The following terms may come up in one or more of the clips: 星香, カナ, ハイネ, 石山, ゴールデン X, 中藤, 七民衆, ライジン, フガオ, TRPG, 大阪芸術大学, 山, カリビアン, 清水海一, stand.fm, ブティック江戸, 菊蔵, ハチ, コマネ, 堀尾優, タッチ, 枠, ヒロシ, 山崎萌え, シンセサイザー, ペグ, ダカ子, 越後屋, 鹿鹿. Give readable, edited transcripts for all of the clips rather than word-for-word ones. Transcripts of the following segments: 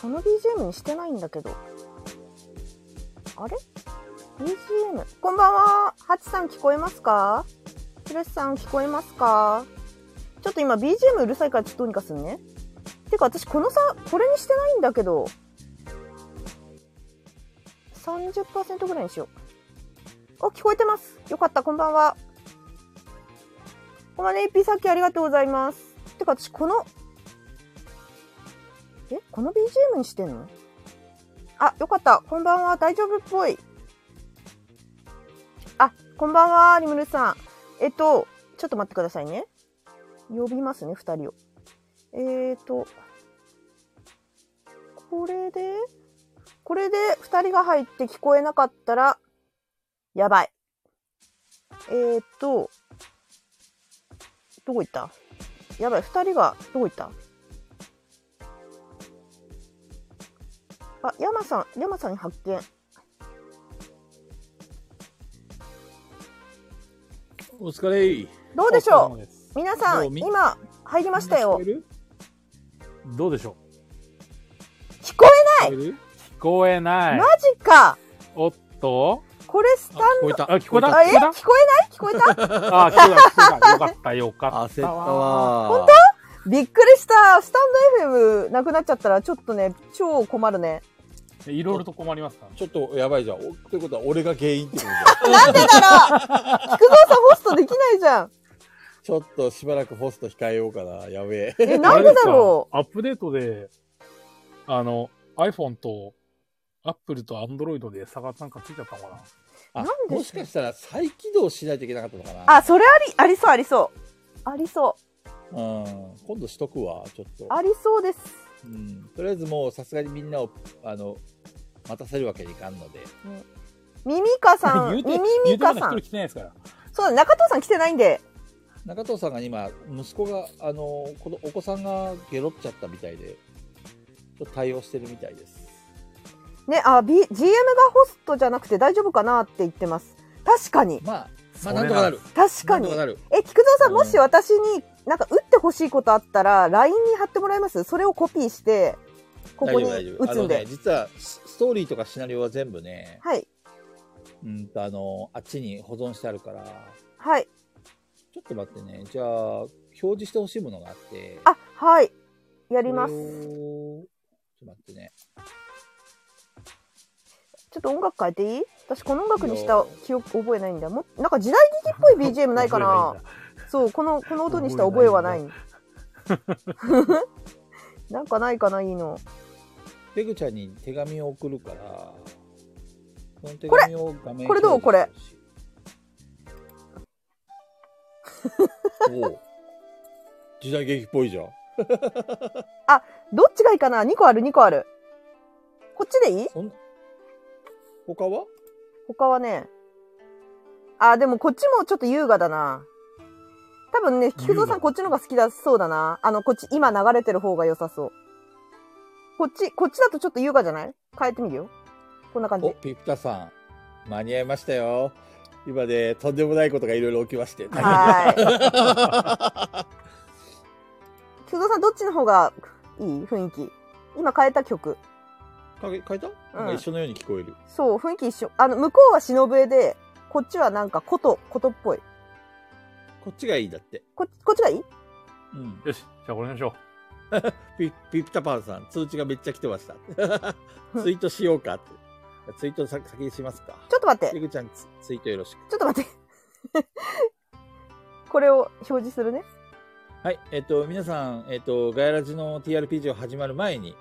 この BGM にしてないんだけど。あれ ?BGM。こんばんは。ハチさん聞こえますか？ひろしさん聞こえますか？ちょっと今 BGM うるさいからちょっとどうにかするね。てか私このさ、これにしてないんだけど。30% ぐらいにしよう。お、聞こえてます。よかった。こんばんは。こんばんは。AP さっきありがとうございます。てか私この BGM にしてんの？あ、よかった。こんばんは。大丈夫っぽい。あ、こんばんは。リムルさん。ちょっと待ってくださいね。呼びますね、二人を。これで二人が入って聞こえなかったら、やばい。どこ行った？やばい、二人が、どこ行った？あ、山さん発見。お疲れ。どうでしょう皆さん、今、入りましたよ。どうでしょう聞こえない？聞こえない。マジか。おっとこれスタンド。あ、聞こえた。あ、聞こえた。聞こえない？聞こえた。あ、聞こえた。よかった、よかった。焦ったわ。本当？びっくりした。スタンド FM なくなっちゃったらちょっとね、超困るね。いろいろと困りますから、ね、ちょっとやばいじゃん。ということは俺が原因ってことだ。なんでだろう。菊川さんホストできないじゃん。ちょっとしばらくホスト控えようかな。やべえ。なんでだろう。アップデートで、iPhone と Apple と Android で差がなんかついちゃったのかな。なんでもしかしたら再起動しないといけなかったのかな。あ、それありそう、ありそう。ありそう。うん、今度しとくわ、ちょっと。ありそうです。うん、とりあえずもうさすがにみんなを待たせるわけにいかんので。うん、ミミカさん、ミミカさん。来てないですから。そうだ、中藤さん来てないんで。中藤さんが今息子がこのお子さんがゲロっちゃったみたいで、ちょっと対応してるみたいです。ね、GM がホストじゃなくて大丈夫かなって言ってます。確かに。まあなんとかなる。確かに。菊蔵さん、もし私に。なんか打ってほしいことあったら LINE に貼ってもらえます？それをコピーしてここに打つんで、ね、実はストーリーとかシナリオは全部ね、はい、あっちに保存してあるから、はい、ちょっと待ってね。じゃあ表示してほしいものがあって、あ、はい、やります。ちょっと待ってね。ちょっと音楽変えていい？私この音楽にした記憶覚えないんだ。もなんか時代劇っぽい BGM ないかな。そう、この音にした覚えはない。なんかないかな、いいの。ペグちゃんに手紙を送るから、この手紙を画面に。これどう？これ。おぉ。時代劇っぽいじゃん。あ、どっちがいいかな？ 2 個ある、2個ある。こっちでいい？他はね。あ、でもこっちもちょっと優雅だな。多分ね、菊蔵さんこっちの方が好きだそうだな。こっち、今流れてる方が良さそう。こっちだとちょっと優雅じゃない？変えてみるよ。こんな感じ。お、ピピタさん。間に合いましたよ。今ね、とんでもないことがいろいろ起きまして。はい。菊蔵さん、どっちの方がいい？雰囲気。今変えた曲。変えた？うん、一緒のように聞こえる。そう、雰囲気一緒。向こうは忍笛で、こっちはなんか琴っぽい。こっちがいいだって。こっちがいい？うん。よし。じゃあこれにしよう。ピピタパンさん、通知がめっちゃ来てました。ツイートしようかって。ツイート先にしますか。ちょっと待って。ゆぐちゃん、ツイートよろしく。ちょっと待って。これを表示するね。はい。皆さん、ガヤラジの TRPG を始まる前に、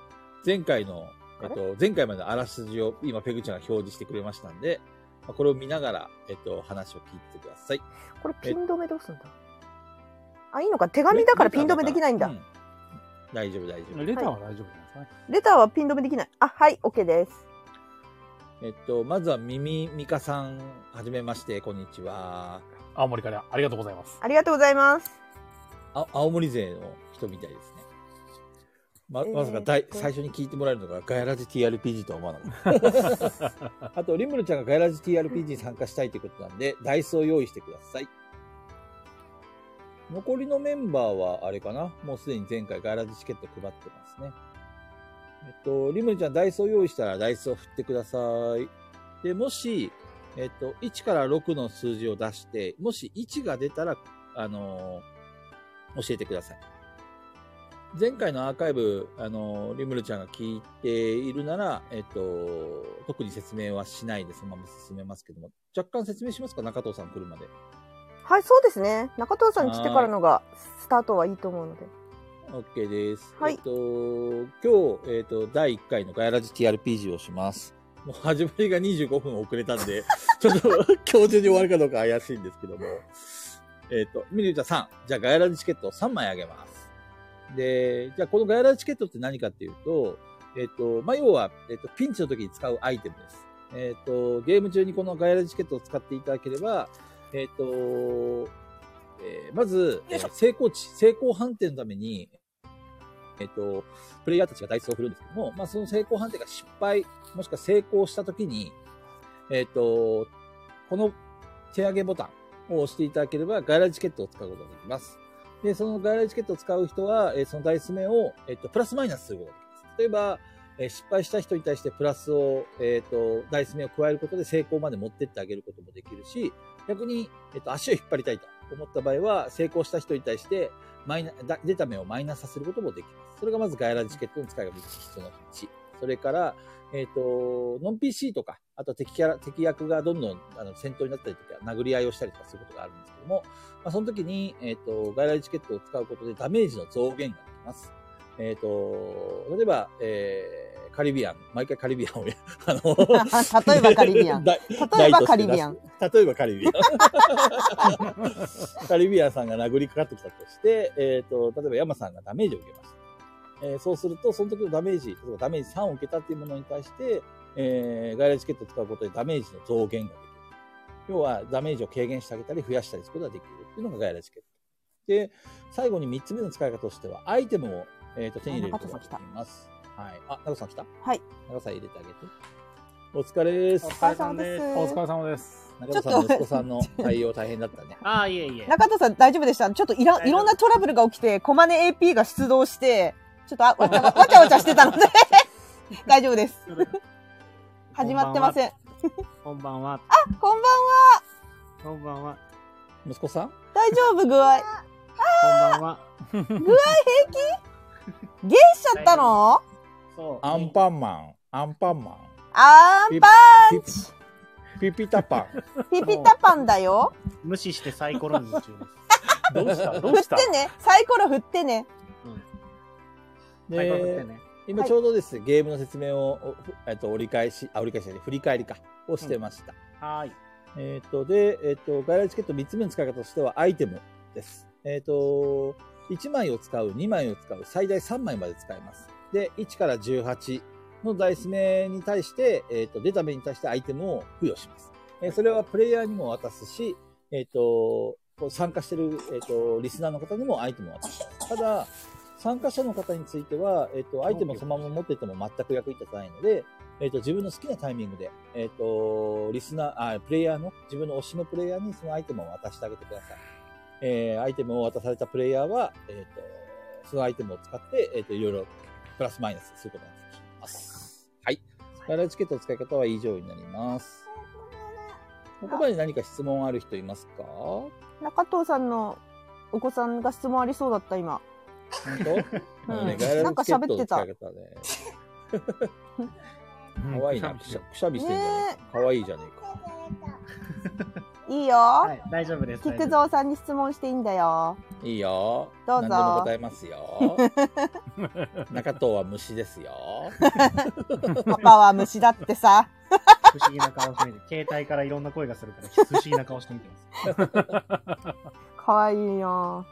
前回までのあらすじを今、ペグちゃんが表示してくれましたんで、これを見ながら、話を聞いてください。これピン止めどうすんだ？あ、いいのか。手紙だからピン止めできないんだ。うん、大丈夫。レターは大丈夫ですかね。レターはピン止めできない。あ、はい、OK です。まずはミミミカさん、はじめまして、こんにちは。青森からありがとうございます。ありがとうございます。青森勢の人みたいですね。まさか最初に聞いてもらえるのがガヤラジ TRPG とは思わなかった。あと、リムルちゃんがガヤラジ TRPG に参加したいということなんで、ダイスを用意してください。残りのメンバーは、あれかな？もうすでに前回ガヤラジチケット配ってますね。リムルちゃんダイスを用意したらダイスを振ってください。で、もし、1から6の数字を出して、もし1が出たら、教えてください。前回のアーカイブ、リムルちゃんが聞いているなら、特に説明はしないでそのまま進めますけども、若干説明しますか、中藤さん来るまで。はい、そうですね。中藤さんに来てからのが、スタートはいいと思うので。OK です。はい。今日、第1回のガヤラジ TRPG をします。もう始まりが25分遅れたんで、ちょっと今日中に終わるかどうか怪しいんですけども。ミリュータさん、じゃあガヤラジチケットを3枚あげます。で、じゃあこのガヤラジチケットって何かっていうと、まあ、要は、ピンチの時に使うアイテムです。ゲーム中にこのガヤラジチケットを使っていただければ、まず、成功判定のために、プレイヤーたちがダイスを振るんですけども、まあ、その成功判定が失敗、もしくは成功したときに、この手上げボタンを押していただければ、ガイラチケットを使うことができます。で、そのガイラチケットを使う人は、そのダイス目を、プラスマイナスすることができます。例えば、失敗した人に対してプラスを、ダイス目を加えることで成功まで持ってってあげることもできるし、逆に、足を引っ張りたいと思った場合は、成功した人に対して、出た目をマイナスさせることもできます。それがまずガイラジチケットの使いが必要な1。それから、ノン PC とか、あと敵役がどんどん戦闘になったりとか、殴り合いをしたりとかすることがあるんですけども、まあ、その時に、ガイラジチケットを使うことでダメージの増減ができます。例えば、カリビアン。毎回カリビアンを例えばカリビアン。例えばカリビアン。カリビアンさんが殴りかかってきたとして、例えばヤマさんがダメージを受けました。そうすると、その時のダメージ、例えばダメージ3を受けたっていうものに対して、ガイラチケットを使うことでダメージの増減ができる。要は、ダメージを軽減してあげたり増やしたりすることができるっていうのがガイラチケット。で、最後に3つ目の使い方としては、アイテムを、手に入れることができます。はい。あ、長さん来た？はい。長さん入れてあげて。お疲れです。お疲れ様です。お疲れ様です。中田さん、息子さんの対応大変だったね。ああ、いえいえ。中田さん大丈夫でした？ちょっといろんなトラブルが起きて、コマネ AP が出動して、ちょっとわちゃわちゃしてたので、大丈夫です。始まってません。こんばんは。あ、こんばんは。こんばんは。息子さん？大丈夫、具合。ああ。こんばんは。具合平気？ゲーしちゃったの？アンパンマン、アンパンマン。アンパンチピピタパン。ピピタパンだよ。無視してサイコロに中。どうしたどうした振ってね。サイコロ振ってね。うん、サイコロ振ってね。今ちょうどです、はい、ゲームの説明を、振り返りか、をしてました。うん、はい。ガイラチケット3つ目の使い方としてはアイテムです。1枚を使う、2枚を使う、最大3枚まで使えます。で、1から18のダイス目に対して、出た目に対してアイテムを付与します。それはプレイヤーにも渡すし、参加してる、リスナーの方にもアイテムを渡します。ただ、参加者の方については、アイテムをそのまま持ってても全く役に立たないので、自分の好きなタイミングで、プレイヤーの、自分の推しのプレイヤーにそのアイテムを渡してあげてください。アイテムを渡されたプレイヤーは、そのアイテムを使って、いろいろ、プラスマイナスすることができます。はい。ガイラチケットの使い方は以上になります。ここまで何か質問ある人いますか？中藤さんのお子さんが質問ありそうだった、今。本当？うん。なんか喋ってた。かわいいな。くしゃみしてんじゃねえか。かわいいじゃねえか。いいよ、はい。大丈夫です。菊蔵さんに質問していいんだよ。いいよ。どうぞ。何でも答えますよ。中藤は虫ですよ。パパは虫だってさ。不思議な顔してみて、携帯からいろんな声がするから不思議な顔してみてます。可愛いよ。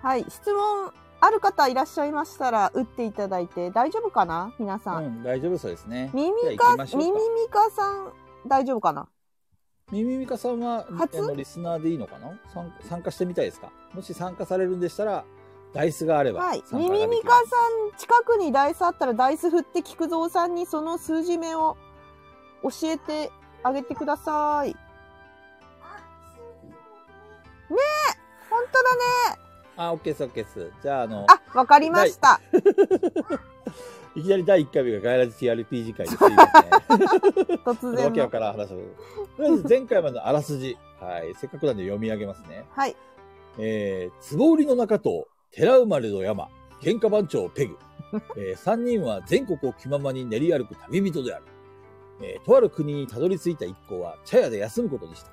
はい、質問ある方いらっしゃいましたら打っていただいて大丈夫かな皆さん。うん、大丈夫そうですね。ミミカさん大丈夫かな。ミミミカさんはリスナーでいいのかな？参加してみたいですか？もし参加されるんでしたら、ダイスがあれば。はい。ミミミカさん、近くにダイスあったらダイス振って菊蔵さんにその数字目を教えてあげてください。ねえ！ほんとだね！あ、オッケーです、オッケーです。じゃあ、あ、わかりました。いきなり第1回目がガイラジ TRPG 会です。突然。わけわからん話を。とりあえず前回までのあらすじ。はい。せっかくなんで読み上げますね。はい。壺売りの中と、寺生まれの山、喧嘩番長ペグ。3人は全国を気ままに練り歩く旅人である。とある国にたどり着いた一行は、茶屋で休むことにした。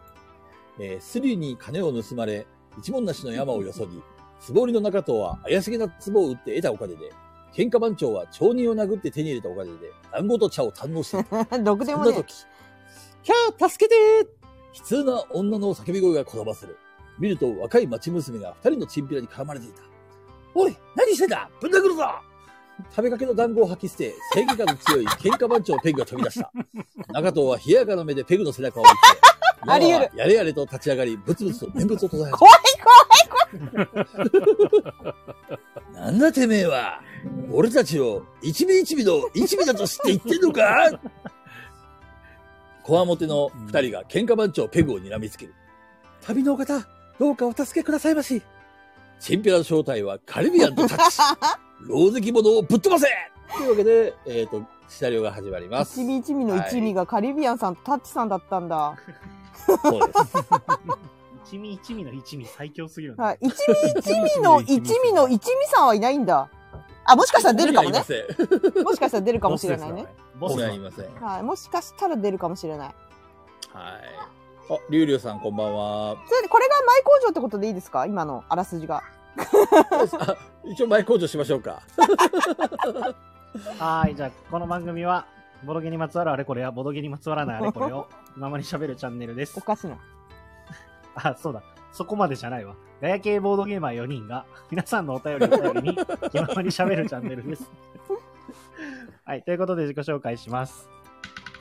スリに金を盗まれ、一文無しの山をよそに、壺売りの中藤は怪しげな壺を売って得たお金で、喧嘩番長は町人を殴って手に入れたお金で、団子と茶を堪能していた。どこでもねえ。そんな時、キャー助けてー、悲痛な女の叫び声がこだまする。見ると若い町娘が二人のチンピラに絡まれていた。おい、何してんだ、ぶん殴るぞ。食べかけの団子を吐き捨て、正義感の強い喧嘩番長ペグが飛び出した。中藤は冷やかな目でペグの背中を見て、あり得る。やれやれと立ち上がり、ブツブツと念仏を唱え始めた。怖い怖い怖い。なんだてめえは、俺たちを一味一味の一味だと知って言ってんのか。こわもての二人が喧嘩番長ペグを睨みつける。旅のお方、どうかお助けくださいまし。チンピラの正体はカリビアンとタッチ。狼藉者をぶっ飛ばせ。というわけで、シナリオが始まります。一味一味の一味がカリビアンさんとタッチさんだったんだ。そうです。一味一味の一味最強すぎる、ね。はい。一味一味の一味の一味さんはいないんだ。あ、もしかしたら出るかもね。もしかしたら出るかもしれないね。ボスはいません。はい。もしかしたら出るかもしれない。はい。あ、リュウリュウさんこんばんは。それこれが前工場ってことでいいですか？今のあらすじが。一応前工場しましょうか。はい。じゃあこの番組は。ボドゲにまつわるあれこれやボドゲにまつわらないあれこれをままに喋るチャンネルです。おかしな。あ、そうだ。そこまでじゃないわ。ガヤ系ボードゲーマー4人が皆さんのお便りを頼りにままに喋るチャンネルです。はい。ということで自己紹介します。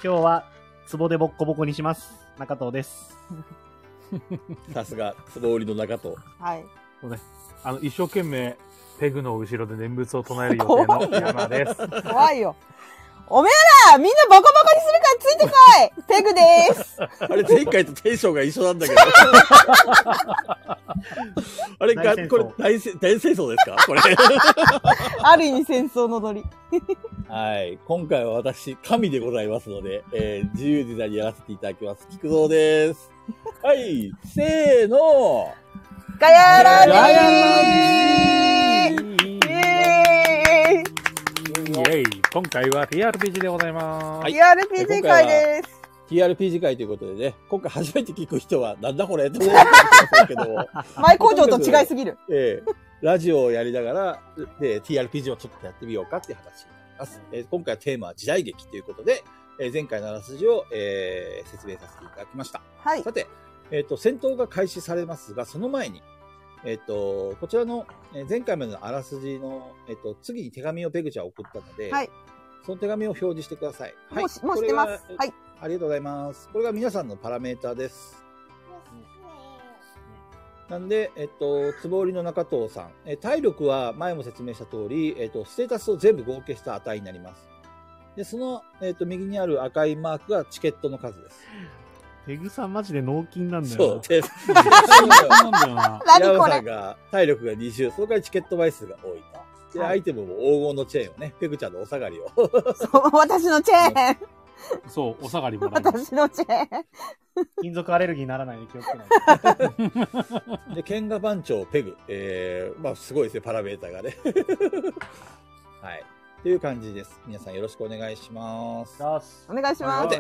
今日は壺でボッコボコにします。中藤です。さすが壺売りの中藤。はい。そうです。一生懸命ペグの後ろで念仏を唱える予定の山です。怖いよ。おめえらみんなボコボコにするからついてこい。ペグでーす。あれ前回とテンションが一緒なんだけど。あれがこれ大戦争ですかこれ。ある意味戦争のノリ。はい、今回は私神でございますので、自由自在にやらせていただきます。菊蔵です。はい、せーの。ガヤラジー。イエーイ。今回は TRPG でございます。はい、TRPG 会です。TRPG 会ということでね、今回初めて聞く人はなんだこれと思ってますけども。前工場と違いすぎる。ラジオをやりながら、TRPG をちょっとやってみようかっていう話になります。今回テーマは時代劇ということで、前回のあらすじを、説明させていただきました。はい。さて、戦闘が開始されますが、その前に、こちらの前回までのあらすじの、次に手紙をペグちゃん送ったので、はい、その手紙を表示してください。はい、もうしてます。はい。ありがとうございます。これが皆さんのパラメーターです。なんで、壺売りの中藤さん、体力は前も説明した通り、ステータスを全部合計した値になります。で、その、右にある赤いマークがチケットの数です。ペグさんマジで脳筋なんだよ。そうです。ヤマさんが体力が20、その代わりチケット枚数が多いと。で、アイテムも黄金のチェーンをね、ペグちゃんのお下がりを。そう、私のチェーン。そう、お下がりもらいます。私のチェーン。金属アレルギーにならないように気をつけない。で、ケンガ番長ペグ。まあすごいですね、パラメータがね。はい。という感じです。皆さんよろしくお願いします。お願いします。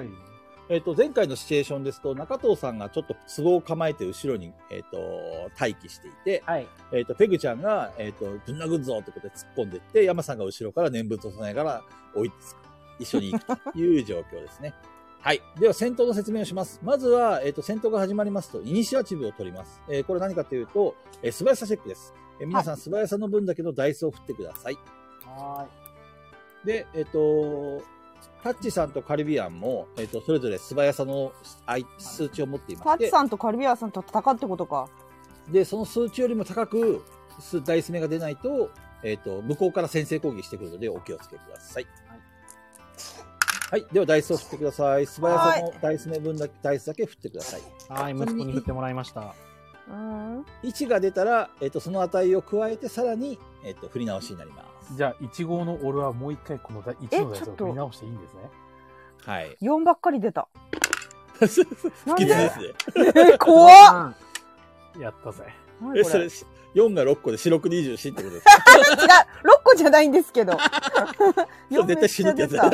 前回のシチュエーションですと、中藤さんがちょっと壺を構えて後ろに、待機していて、はい、ペグちゃんが、ぶん殴るぞってことで突っ込んでいって、山さんが後ろから念仏を唱えながら追いつく、一緒に行くという状況ですね。はい。では、戦闘の説明をします。まずは、戦闘が始まりますと、イニシアチブを取ります。これ何かというと、素早さチェックです。皆さん、素早さの分だけのダイスを振ってください。はい。で、タッチさんとカリビアンも、それぞれ素早さの数値を持っています。タッチさんとカリビアンさんと戦うってことか。で、その数値よりも高く、ダイス目が出ないと、向こうから先制攻撃してくるので、お気をつけください。はい。では、ダイスを振ってください。素早さのダイス目分だけ、ダイスだけ振ってください。はい。息子に振ってもらいました。1が出たら、その値を加えてさらに、振り直しになります。じゃあ1号の俺はもう一回この1のやつを振り直していいんですね。はい。4ばっかり出た。不吉ですね。怖っ。やったぜ。それ4が6個で4、6、24ってことですか？違う、6個じゃないんですけど。絶対死ぬってやつだ。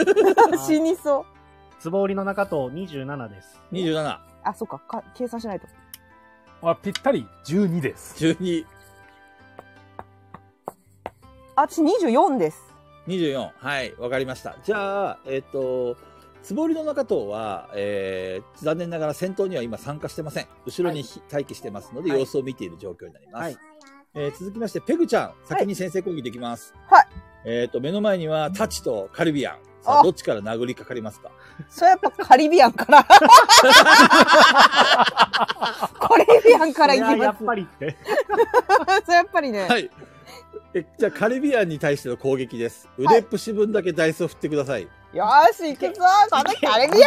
死にそう。つぼ折りの中と27です。27。あ、そっか、計算しないと。あ、ぴったり12です。12。あ、私24です。24。はい、わかりました。じゃあ、つぼりの中党は、残念ながら戦闘には今参加してません。後ろに、はい、待機してますので、はい、様子を見ている状況になります。はい、続きまして、ペグちゃん、先に先制攻撃できます。はい。目の前にはタチとカリビアン。さあ、どっちから殴りかかりますか？それやっぱカリビアンから。カリビアンからいきます。やっぱりって。それやっぱりね。はい。じゃあカリビアンに対しての攻撃です。腕っぷし分だけダイスを振ってください。よーし、いけそう。そのカリビアン勝つぞ。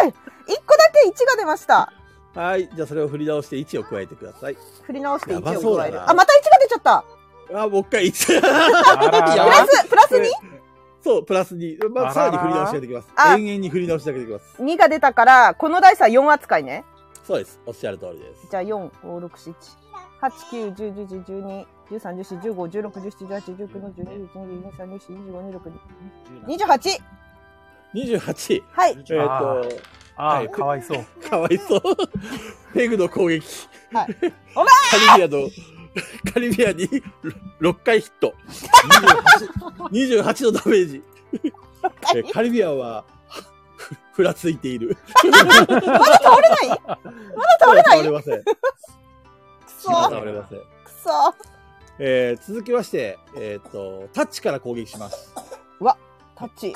おい、1個だけ1が出ました。はい。じゃあそれを振り直して1を加えてください。振り直して1を加える。あ、また1が出ちゃった。あ、もう一回1。プラス 2？ そう、プラス2。まあ、さらに振り直しができます。延々に振り直しだけできます。2が出たから、このダイスは4扱いね。そうです。おっしゃる通りです。じゃあ、4、5、6、7、8、9、10、11、12、13、14、15、16、17、18、19、20、21、22、23、24、25、26、28。28。はい。はい、かわいそう。かわいそう。ペグの攻撃。はい。お前カリビアに6回ヒット。28のダメージ。カリビアは、ふらついている。まだ倒れない？まだ倒れない？倒れません。くそー。倒れません。くそー。続きまして、タッチから攻撃します。うわ、タッチ。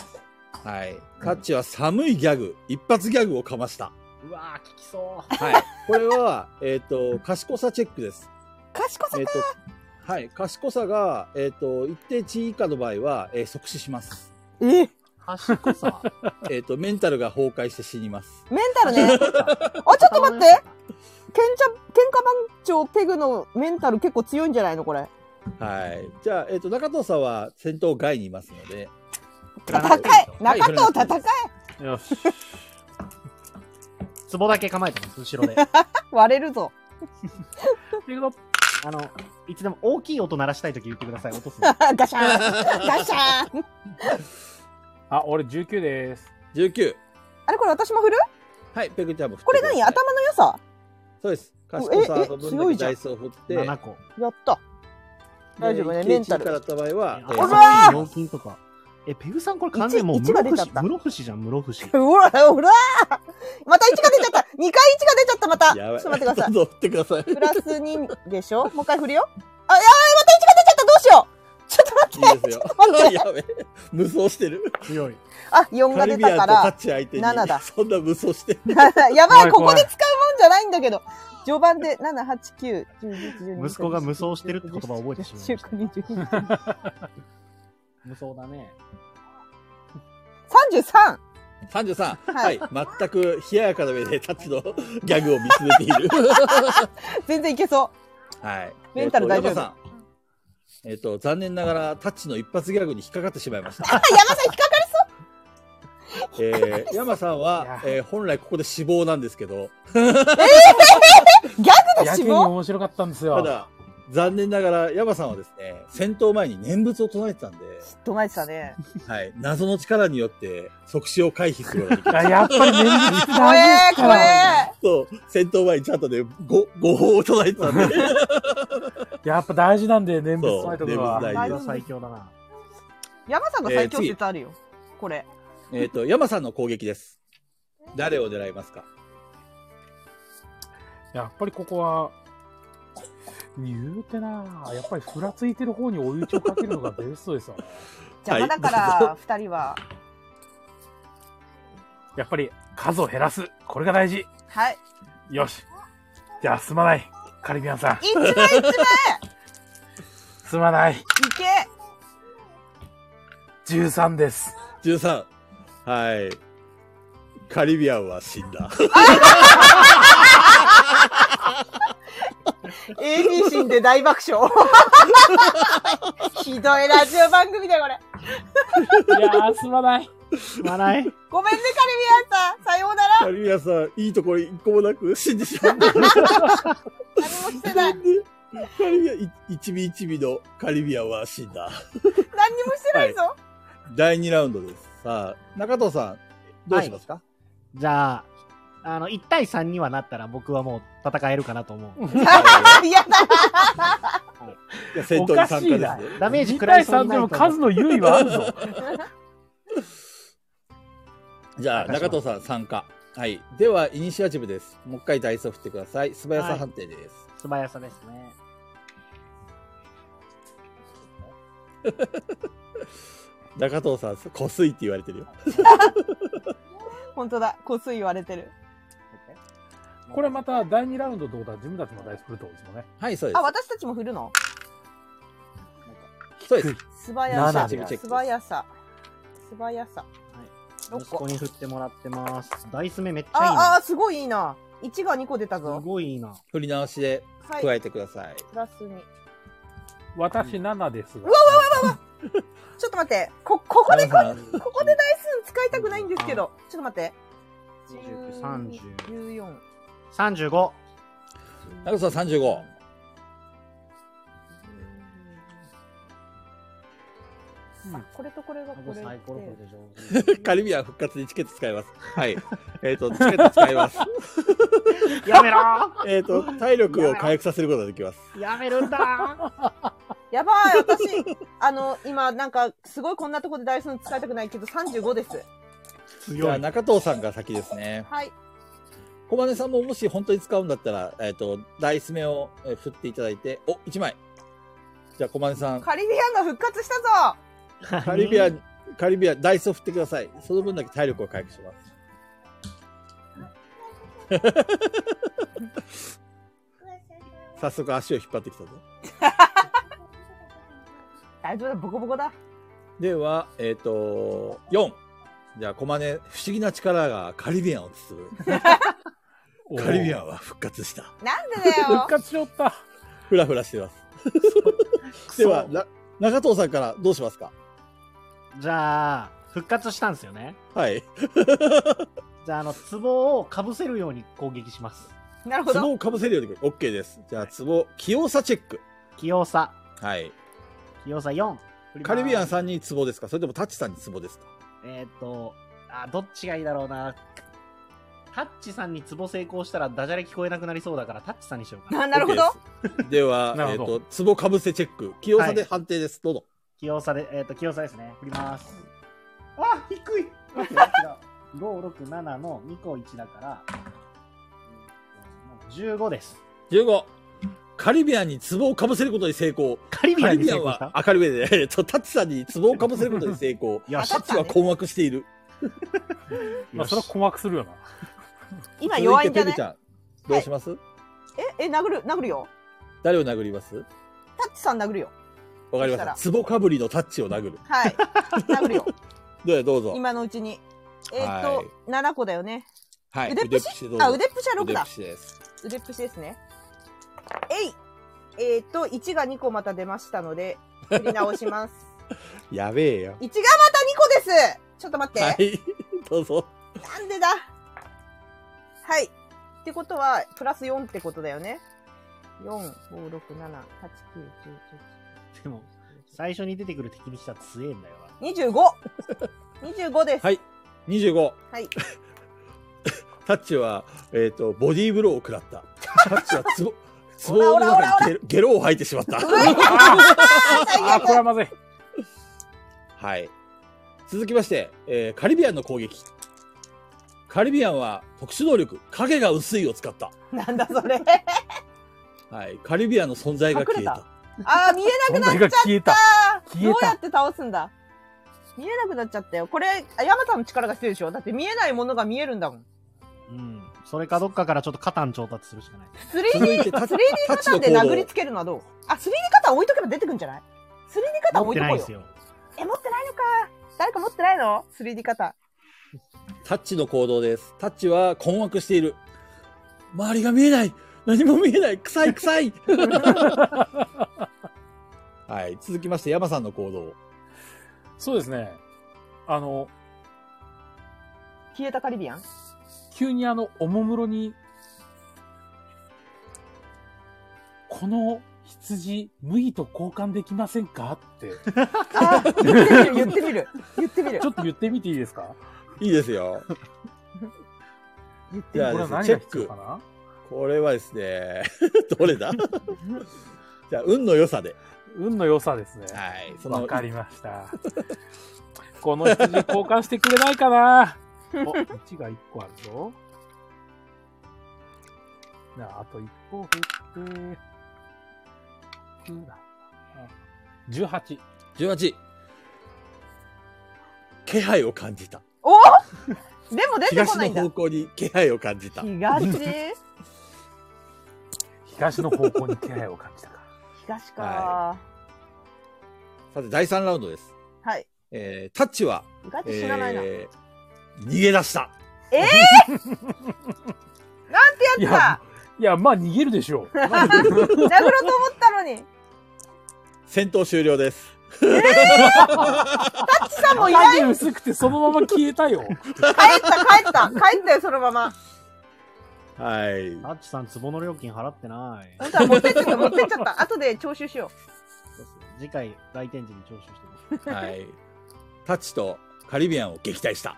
はい。タッチは寒いギャグ、一発ギャグをかました。うわー、効きそう。はい。これは、賢さチェックです。賢さか、はい。賢さが、一定値以下の場合は、即死します。賢さメンタルが崩壊して死にます。メンタルね。あ、ちょっと待って。喧嘩番長ペグのメンタル結構強いんじゃないのこれ。はい。じゃあ、中藤さんは戦闘外にいますので。戦え、中藤戦え、よし。壺だけ構えてます、後ろで。割れるぞ。ペグのいつでも大きい音鳴らしたいとき言ってください。落とす。ガシャーンガシャーン。あ、俺19です。19。あれこれ私も振る？はい、ペグちゃんも振る。これ何？頭の良さ？そうです。賢さの分だけダイスを振って。7個。やった。大丈夫ね、メンタル。1からだった場合は、4金とか。ペグさんこれ完全にもう室伏じゃん、室伏。うらまた1が出ちゃった。2回1が出ちゃった、また。ちょっと待ってください。どうぞってください。プラス2でしょ？もう一回振るよ。あ、いやまた1が出ちゃった、どうしよう。ちょっと待って。いいですよ。やべ。無双してる。強い。あ、4が出たから、7だ。そんな無双してる。やばい、ここで使うもんじゃないんだけど。序盤で7、8、9、10、11、12。息子が無双してるって言葉を覚えてしまいました。無双だね。33! はい。全く冷ややかな目でタッチのギャグを見つめている。全然いけそう。はい。メンタル大丈夫さん。残念ながらタッチの一発ギャグに引っかかってしまいました。山さん引っかかりそう。山さんは、本来ここで死亡なんですけど。ギャグで死亡？逆に面白かったんですよ。ただ、残念ながら、ヤマさんはですね、戦闘前に念仏を唱えてたんで。唱えてたね。はい。謎の力によって、即死を回避するようにできた。やっぱり念仏怖え怖えそう、戦闘前にちゃんとね、ご法を唱えてたんで。やっぱ大事なんで、念仏唱えておくのは。念仏大事だ。最強だな。ヤマさんが最強説あるよ。これ。ヤマさんの攻撃です。誰を狙いますか？やっぱりここは、言うてなぁ。やっぱりふらついてる方に追い打ちをかけるのがベストですよ。邪魔だから、二人は。やっぱり数を減らす。これが大事。はい。よし。じゃあ、すまない。カリビアンさん。1枚すまない。いけ !13 です。13。はい。カリビアンは死んだ。AD シーンで大爆笑ひどいラジオ番組だよこれいやーすまないすまないごめんねカリビアンさんさようならカリビアンさんいいところ一個もなく死んでしまった何もしてないカリビアン一尾一尾のカリビアンは死んだ何にもしてないぞ、はい、第2ラウンドですさあ中藤さんどうしますか、はい、じゃあ1対3にはなったら僕はもう戦えるかなと思う。やだ戦闘に参加ですね。ダメージ食らいそうになると。1対3でも数の優位はあるぞ。じゃあ、中藤さん参加。はい。では、イニシアチブです。もう一回ダイスを振ってください。素早さ判定です。はい、素早さですね。中藤さん、こすいって言われてるよ。本当だ、こすい言われてる。これまた第2ラウンドどうだ、自分たちもダイス振るとですよね。はい、そうです。あ、私たちも振るの？そうです。素早さ、素早さ、素早さ。はい。ここに振ってもらってます。ダイス目めっちゃいいな。ああ、すごいいいな。1が2個出たぞ。すごいいいな。振り直しで加えてください。はい、プラス2。私7ですが。うわうわうわうわ。ちょっと待って、ここでダイス使いたくないんですけど、ちょっと待って。30、14、35。中藤さん35。これとこれがこれ。カリビアン復活にチケット使います。はい。チケット使います。やめろー。体力を回復させることができます。やめるんだ。やばい、私、今、なんか、すごいこんなとこでダイスの使いたくないけど、35です。じゃあ、中藤さんが先ですね。はい。小金さんももし本当に使うんだったら、ダイス目を振っていただいて、お、1枚。じゃあ、小金さん。カリビアンが復活したぞカリビアン、ダイスを振ってください。その分だけ体力を回復します。早速足を引っ張ってきたぞ。大丈夫だ、ボコボコだ。では、4。じゃあ、小マネ、不思議な力がカリビアンを包む。カリビアンは復活した。なんでだよ。復活しよった。ふらふらしてます。では、中藤さんからどうしますか？じゃあ、復活したんですよね。はい。じゃあ、壺を被せるように攻撃します。なるほど。壺を被せるように、OK です。じゃあ、壺、器用さチェック。器用さ。はい。要塞4。カリビアンさんにツボですか？それともタッチさんにツボですか？どっちがいいだろうな。タッチさんにツボ成功したらダジャレ聞こえなくなりそうだからタッチさんにしようかな。なるほど。では、ツボかぶせチェック。器用さで判定です。どうぞ。器用さで、器用さですね。振ります。あ、低い！ 5、6、7の2個1だから、15です。15。カリビアンに壺をかぶせることに成功。カリビアンは明るい目で、タッチさんに壺をかぶせることに成功。いや、タッチは困惑している。まあ、それは困惑するよな。今弱いんじゃない？どうします？殴るよ。誰を殴ります？タッチさん殴るよ。わかりました。壺かぶりのタッチを殴る。はい。殴るよ。どうぞ。今のうちに。7個だよね。はい。腕っぷし？あ、腕っぷしは6だ。腕っぷしですね。えい1が2個また出ましたので、振り直します。やべえよ。1がまた2個です。ちょっと待って。はい、どうぞ。なんでだ。はい。ってことは、プラス4ってことだよね。4、5、6、7、8、9、10、11。でも、最初に出てくる敵にしたら強えんだよな。25です。はい、25。はい。タッチは、ボディーブローを食らった。タッチは壺の中にゲロを吐いてしまった。あ、これはまずい。はい。続きまして、カリビアンの攻撃。カリビアンは特殊能力、影が薄いを使った。なんだそれ。はい。カリビアンの存在が消えた。あー、見えなくなっちゃった。どうやって倒すんだ。見えなくなっちゃったよ。これ、山さんの力が必要でしょ。だって見えないものが見えるんだもん。うん。それかどっかからちょっとカタン調達するしかない。3D カタンで殴りつけるのはどう？あ、3D カタン置いとけば出てくんじゃない？ 3D カタン置いとこうよ。持ってないですよ。持ってないのか。誰か持ってないの？ 3D カタン。タッチの行動です。タッチは困惑している。周りが見えない。何も見えない、臭い臭いはい、続きまして山さんの行動。そうですね、消えたカリビアン、急におもむろにこの羊麦と交換できませんかって言ってみる言ってみる、ちょっと言ってみていいですか？いいですよ。じゃあですね、チェック。これはですね、どれだじゃあ、運の良さで。運の良さですね。はい。わかりました。この羊交換してくれないかなお、1が1個あるぞ。じゃあ、あと1個振って、18。18。気配を感じた。おでも出てこないんだ。東の方向に気配を感じた。東の方向に気配を感じたか。東か、はい。さて、第3ラウンドです。はい。タッチは、ガチ知らないな。逃げ出した。なんてやつだ。いや、まあ逃げるでしょう。殴ろうと思ったのに。戦闘終了です。タッチさんもいない。影薄くてそのまま消えたよ。帰ったよそのまま。はい。タッチさん壺の料金払ってない。本当は持ってっちゃった。後で徴収しよう。そうそう、次回来店時に徴収してます。はい。タッチとカリビアンを撃退した。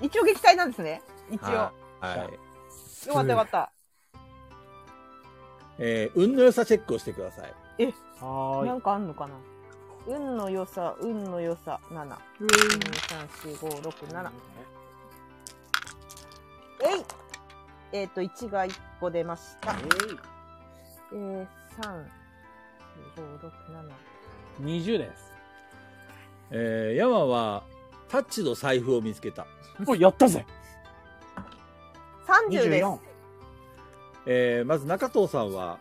一応撃退なんですね。一応。はい。よかった。運の良さチェックをしてください。はい。なんかあんのかな。運の良さ、7。2、3、4、5、6、7。1が1個出ました。3、5、6、7。20です。ヤマは、タッチの財布を見つけた。これやったぜ !30 です。まず中藤さんは、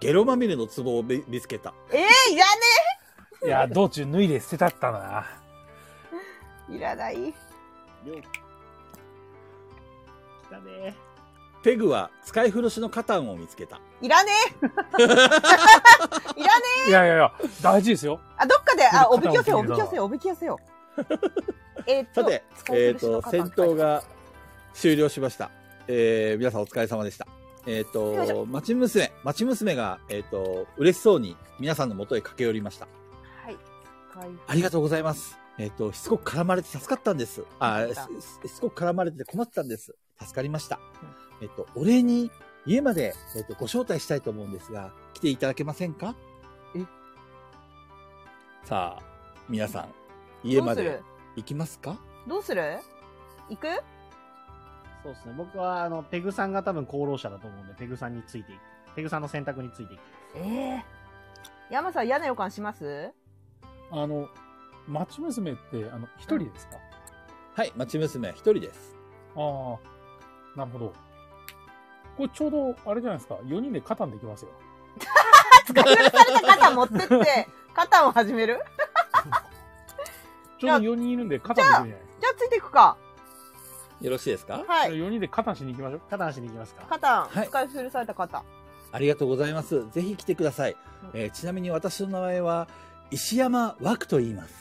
ゲロまみれの壺を見つけた。いらねえいや、道中脱いで捨てたったな。いらない。来たね。ペグは使い古しのカタンを見つけた。いらねえいや、大事ですよ。どっかで、おびき寄せよ。さて、戦闘が終了しました。皆さんお疲れ様でした。町娘が、嬉しそうに皆さんの元へ駆け寄りました。ありがとうございます。しつこく絡まれて助かったんです。しつこく絡まれて困ってたんです。助かりました。お礼に家まで、ご招待したいと思うんですが、来ていただけませんか？さあ、皆さん、家まで行きますか？どうする？行く？そうですね。僕は、ペグさんが多分功労者だと思うんで、ペグさんの選択についていく。山さん、嫌な予感します？町娘って、一人ですか？はい、町娘は一人です。ああ、なるほど。これちょうど、あれじゃないですか、4人でカタンできますよ。使い古されたカタン持ってって、カタンを始めるちょうど4人いるんで、カタンできるんじゃないですか。じゃあ、ついていくか。よろしいですか？はい。4人でカタンしに行きましょう。カタンしに行きますか。カタン、使い古されたカタン。ありがとうございます。ぜひ来てください。ちなみに私の名前は、石山枠と言います。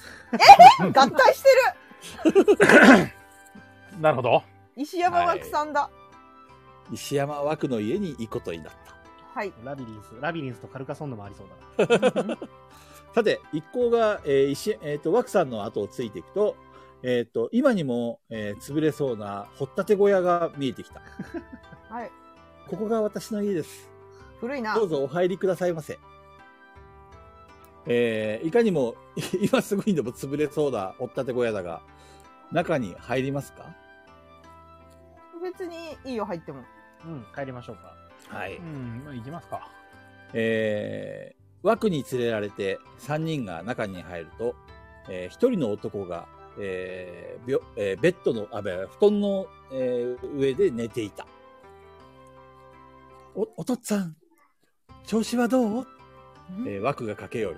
合体してるなるほど。石山枠さんだ。はい、石山枠の家に行くことになった。はい。ラビリンスとカルカソンヌもありそうだな。さて、一行が、枠さんの後をついていくと、今にも、潰れそうな掘ったて小屋が見えてきた。はい。ここが私の家です。古いな。どうぞお入りくださいませ。いかにも、今すぐにでも潰れそうなおったて小屋だが、中に入りますか？別にいいよ、入っても。うん、帰りましょうか。はい。うん、まあ、行きますか。枠に連れられて3人が中に入ると、1人の男が、ベッドの、布団の、上で寝ていた。お父っつぁん、調子はどう？枠が駆け寄る。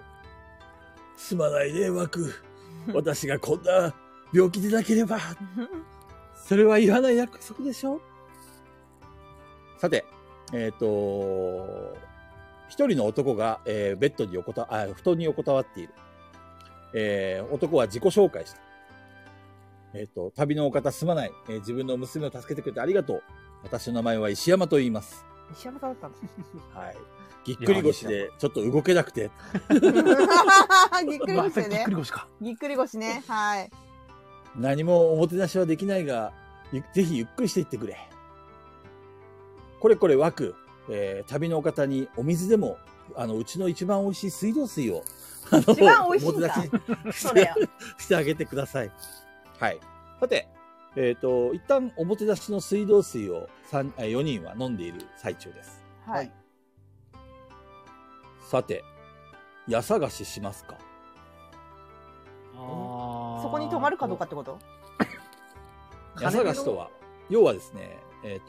すまないね、枠。私がこんな病気でなければ。それは言わない約束でしょ。さて、一人の男が、ベッドに布団に横たわっている。男は自己紹介した。旅のお方すまない、自分の娘を助けてくれてありがとう。私の名前は石山と言います。石山さんだったんですね。はい。ぎっくり腰で、ちょっと動けなくて。ぎっくり腰でね。ぎっくり腰か。ぎっくり腰ね。はい。何もおもてなしはできないが、ぜひゆっくりしていってくれ。これこれ枠、旅のお方にお水でも、うちの一番美味しい水道水を、一番美味しいんだ。それしてあげてください。はい。さて、一旦おもてなしの水道水を4人は飲んでいる最中です。はい。さて、家探ししますか？そこに泊まるかどうかってこと？家探しとは、要はですね、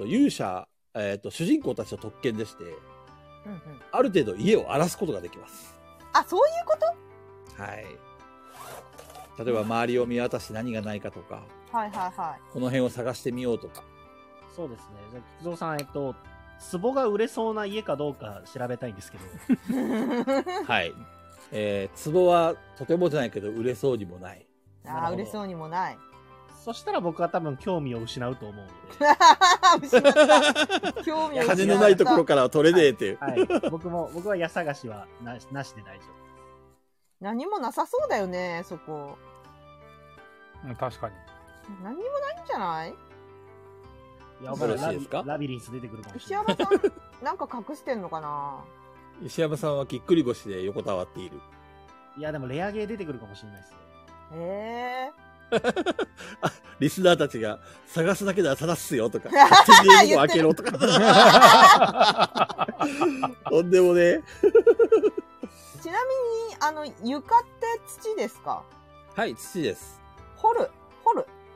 勇者、主人公たちの特権でして、うんうん、ある程度家を荒らすことができます。あ、そういうこと？はい。例えば周りを見渡して何がないかとか、はいはいはい、この辺を探してみようとか。そうですね。じゃあ菊蔵さん、壺が売れそうな家かどうか調べたいんですけど。はい。壺はとてもじゃないけど売れそうにもない。ああ、売れそうにもない。そしたら僕は多分興味を失うと思うので。失った。興味を失う。金のないところからは取れねえっていう。はいはい、僕は家探しはなしで大丈夫。何もなさそうだよね、そこ。確かに。何もないんじゃない？やばいですか？ラビリンス出てくるかもしれない。石山さん、なんか隠してんのかな？石山さんはぎっくり腰で横たわっている。いや、でもレアゲー出てくるかもしれないですね。あ、リスナーたちが探すだけでは探すよとか、勝手にを開けろとか。とんでもね。ちなみに、床って土ですか？はい、土です。掘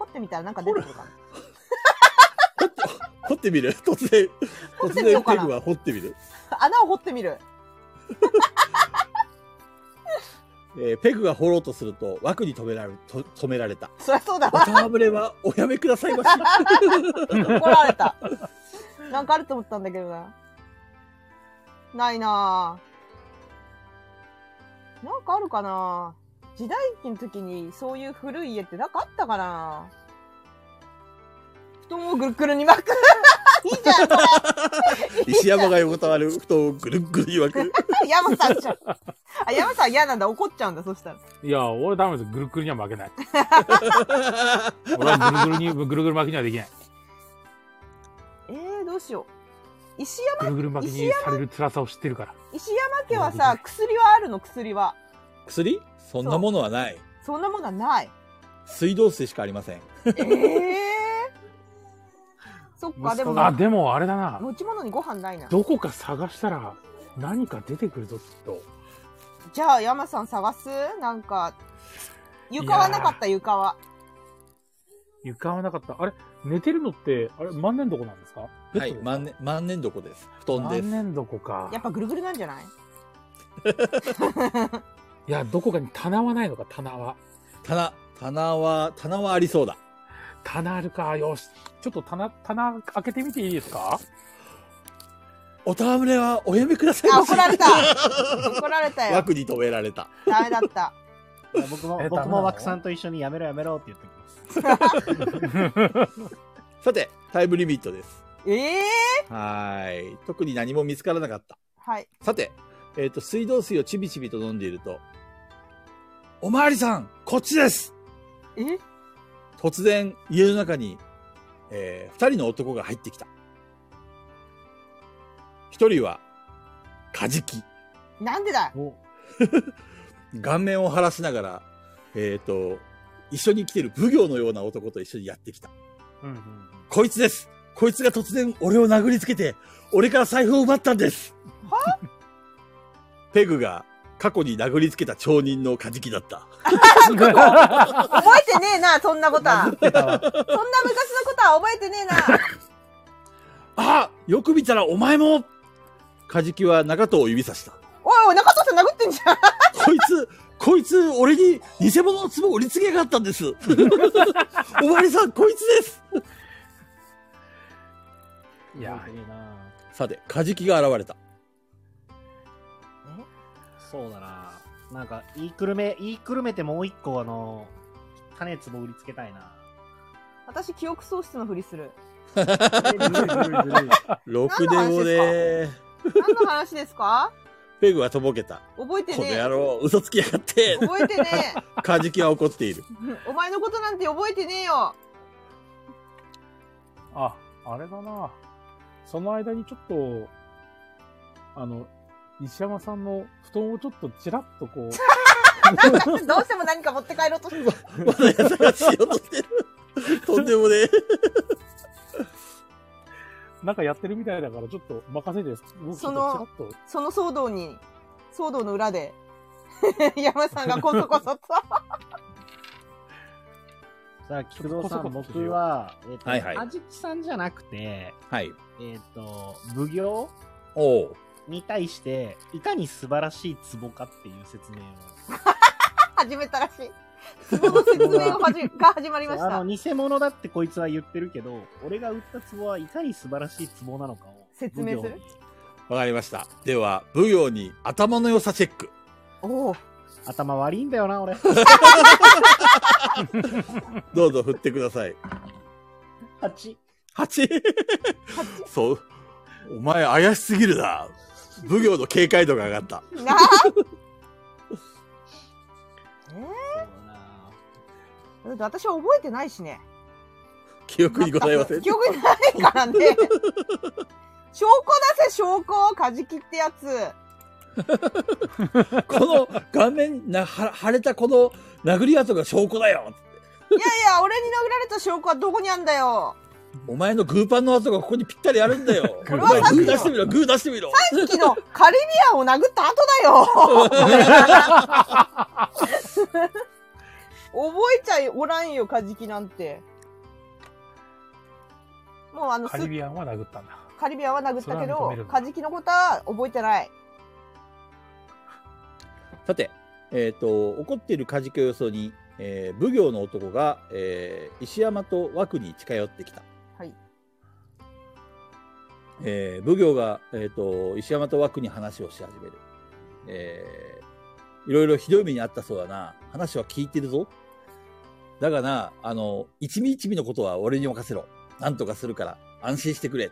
ってみたらなんか出てくるかな。掘ってみる？突然ペグは掘ってみる。穴を掘ってみる。ペグが掘ろうとすると、枠に止められた。そりゃそうだわ。お戯れはおやめくださいまし。怒られた。なんかあると思ったんだけどな。ないなぁ。なんかあるかな。時代劇の時にそういう古い家ってなんかあったかな。布団をぐるぐるに巻く。いいじゃんこれ。石山が横たわる布団をぐるぐるに巻く。山さんじゃん。あ、山さん嫌なんだ、怒っちゃうんだ、そしたら。いや、俺ダメです。ぐるぐるには巻けない。俺はぐるぐる巻きにはできない。どうしよう。石山ぐるぐる巻きにされる辛さを知ってるから。石山家はさ、薬はあるの？薬そんなものはない。そんなものはない。水道水しかありません。そっか。でもあれだな、持ち物にご飯ないな。どこか探したら何か出てくるぞ、きっと。じゃあ山さん探す。なんか床はなかった。床はなかった。あれ、寝てるのって、あれ、万年床なんですか？はい、万年床です。布団です。万年床か。やっぱぐるぐるなんじゃない？いや、どこかに棚はないのか、棚は。棚はありそうだ。棚あるか、よし。ちょっと棚開けてみていいですか？お戯れはおやめください。あ、怒られた。怒られたよ。枠に止められた。ダメだった。僕も枠さんと一緒にやめろって言ってます。さて、タイムリミットです。はい。特に何も見つからなかった。はい。さて、水道水をちびちびと飲んでいると、おまわりさん、こっちです。突然家の中に、2人の男が入ってきた。1人はカジキ。なんでだ。顔面を晴らしながら、一緒に来てる奉行のような男と一緒にやってきた。こいつです。こいつが突然俺を殴りつけて、俺から財布を奪ったんです。は？ペグが過去に殴りつけた町人のカジキだった。覚えてねえな、そんなことは。そんな昔のことは覚えてねえな。あ、よく見たらお前も。カジキは中藤を指さした。おい、中藤さん殴ってんじゃん。こいつ、俺に偽物の壺を売りつけやがったんです。おまわりさん、こいつです。いや、いいな。さて、カジキが現れた。そうだな。なんか言いくるめてもう一個種壺売りつけたいな。私記憶喪失のふりする。ろくでもね。何の話ですか？ペグはとぼけた。覚えてねえ。この野郎嘘つきやがって。覚えてねえ。カジキは怒っている。お前のことなんて覚えてねえよ。あ、あれだな。その間にちょっと西山さんの布団をちょっとチラッとこう。どうしても何か持って帰ろうとする。まだやさがしようとしてる。とんでもねえ。なんかやってるみたいだからちょっと任せです。その騒動の裏で山さんがコソコソとさあ、菊堂さん、僕はあじきさんじゃなくて、はい、奉行に対していかに素晴らしい壺かっていう説明を始めたらしい。壺の説明が始まりました。偽物だってこいつは言ってるけど、俺が売った壺はいかに素晴らしい壺なのかを説明する。わかりました。では奉行に頭の良さチェック。おお、頭悪いんだよな俺。どうぞ振ってください。8 そう、お前怪しすぎるな。奉行の警戒度が上がったな。私は覚えてないしね。記憶にございません。記憶にないからね。証拠出せ、証拠。カジキってやつ。この顔面な腫れたこの殴り跡が証拠だよ。いやいや、俺に殴られた証拠はどこにあんだよ。お前のグーパンの跡がここにぴったりあるんだよ。お前グー出してみろ、グー出してみろ。さっきのカリビアンを殴った後だよ。覚えちゃおらんよ、カジキなんて。もうカリビアンは殴ったんだ。カリビアンは殴ったけど、カジキのことは覚えてない。さて、怒っているカジキをよそに、奉行の男が、石山と枠に近寄ってきた。はい。奉行が、石山と枠に話をし始める。いろいろひどい目にあったそうだな。話は聞いてるぞ。だがな、一味一味のことは俺に任せろ。なんとかするから、安心してくれ。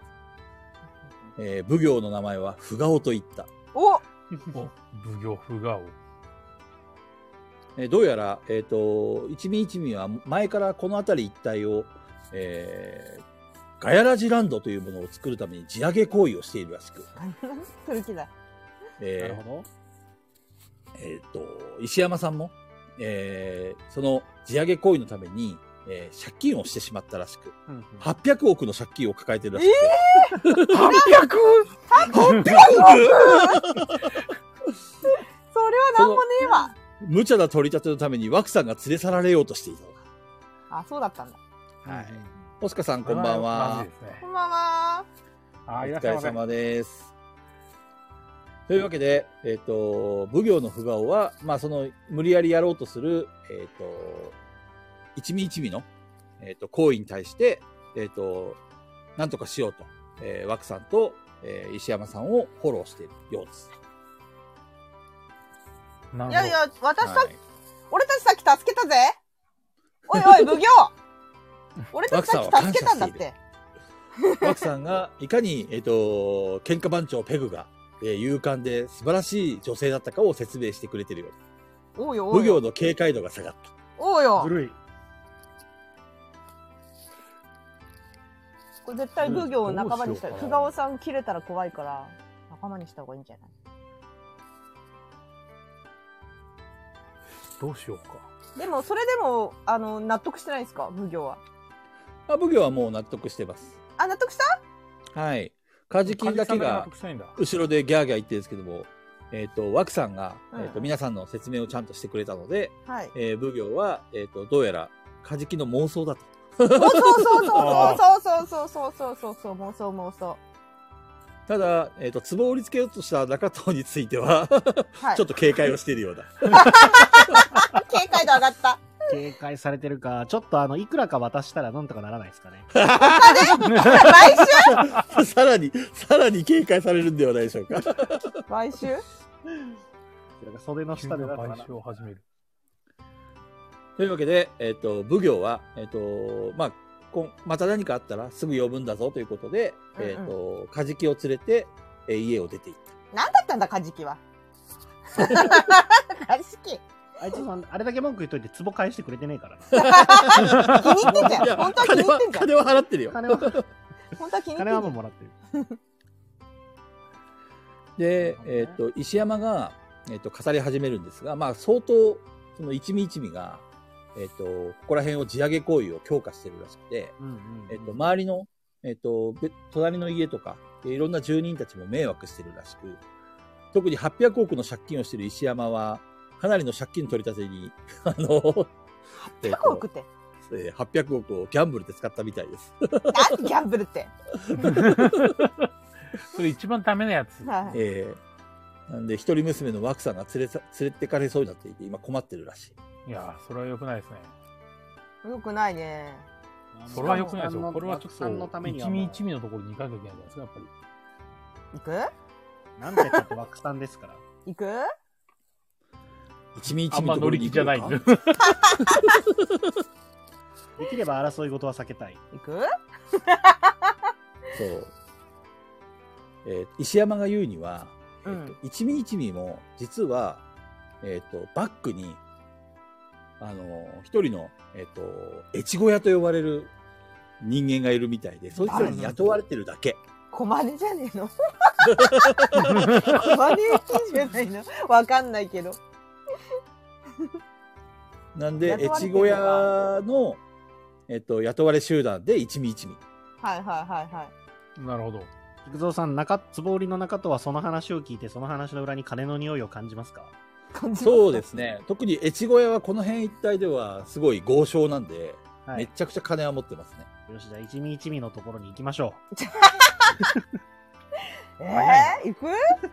奉行の名前は、フガオと言った。お奉行、フガオ。どうやら、一味一味は前からこの辺り一帯を、ガヤラジランドというものを作るために地上げ行為をしているらしく。トルキだ。なるほど。石山さんも、その地上げ行為のために、借金をしてしまったらしく、うんうん、800億の借金を抱えてるらしく、800億それはなんもねえわ。無茶な取り立てのためにワクさんが連れ去られようとしていたのだ。あ、そうだったんだ。はい。オスカさん、こんばんは。こんばんは。お疲れ様です。というわけで、奉行の不顔は、まあ、その、無理やりやろうとする、一味一味の、行為に対して、なんとかしようと、枠さんと、石山さんをフォローしているようです。いやいや、俺たちさっき助けたぜ。おいおい、奉行俺たちさっき助けたんだって。枠さんが、いかに、喧嘩番長ペグが、勇敢で素晴らしい女性だったかを説明してくれてるようだ。おうよおうよ。奉行の警戒度が下がった。おうよ。ずるい。これ絶対奉行を仲間にしたら、久我さん切れたら怖いから、仲間にした方がいいんじゃない？どうしようか。でも、それでも、納得してないですか、奉行は。あ、奉行はもう納得してます。あ、納得した？はい。カジキだけが後ろでギャーギャー言ってるんですけども、ワクさんが、皆さんの説明をちゃんとしてくれたので、はい、奉行は、どうやらカジキの妄想だと。そう妄想。ただ、壺を売りつけようとした中藤については、はい、ちょっと警戒をしているようだ。警戒度上がった。警戒されてるか、ちょっといくらか渡したらなんとかならないですかね。毎週さらに警戒されるんではないでしょうか。毎週袖の下で買収を始める。というわけで、奉行は、また何かあったらすぐ呼ぶんだぞということで、うんうん、カジキを連れて、家を出ていった。なんだったんだ、カジキは。カジキ。あいつさん、あれだけ文句言っといて、壺返してくれてねえからな。気に入ってんじゃん。本当は気に入ってんじゃん。金は払ってるよ。本当は気に入ってんじゃん。金はもうもらってる。で、石山が、語り始めるんですが、まあ、相当、その一味一味が、ここら辺を地上げ行為を強化してるらしくて、うんうんうん、周りの、隣の家とか、いろんな住人たちも迷惑してるらしく、特に800億の借金をしてる石山は、かなりの借金取り立てに、800億って800億をギャンブルで使ったみたいです。なんでギャンブルってそれ一番ダメなやつ。はい、なんで一人娘のワクさんが連れてかれそうになっていて今困ってるらしい。いやー、それは良くないですね。良くないね。それは良くないですよ。これはちょっと一味一味のところに行かなきゃいけないんですか、やっぱり。行く？なんでちょっとワクさんですから。行く？一味一味のところに行くか。あんま乗り気じゃない。できれば争い事は避けたい。行く？そう。石山が言うには。うん、一味一味も実は、バックに一人の、越後屋と呼ばれる人間がいるみたいで、そいつらに雇われてるだけ。小真似じゃねえの小真似じゃないのわかんないけどなんで越後屋の、雇われ集団で一味一味。はいはいはいはい、なるほど。菊蔵さん、壺売りの中とはその話を聞いて、その話の裏に金の匂いを感じますか？そうですね。特に越後屋はこの辺一帯ではすごい豪商なんで、はい、めちゃくちゃ金は持ってますね。よし、じゃあ一味一味のところに行きましょう。行く？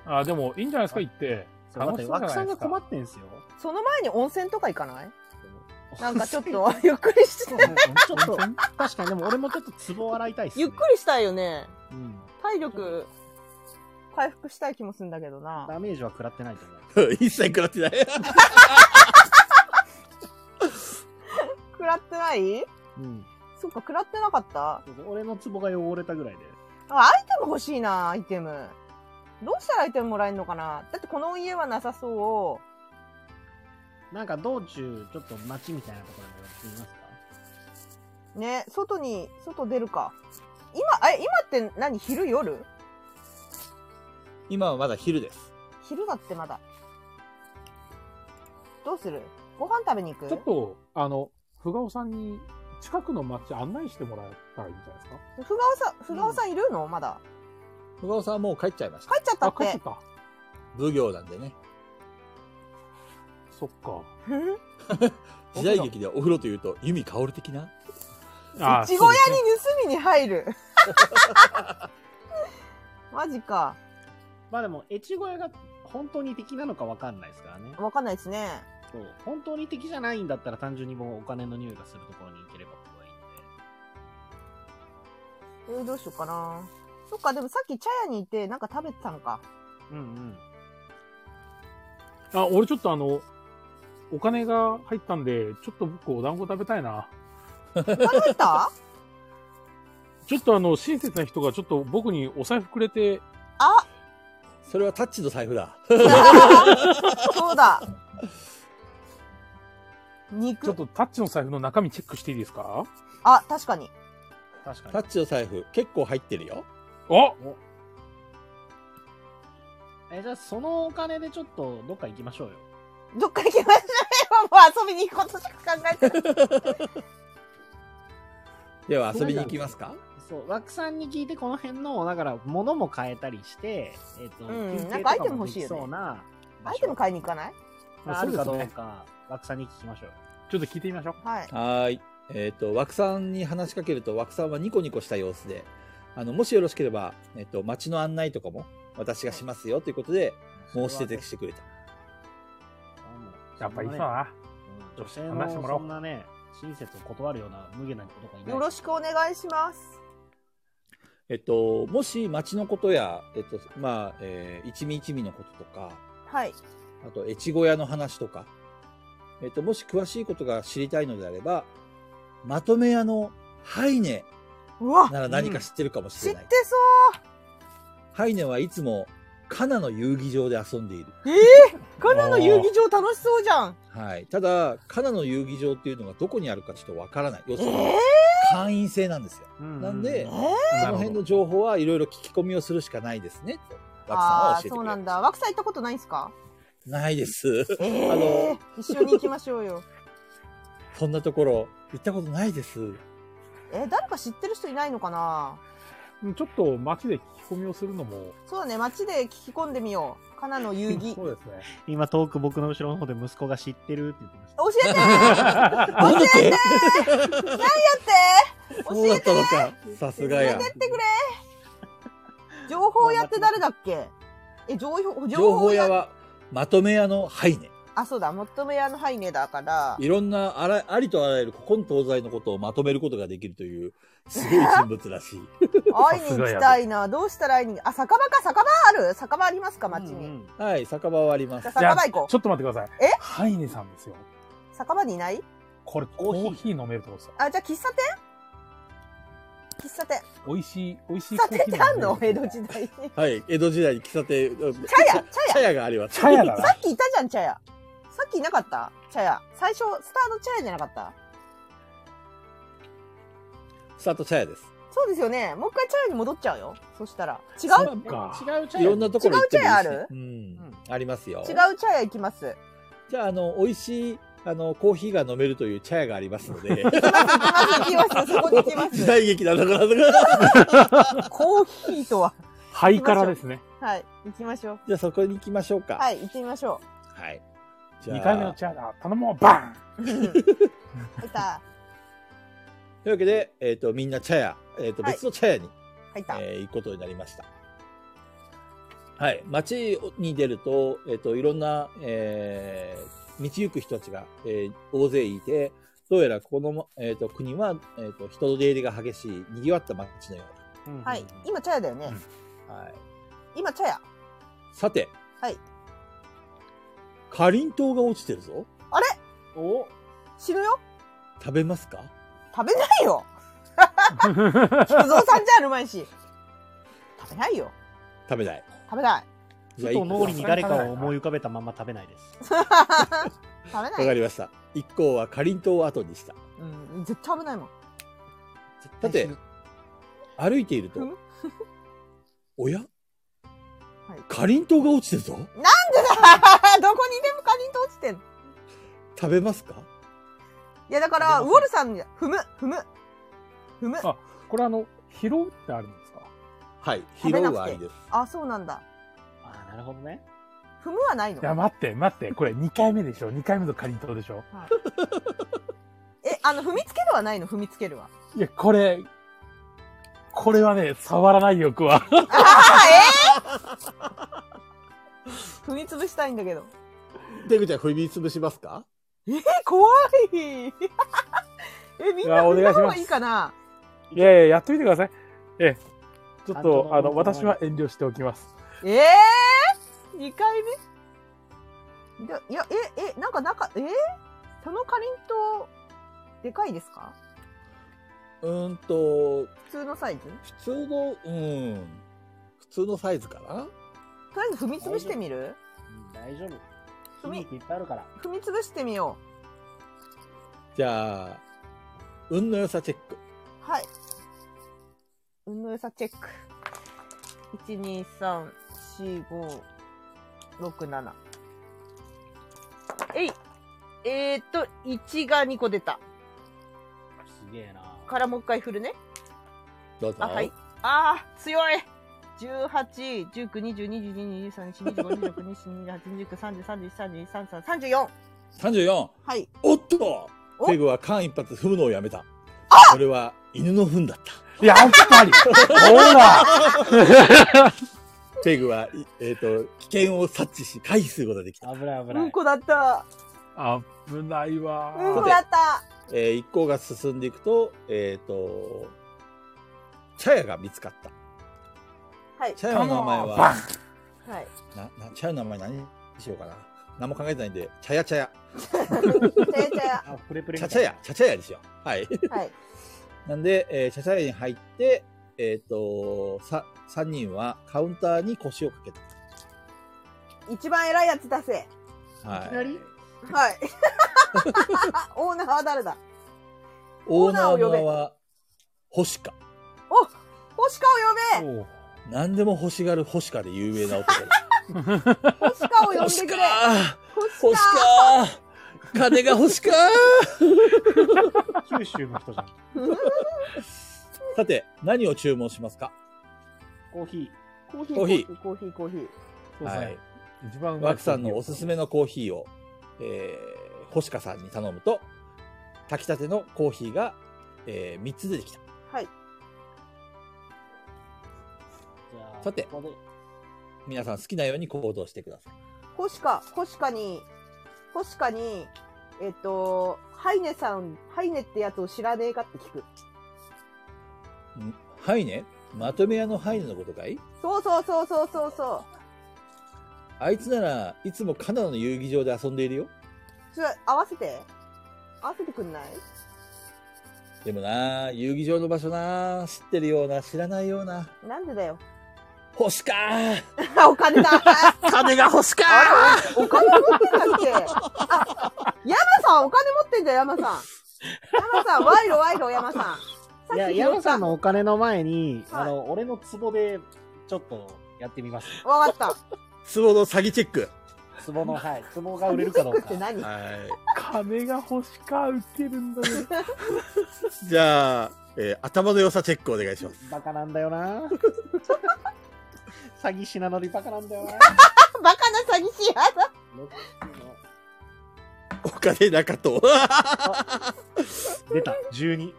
あ、でもいいんじゃないですか、行って。待って、枠さんが困ってんすよ。その前に温泉とか行かない？なんかちょっとゆっくりして、ちょっと確かに。でも俺もちょっと壺洗いたいっすね。ゆっくりしたいよね。うん。体力回復したい気もするんだけどな。ダメージは食らってないと思う。一切食らってない。食らってない？うん。そっか、食らってなかった。俺の壺が汚れたぐらいで。アイテム欲しいな、アイテム。どうしたらアイテムもらえるのかな。だってこの家はなさそう。なんか道中ちょっと街みたいなところに行ってみますか。ね、外出るか。今って何、昼夜？今はまだ昼です。昼だってまだ。どうする？ご飯食べに行く？ちょっと、ふがおさんに近くの町案内してもらえたらいいんじゃないですか？ふがおさんいるの？まだ。ふがおさんはもう帰っちゃいました。帰っちゃったって。帰っちゃった。奉行なんでね。そっか。時代劇ではお風呂というと、由美薫的な？越後屋に盗みに入る。マジか。まあでも越後屋が本当に敵なのか分かんないですからね。分かんないですね。そう、本当に敵じゃないんだったら単純にもうお金の匂いがするところに行ければ僕はいいんで。どうしようかな。そっか、でもさっき茶屋にいてなんか食べてたのか。うんうん。あ、俺ちょっとお金が入ったんでちょっと僕お団子食べたいな。ちょっと親切な人がちょっと僕にお財布くれて。あ、それはタッチの財布だ。そうだ。肉。ちょっとタッチの財布の中身チェックしていいですか？あ、確かに。タッチの財布結構入ってるよ。お。じゃあそのお金でちょっとどっか行きましょうよ。どっか行きましょうよ。もう遊びに行くことしか考えてない。では遊びに行きますか？そう、枠さんに聞いてこの辺のだから物も変えたりして、なんかアイテム欲しいよね。アイテム買いに行かない？あるかどうか枠さんに聞きましょう。ちょっと聞いてみましょう。はい。はい。枠さんに話しかけると枠さんはニコニコした様子で、もしよろしければ町の案内とかも私がしますよということで申し出てきてくれた。やっぱりいいな。女性のそんなね親切を断るような無下なことがいない。よろしくお願いします。もし町のことやまあ、一味一味のこととか、はい、あと越後屋の話とか、もし詳しいことが知りたいのであればまとめ屋のハイネなら何か知ってるかもしれない。うん、知ってそう。ハイネはいつもカナの遊技場で遊んでいる。カナの遊技場楽しそうじゃん。はい。ただカナの遊技場っていうのがどこにあるかちょっとわからない。要するに会員制なんですよ。なんで、その辺の情報はいろいろ聞き込みをするしかないですね。とワクさんは教えてくれました。そうなんだ。ワクさん行ったことないんすか？ないです。一緒に行きましょうよ。そんなところ行ったことないです。誰か知ってる人いないのかな？ちょっと街で聞き込みをするのも。そうだね、街で聞き込んでみよう。カナの遊戯。そうですね。今遠く僕の後ろの方で息子が知ってるって言ってました。教えてー教えてー何やって教えてーさすがや。教えてってくれー情報屋って誰だっけ？情報屋は、まとめ屋のハイネ。あ、そうだ、まとめ屋のハイネだから。いろんなありとあらゆる古今東西のことをまとめることができるという、すごい人物らしい。会いに行きたいな。どうしたら会いに、あ、酒場か、酒場ある？酒場ありますか、街に。うんうん、はい、酒場はあります。酒場行こう。ちょっと待ってください。え？ハイネさんですよ。酒場にいない？これ、コーヒー飲めるとこですよ。あ、じゃあ、喫茶店。美味しいコーヒー。喫茶店ってあんの？江戸時代に。はい、江戸時代に喫茶店。茶屋があります。茶屋だな。さっきいたじゃん、茶屋。さっきいなかった？茶屋。最初、スターの茶屋じゃなかった？スタート茶屋です。そうですよね。もう一回茶屋に戻っちゃうよ。そしたら。違う？違う茶屋。いろんなところ行ってもいいし。違う茶屋ある？うん。ありますよ。違う茶屋行きます。じゃあ、美味しい、コーヒーが飲めるという茶屋がありますので。行きます。そこに行きます。時代劇だから。コーヒーとは。ハイカラですね。はい。行きましょう。じゃあ、そこに行きましょうか。はい。行ってみましょう。はい。2回目のチャーだ。頼もう、バーンというわけで、みんな茶屋、はい、別の茶屋に、行くことになりました。はい。街に出ると、いろんな、道行く人たちが、大勢いて、どうやらこの、国は、人出入りが激しい、賑わった街のような。はい。今茶屋だよね。うん、はい。今茶屋。さて。はい。かりんとうが落ちてるぞ。あれ？お？死ぬよ？食べますか？食べないよ。菊蔵さんじゃうまいし。食べないよ。食べない。ちょっと脳裏に誰かを思い浮かべたまま食べないです。食べない。わかりました。一行はかりんとうを後にした。うん、絶対危ないもん。だって歩いていると、おや？かりんとうが落ちてるぞ。なんでだどこにでもかりんとう落ちてんの。食べますか。いやだからウォルさんに踏む。あ、これ拾うってあるんですか。はい、拾うはありです。あ、そうなんだ。あ、なるほどね。踏むはないの。いや待ってこれ2回目でしょ。2回目のかりんとうでしょ。はい、踏みつけるはないの。踏みつけるは。いやこれはね、触らない欲は。踏みつぶしたいんだけど。デグちゃん、踏みつぶしますか？怖い。みんな踏んだ方がいいかな？いやいや、やってみてください。ちょっと、私は遠慮しておきます。2回目？いや、なんか、そのかりんとう、でかいですか？普通のサイズ？普通のサイズかな？とりあえず踏みつぶしてみる？大丈夫。いっぱいあるから。踏みつぶしてみよう。じゃあ、運の良さチェック。はい。運の良さチェック。1、2、3、4、5、6、7。1が2個出た。すげえな。からもう一回振るね。どうぞ。あ、はい。あー、強い。18、19、20、22、22、23、24、25、26、27、28、29、30、31、32、33、34。34。はい。おっと。ペグは間一髪踏むのをやめた。あ、それは犬の糞だった。やっぱり。ほら。ペグは危険を察知し回避することができた。危ない。うんこだった。危ないわ。うん、やった。一行が進んでいくと、茶屋が見つかった。はい。茶屋の名前は、はい。茶屋の名前何しようかな。何も考えてないんで、茶屋茶屋。茶屋ですよ。はい。はい。なんで、茶屋に入って、3人はカウンターに腰をかけた。一番偉いやつ出せ。はい。何？はい。オーナーは誰だ？オーナーは星香。お、星香を呼べ。何でも欲しがる星香で有名な男だ。星香を呼んでくれ。星香。金が欲しかー。九州の人じゃん。さて、何を注文しますか？コーヒー。はい、一番ワクさんのおすすめのコーヒーを、星香さんに頼むと、炊きたてのコーヒーが、3つ出てきた。はい。さて、皆さん好きなように行動してください。星香に、ハイネってやつを知らねえかって聞く。ハイネ？まとめ屋のハイネのことかい？そう。あいつならいつもカナダの遊技場で遊んでいるよ。ちょ、合わせてくんない？でもな、遊技場の場所な、知ってるような知らないような。なんでだよ。欲しかー。お金だー。金が欲しかー。お金持ってんだっけ。あ、ヤマさんお金持ってんじゃん、ヤマさん。賄賂、ヤマさん。いや、ヤマさんのお金の前に、はい、俺の壺でちょっとやってみます。わかった。壺の詐欺チェック。壺が売れるかどうか。何？はい。金が欲しか、売ってるんだよ。じゃあ、頭の良さチェックお願いします。バカなんだよな。詐欺師なのにバカなんだよな。バカな詐欺師やだ。お金なかと。出た。12。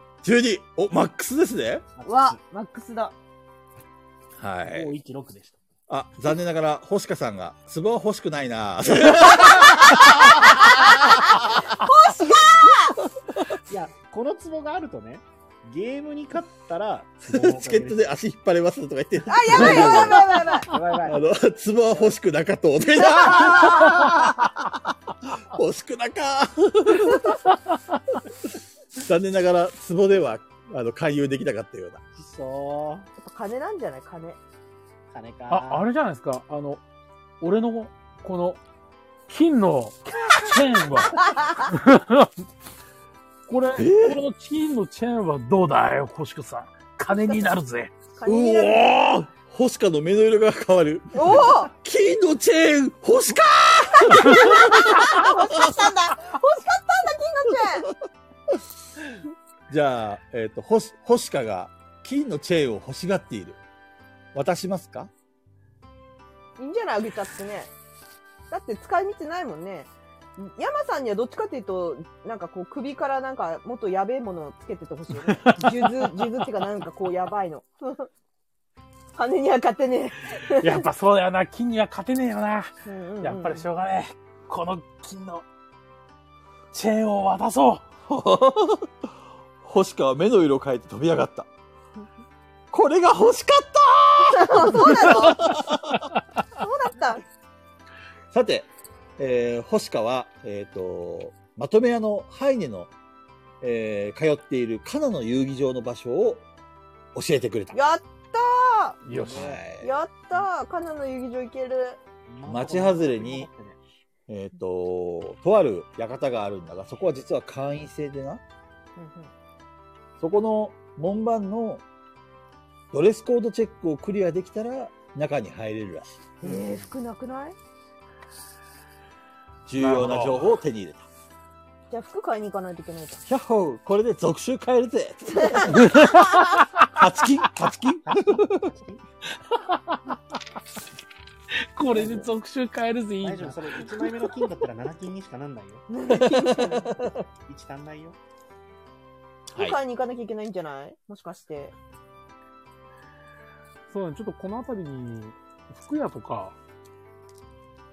お、マックスですね。わ、マックスだ。はい。516でした。あ、残念ながら星香さんが壺は欲しくないな。星香。いや、この壺があるとね。ゲームに勝ったら、チケットで足引っ張れますとか言ってる。あ、やばい。ツボは欲しくなかと。欲しくなか。残念ながら、ツボでは、勧誘できなかったような。そう。やっぱ金なんじゃない？金か。あれじゃないですか。俺の、この、金のチェーンは。この金のチェーンはどうだい、星香さん。金になるぜ。おお、星香の目の色が変わる。おお、金のチェーン、星香。欲しかったんだ、金のチェーン。じゃあ、星香が金のチェーンを欲しがっている。渡しますか？いいんじゃない、あげちゃってね。だって使い道ないもんね。山さんにはどっちかというと、なんかこう首からなんかもっとやべえものをつけててほしいよね。数珠っていうか、なんかこうやばいの。金には勝てねえ。やっぱそうだよな、金には勝てねえよな。うん、やっぱりしょうがねえ。この金のチェーンを渡そう。星香は目の色を変えて飛び上がった。これが欲しかった。そうなの。そうだった。さて。星香は、まとめ屋のハイネの、通っているカナの遊技場の場所を教えてくれた。やったー、よし、やったー、カナの遊技場行ける。町外れに、とある館があるんだが、そこは実は会員制でな、そこの門番のドレスコードチェックをクリアできたら中に入れるらしい。服なくない？重要な情報を手に入れた。じゃあ服買いに行かないといけないじゃん。キャッホー、これで続集買えるぜ。8金。これで続集買えるぜ。いいじゃん。それ1枚目の金だったら7金にしかなんないよ。1足んないよ。服買いに行かなきゃいけないんじゃない？もしかして。そうね、ちょっとこの辺りに服屋とか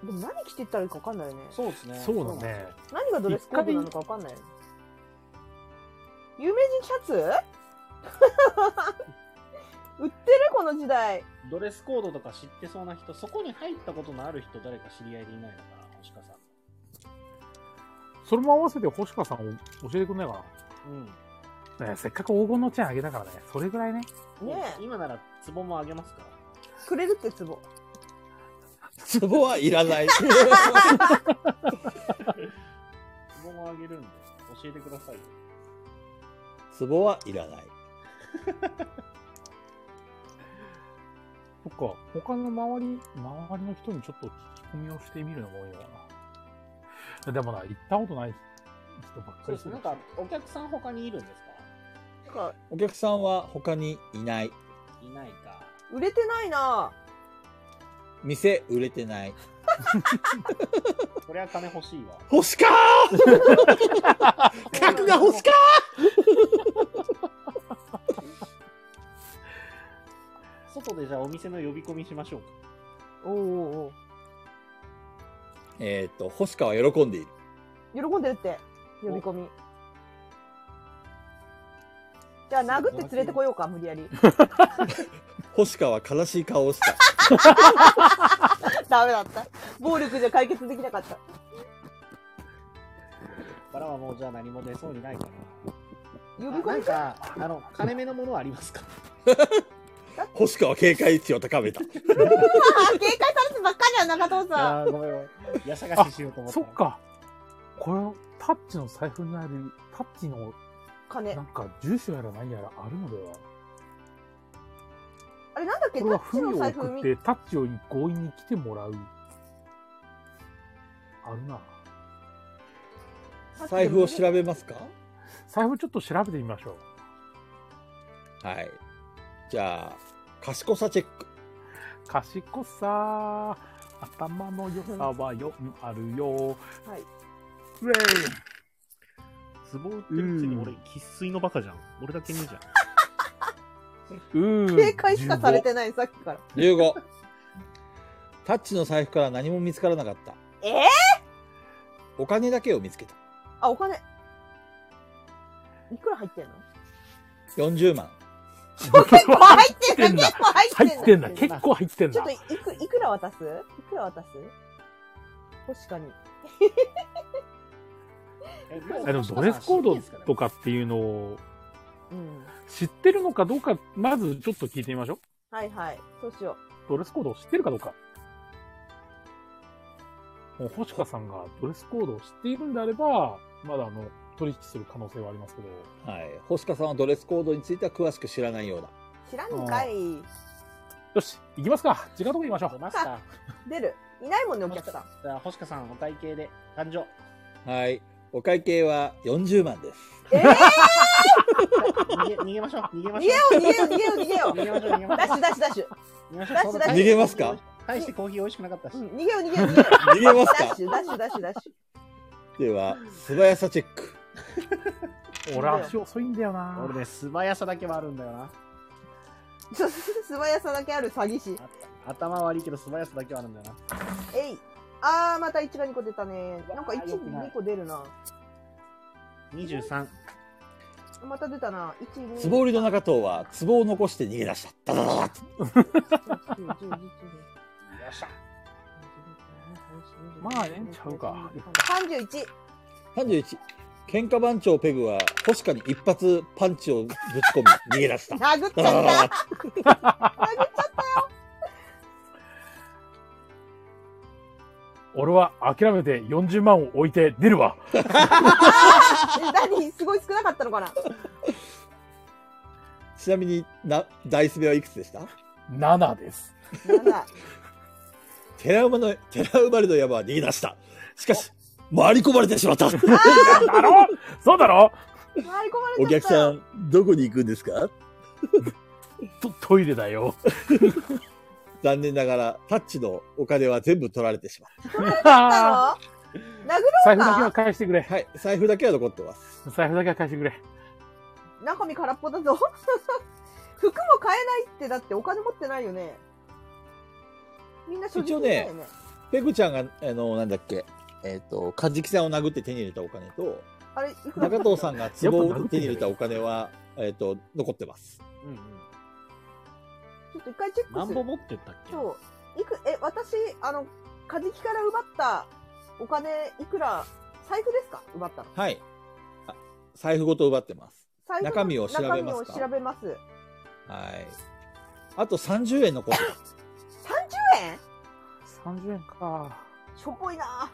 でも何着ていったらいいか分かんないよね。そうですね。そうだね。何がドレスコードなのか分かんない。有名人シャツ売ってるこの時代。ドレスコードとか知ってそうな人、そこに入ったことのある人、誰か知り合いでいないのかな、星川さん。それも合わせて星川さん教えてくんないかな。うん、ね。せっかく黄金のチェーンあげたからね、それぐらいね。ねえ、今なら壺もあげますから。くれるって壺。壺はいらない。壺もあげるんで、教えてくださいよ。壺はいらない。そっか、他の周りの人にちょっと聞き込みをしてみるのもいいかな。でもな、行ったことない人ばっかり。そうですね。なんかお客さん他にいるんですか？なんかお客さんは他にいない。いないか。売れてないな。店売れてない。これは金欲しいわ。欲しかー。客が欲しかー。外でじゃあお店の呼び込みしましょうか。おうおうおう。星川は喜んでいる。喜んでるって呼び込み。じゃあ殴って連れてこようか無理やり。星川は悲しい顔をした。ダメだった。暴力じゃ解決できなかった。バラはもうじゃあ何も出そうにないかな。呼び込みか。金目のものはありますか。星川は警戒値を高めた。警戒されてばっかりじゃん中藤さん。ごめんごめん。やさがししようと思った。そっか。これタッチの財布にあるタッチの金なんか住所やら何やらあるのでは。あれなんだっけ、これはフリを送ってタッチを強引に来てもらう。あるな。財布を調べますか？財布ちょっと調べてみましょう。はい。じゃあ賢さチェック。賢さ、頭の良さは4あるよ。はい。ウェイ。ツボ打ってるうちに俺生粋のバカじゃん。俺だけ見るじゃん。警戒しかされてない、さっきから。15。タッチの財布から何も見つからなかった。お金だけを見つけた。あ、お金。いくら入ってんの ?40 万。結構入ってんだ、結構入ってんだ。結構入ってんだ。ちょっといくら渡す？いくら渡す？確かに。でもドレスコードとかっていうのを、うん、知ってるのかどうか、まずちょっと聞いてみましょう。はいはい。そうしよう。ドレスコードを知ってるかどうか。もう、星香さんがドレスコードを知っているんであれば、まだ取引する可能性はありますけど。はい。星香さんはドレスコードについては詳しく知らないようだ。知らんかい。よし、行きますか。違うとこ行きましょう。出ました。出る。いないもんね、お客さん。じゃあ、星香さん、お会計で、勘定。はい。お会計は40万です。逃げましょう。逃げよう。ダッシュ。逃げますか？大してコーヒー美味しくなかったし。逃げよう。逃げますか？ダッシュ。では、素早さチェック。俺、足遅いんだよな。俺ね、素早さだけはあるんだよな。素早さだけある詐欺師。頭悪いけど素早さだけはあるんだよな。えい。あー、また1が2個出たね。なんか1、2個出るな。23。また出たな。つぼ売りの中藤はつぼを残して逃げ出した。ダダダダッ。まあええんちゃうか。31。喧嘩番長ペグは星香に一発パンチをぶち込み逃げ出した。殴っちゃった。よ。俺は諦めて40万を置いて出るわ。何すごい少なかったのかな。ちなみにダイス目はいくつでした ?7 です。寺生まれの山は逃げ出した。しかし、回り込まれてしまった。そうだろ。回り込まれてしまった。お客さん、どこに行くんですか？トイレだよ。残念ながら、タッチのお金は全部取られてしまった。殴ろうか。財布だけは返してくれ。はい。財布だけは残ってます。財布だけは返してくれ。中身空っぽだぞ。服も買えないって、だってお金持ってないよね。みんな所持金ないよね。一応ね、ペグちゃんがなんだっけ、カジキさんを殴って手に入れたお金と、あれ中藤さんが壺を手に入れたお金は残ってます。うんうん。ちょっと一回チェックする。何本持ってったっけ？そう。私カジキから奪ったお金いくら、財布ですか？奪ったの。はい。財布ごと奪ってます。中身を調べますか？中身を調べます。はい。あと30円残ってます。30円？ 30 円か。しょぼいな。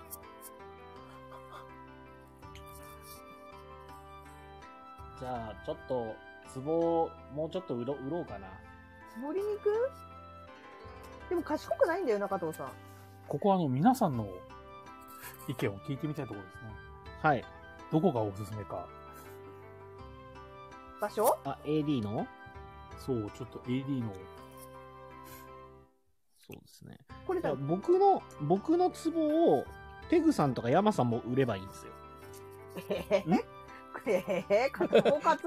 じゃあちょっと壺をもうちょっと売ろうかな。盛りに行く？でも賢くないんだよ中藤さん。ここは皆さんの意見を聞いてみたいところですね。はい。どこがおすすめか。場所？あ、AD の？そう、ちょっと AD の。そうですね。これだ。僕の壺をペグさんとかヤマさんも売ればいいんですよ。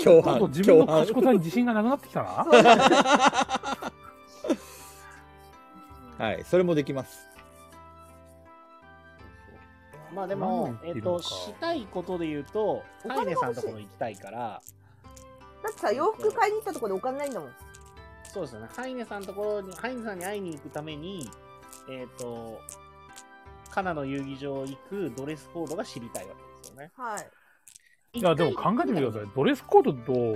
共犯。自分の賢さに自信がなくなってきたな。はい、それもできます。まあでもしたいことで言うとカイネさんのところに行きたいから。だってさ、洋服買いに行ったところでお金ないんだもん。そうですよね。ハイネさんに会いに行くために、カナの遊技場行くドレスコードが知りたいわけですよね。はい。いや、でも考えてみてください。ドレスコードと、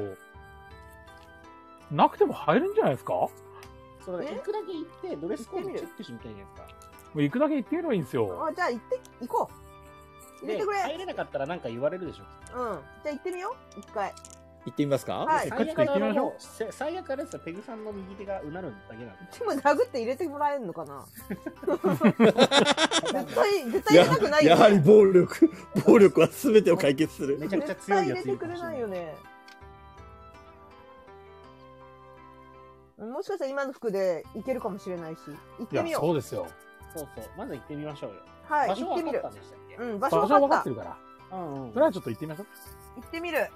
なくても入るんじゃないですか？そうだね。行くだけ行って、ドレスコードチェックしに行きたいじゃないですか。もう行くだけ行ってみればいいんですよ。あ、じゃあ行こう。入れてくれ。入れなかったらなんか言われるでしょ。うん。じゃあ行ってみよう。一回。行ってみますか？はい、最悪あれですよ、ペグさんの右手がうなるだけなんで。でも殴って入れてもらえるのかな？絶対入れなくないよね。やはり暴力は全てを解決する。めちゃくちゃ強いやついるかもしれない。絶対入れてくれないよね。もしかしたら今の服でいけるかもしれないし、行ってみよう。そうですよ。そう、まず行ってみましょうよ。はい、行ってみる。うん、場所は分かってるから。それはちょっと行ってみましょう。行ってみる。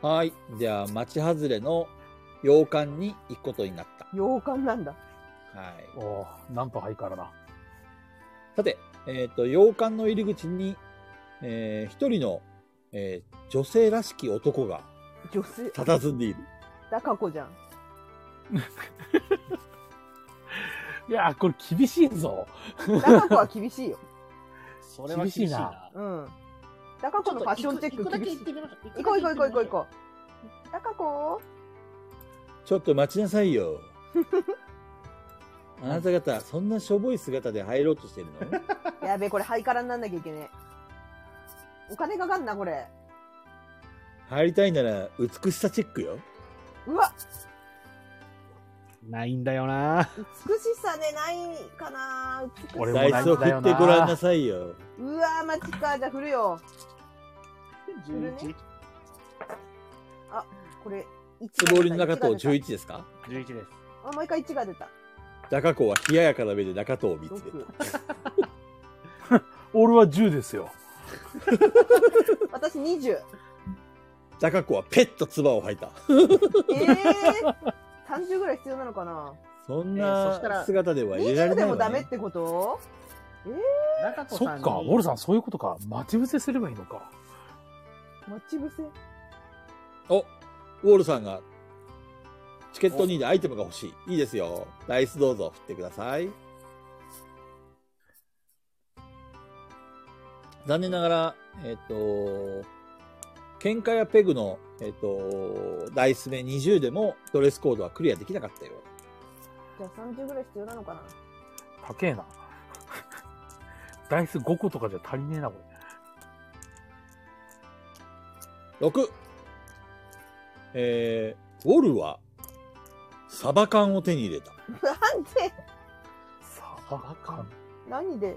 はい。じゃあ、町外れの洋館に行くことになった。洋館なんだ。はい。おぉ、なんとハイカラな。さて、洋館の入り口に、一人の、女性らしき男が、佇んでいる。ダカ子じゃん。いやー、これ厳しいぞ。ダカ子は厳しいよ。それは厳しいな。うん。ダカ子のファッションチェック厳しい。行こう行こう行こう行こう。ダカ子？ちょっと待ちなさいよ。あなた方、そんなしょぼい姿で入ろうとしてるの？やべえ、これハイカラになんなきゃいけねえ。お金かかんな、これ。入りたいなら、美しさチェックよ。うわないんだよな。美しさね、ないかな。俺もないんだよな。ダイスを振ってごらんなさいよ。うわー、マジか。じゃあ振るよ。振るね。あ、これつぼりの中藤11ですか？11です。あ、毎回1が出た。中藤は冷ややかな目で中藤を見つけた。俺は10ですよ。私20。中藤はペッと唾を吐いた。30ぐらい必要なのかな。そんな姿では入れられないわね。20でもダメってこと？そっか、ウォルさんそういうことか。待ち伏せすればいいのか。待ち伏せ。お、ウォルさんがチケット2でアイテムが欲しい。いいですよ。ダイスどうぞ振ってください。残念ながら喧嘩やペグの、ダイス目20でもドレスコードはクリアできなかったよ。じゃあ30ぐらい必要なのかな。高えな。ダイス5個とかじゃ足りねえな、これ。6。ウォルは、サバ缶を手に入れた。なんでサバ缶何で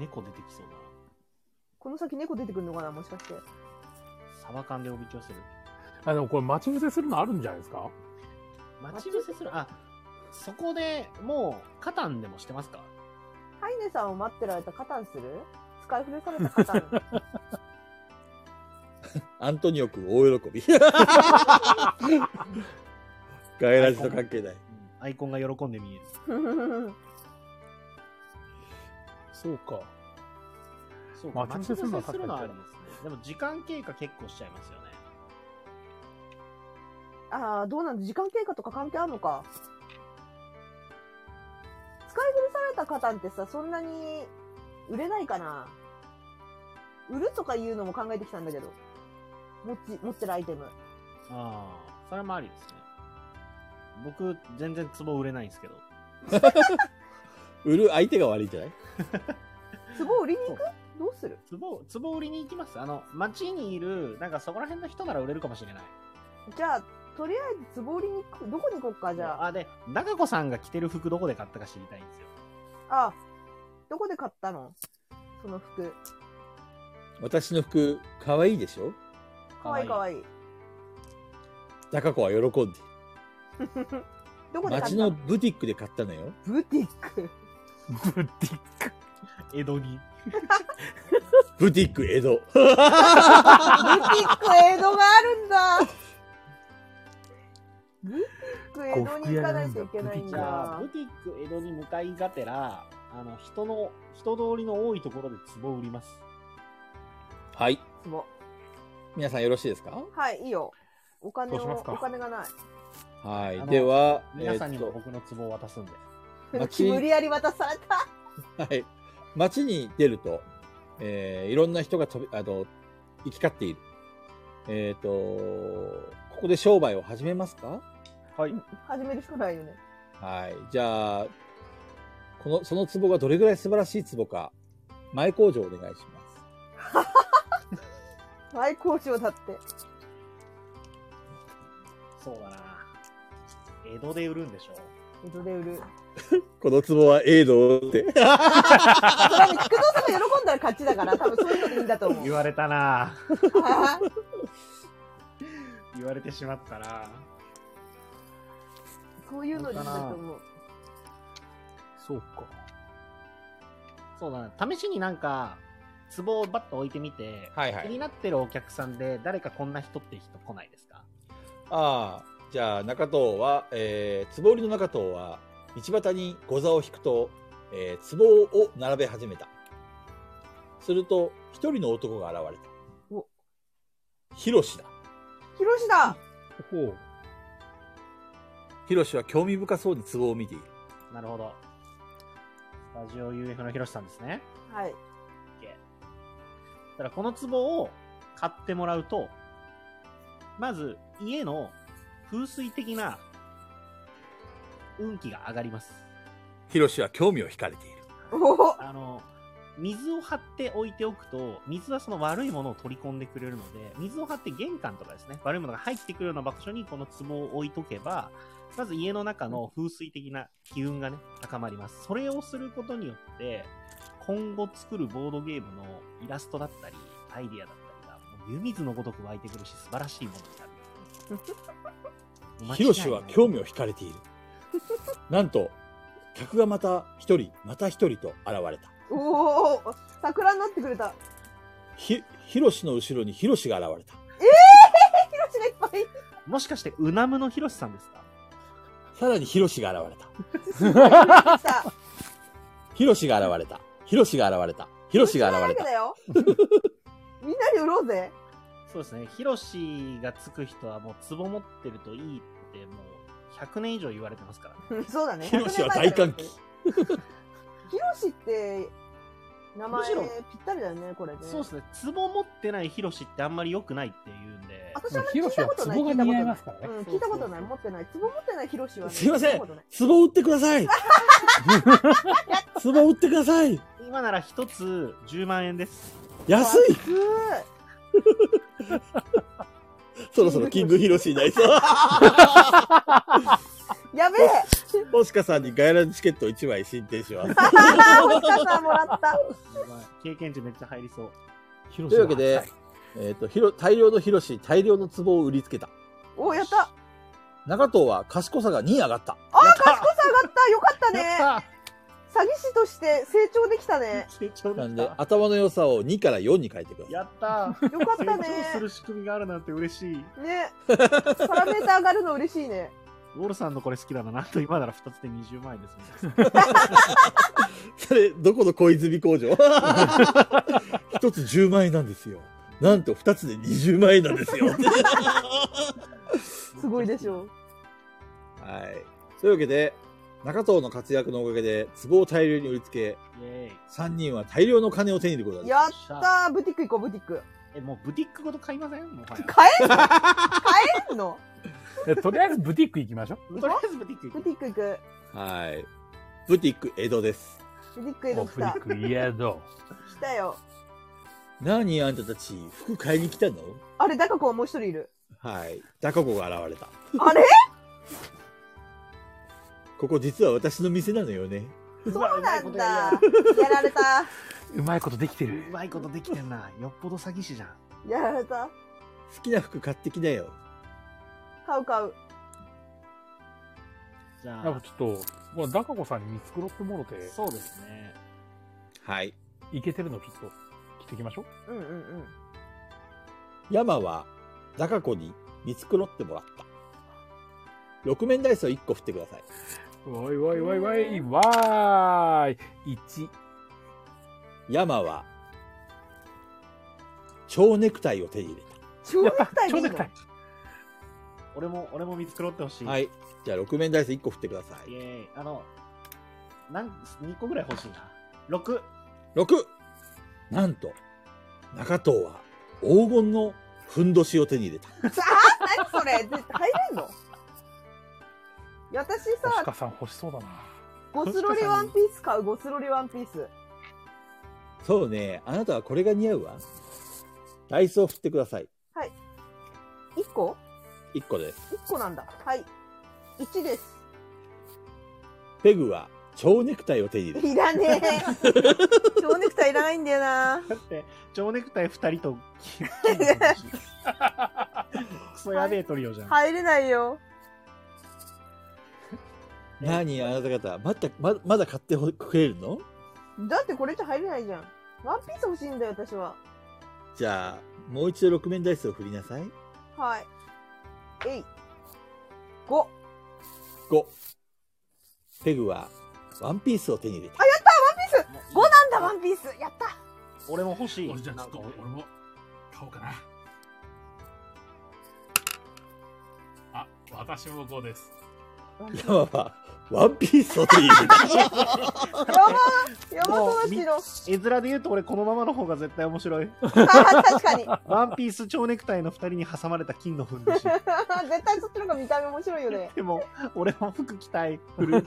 猫出てきそうな。この先猫出てくるのかな、もしかして。サバ缶でおびき寄せる。あ、でもこれ待ち伏せするのあるんじゃないですか。待ち伏せする、あ、そこでもうカタンでもしてますか。ハイネさんを待ってられたカタンする？使い古されたカタン。アントニオ君大喜び。ガイラジと関係ない。アイコンが喜んで見える。そうか。そうか。待ち伏せするのはありですね。でも時間経過結構しちゃいますよね。ああ、どうなんで時間経過とか関係あるのか。使い古されたカタンってさ、そんなに売れないかな。売るとかいうのも考えてきたんだけど、持ってるアイテム。ああ、それもありですね。僕全然壺売れないんですけど。売る相手が悪いんじゃない？壺売りに行く？どうする？壺売りに行きます。街にいるなんかそこら辺の人なら売れるかもしれない。じゃあとりあえず壺売りに行く。どこに行こっかじゃあ。あ、で中子さんが着てる服どこで買ったか知りたいんですよ。あ、どこで買ったの？その服。私の服可愛いでしょ？可愛い可愛い。中子は喜んで。どこで買ったの？町のブティックで買ったのよ。ブティック。ブティック。江戸に。ブティック江戸。ブティック江戸があるんだ。ブティック江戸に行かないといけないんだ。ブティック江戸に向かいがてら、人通りの多いところで壺を売ります。はい。壺。皆さんよろしいですか？はい、いいよ。お金がない。はい、では皆さんにも僕の壺を渡すんで、無理やり渡された。はい、街に出ると、いろんな人が行き交っている。ここで商売を始めますか？はい。始めるしかないよね。はい、じゃあその壺がどれぐらい素晴らしい壺か、前工場お願いします。前工場だって。そうだな。江戸で売るんでしょ。江戸で売る。この壺は江戸って。菊蔵さんが喜んだら勝ちだから、多分そういうのでいいんだと思う。言われたな。言われてしまったな。そういうのでいいんだと思う。そうか。そうだな。試しになんか壺をバッと置いてみて、はいはい、気になってるお客さんで誰かこんな人って人来ないですか？ああ、じゃあ中藤は、壺売りの中藤は道端に御座を引くと、壺を並べ始めた。すると一人の男が現れた。お、ヒロシだ。ヒロシだ。ほう。ヒロシは興味深そうに壺を見ている。なるほど。スタジオ UF のヒロシさんですね。はい。だからこの壺を買ってもらうと、まず家の風水的な運気が上がります。ヒロシは興味を惹かれている。水を張って置いておくと、水はその悪いものを取り込んでくれるので、水を張って玄関とかですね、悪いものが入ってくるような場所にこの壺を置いとけば、まず家の中の風水的な機運がね、高まります。それをすることによって今後作るボードゲームのイラストだったりアイディアだったりがもう湯水のごとく湧いてくるし、素晴らしいものになる。ヒロシは興味を惹かれている。なんと客がまた一人また一人と現れた。おお、桜になってくれた。ヒロシの後ろにヒロシが現れた。ヒロシがいっぱい。もしかしてウナムのヒロシさんですか？さらにヒロシが現れた。ヒロシが現れた。ヒロシが現れた。ヒロシが現れた。みんなで売ろうぜ。そうですね。ヒロシがつく人はもう壺持ってるといいってもう100年以上言われてますからね。そうだね。ヒロシは大歓喜。ヒロシって名前ぴったりだよね、これね。そうですね。壺持ってないヒロシってあんまり良くないって言うんで。私は聞いたことない。ヒロシは壺が似合いますからね。うん、聞いたことない。持ってない。壺持ってないヒロシはね。すいません。壺売ってください。壺売ってください。今なら一つ10万円です。安い。そろそろキングヒロシいないぞ。やべえ。オシカさんにガイランチケット1枚進呈します。オシカさんもらった。経験値めっちゃ入りそう。というわけで、大量のヒロシ、大量の壺を売りつけた。お、やった。中藤は賢さが2上がった。あ、賢さ上がった。よかったね。詐欺師として成長できたね。成長できた。なんで頭の良さを2から4に変えてください。やったー。よかったね。成長する仕組みがあるなんて嬉しい。ね。パラメーター上がるの嬉しいね。ウォルさんのこれ好きだな、なんと今なら2つで20万円ですそれどこの小泉工場1つ10万円なんですよ、なんと2つで20万円なんですよすごいでしょう。はい、そういうわけで中藤の活躍のおかげで壺を大量に売りつけ、3人は大量の金を手に入れることができました。やったー、ブティック行こう、ブティック。もうブティックごと買いません？もう買えんの買えんのとりあえずブティック行きましょう。とりあえずブティック行く。ブティック行く。はい。ブティック江戸です。ブティック江戸来た。ブティック江戸。来たよ。なにあんたたち、服買いに来たの？あれ、ダカ子はもう一人いる。はい。ダカ子が現れた。あれここ実は私の店なのよね。そうなんだ。やられた。うまいことできてる。うまいことできてんな。よっぽど詐欺師じゃん。やられた。好きな服買ってきなよ。買う買う。じゃあ。なんかちょっと、これダカ子さんに見繕ってもろて。そうですね。はい。イケてるのちょっと着てきましょう。うんうんうん。山はダカ子に見繕ってもらった。6面ダイスを1個振ってください。わいわいわいわいわーい。1。山は蝶ネクタイを手に入れた。蝶ネクタイ。蝶ネクタイ。俺も見繕ってほしい。はい。じゃあ6面ダイス1個振ってください。イエーイ。2個ぐらい欲しいな。6。6。なんと中藤は黄金のふんどしを手に入れた。何それ。絶対入れんの？私さ、星香さん欲しそうだな。ゴスロリワンピース買う、ゴスロリワンピース。そうね、あなたはこれが似合うわ。ダイスを振ってください。はい。1個 ?1 個です。1個なんだ。はい。1です。ペグは蝶ネクタイを手に入れる。いらねえ。蝶ネクタイいらないんだよな。だって、蝶ネクタイ2人と。クソやべえトリオじゃん。入れないよ。何あなた方、まだ買ってくれるの？だってこれじゃ入れないじゃん。ワンピース欲しいんだよ、私は。じゃあ、もう一度6面ダイスを振りなさい。はい。えい。5。5。ペグは、ワンピースを手に入れた。あ、やったワンピース !5 なんだ、ワンピースやった。俺も欲しい。じゃあ、ちょっと俺も買おうかな。あ、私も5です。山はワンピースを手に入れた。山の絵面で言うと俺このままの方が絶対面白い。確かに。ワンピース蝶ネクタイの2人に挟まれた金のふんどし。絶対そっちの方が見た目面白いよね。でも俺も服着たい。振りま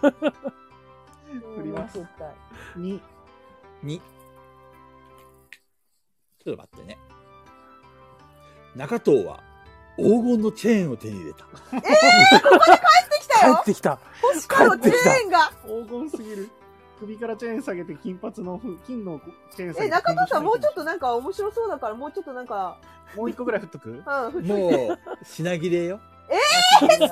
す。2。ちょっと待ってね。中藤は黄金のチェーンを手に入れた。ここで帰ってきた。星からチェーンが黄金すぎる。首からチェーン下げて金髪の金のチェーン下げて。中藤さんもうちょっとなんか面白そうだからもうちょっとなんかもう一個ぐらい振っとく。うん、もう品切れよ。少ねえ。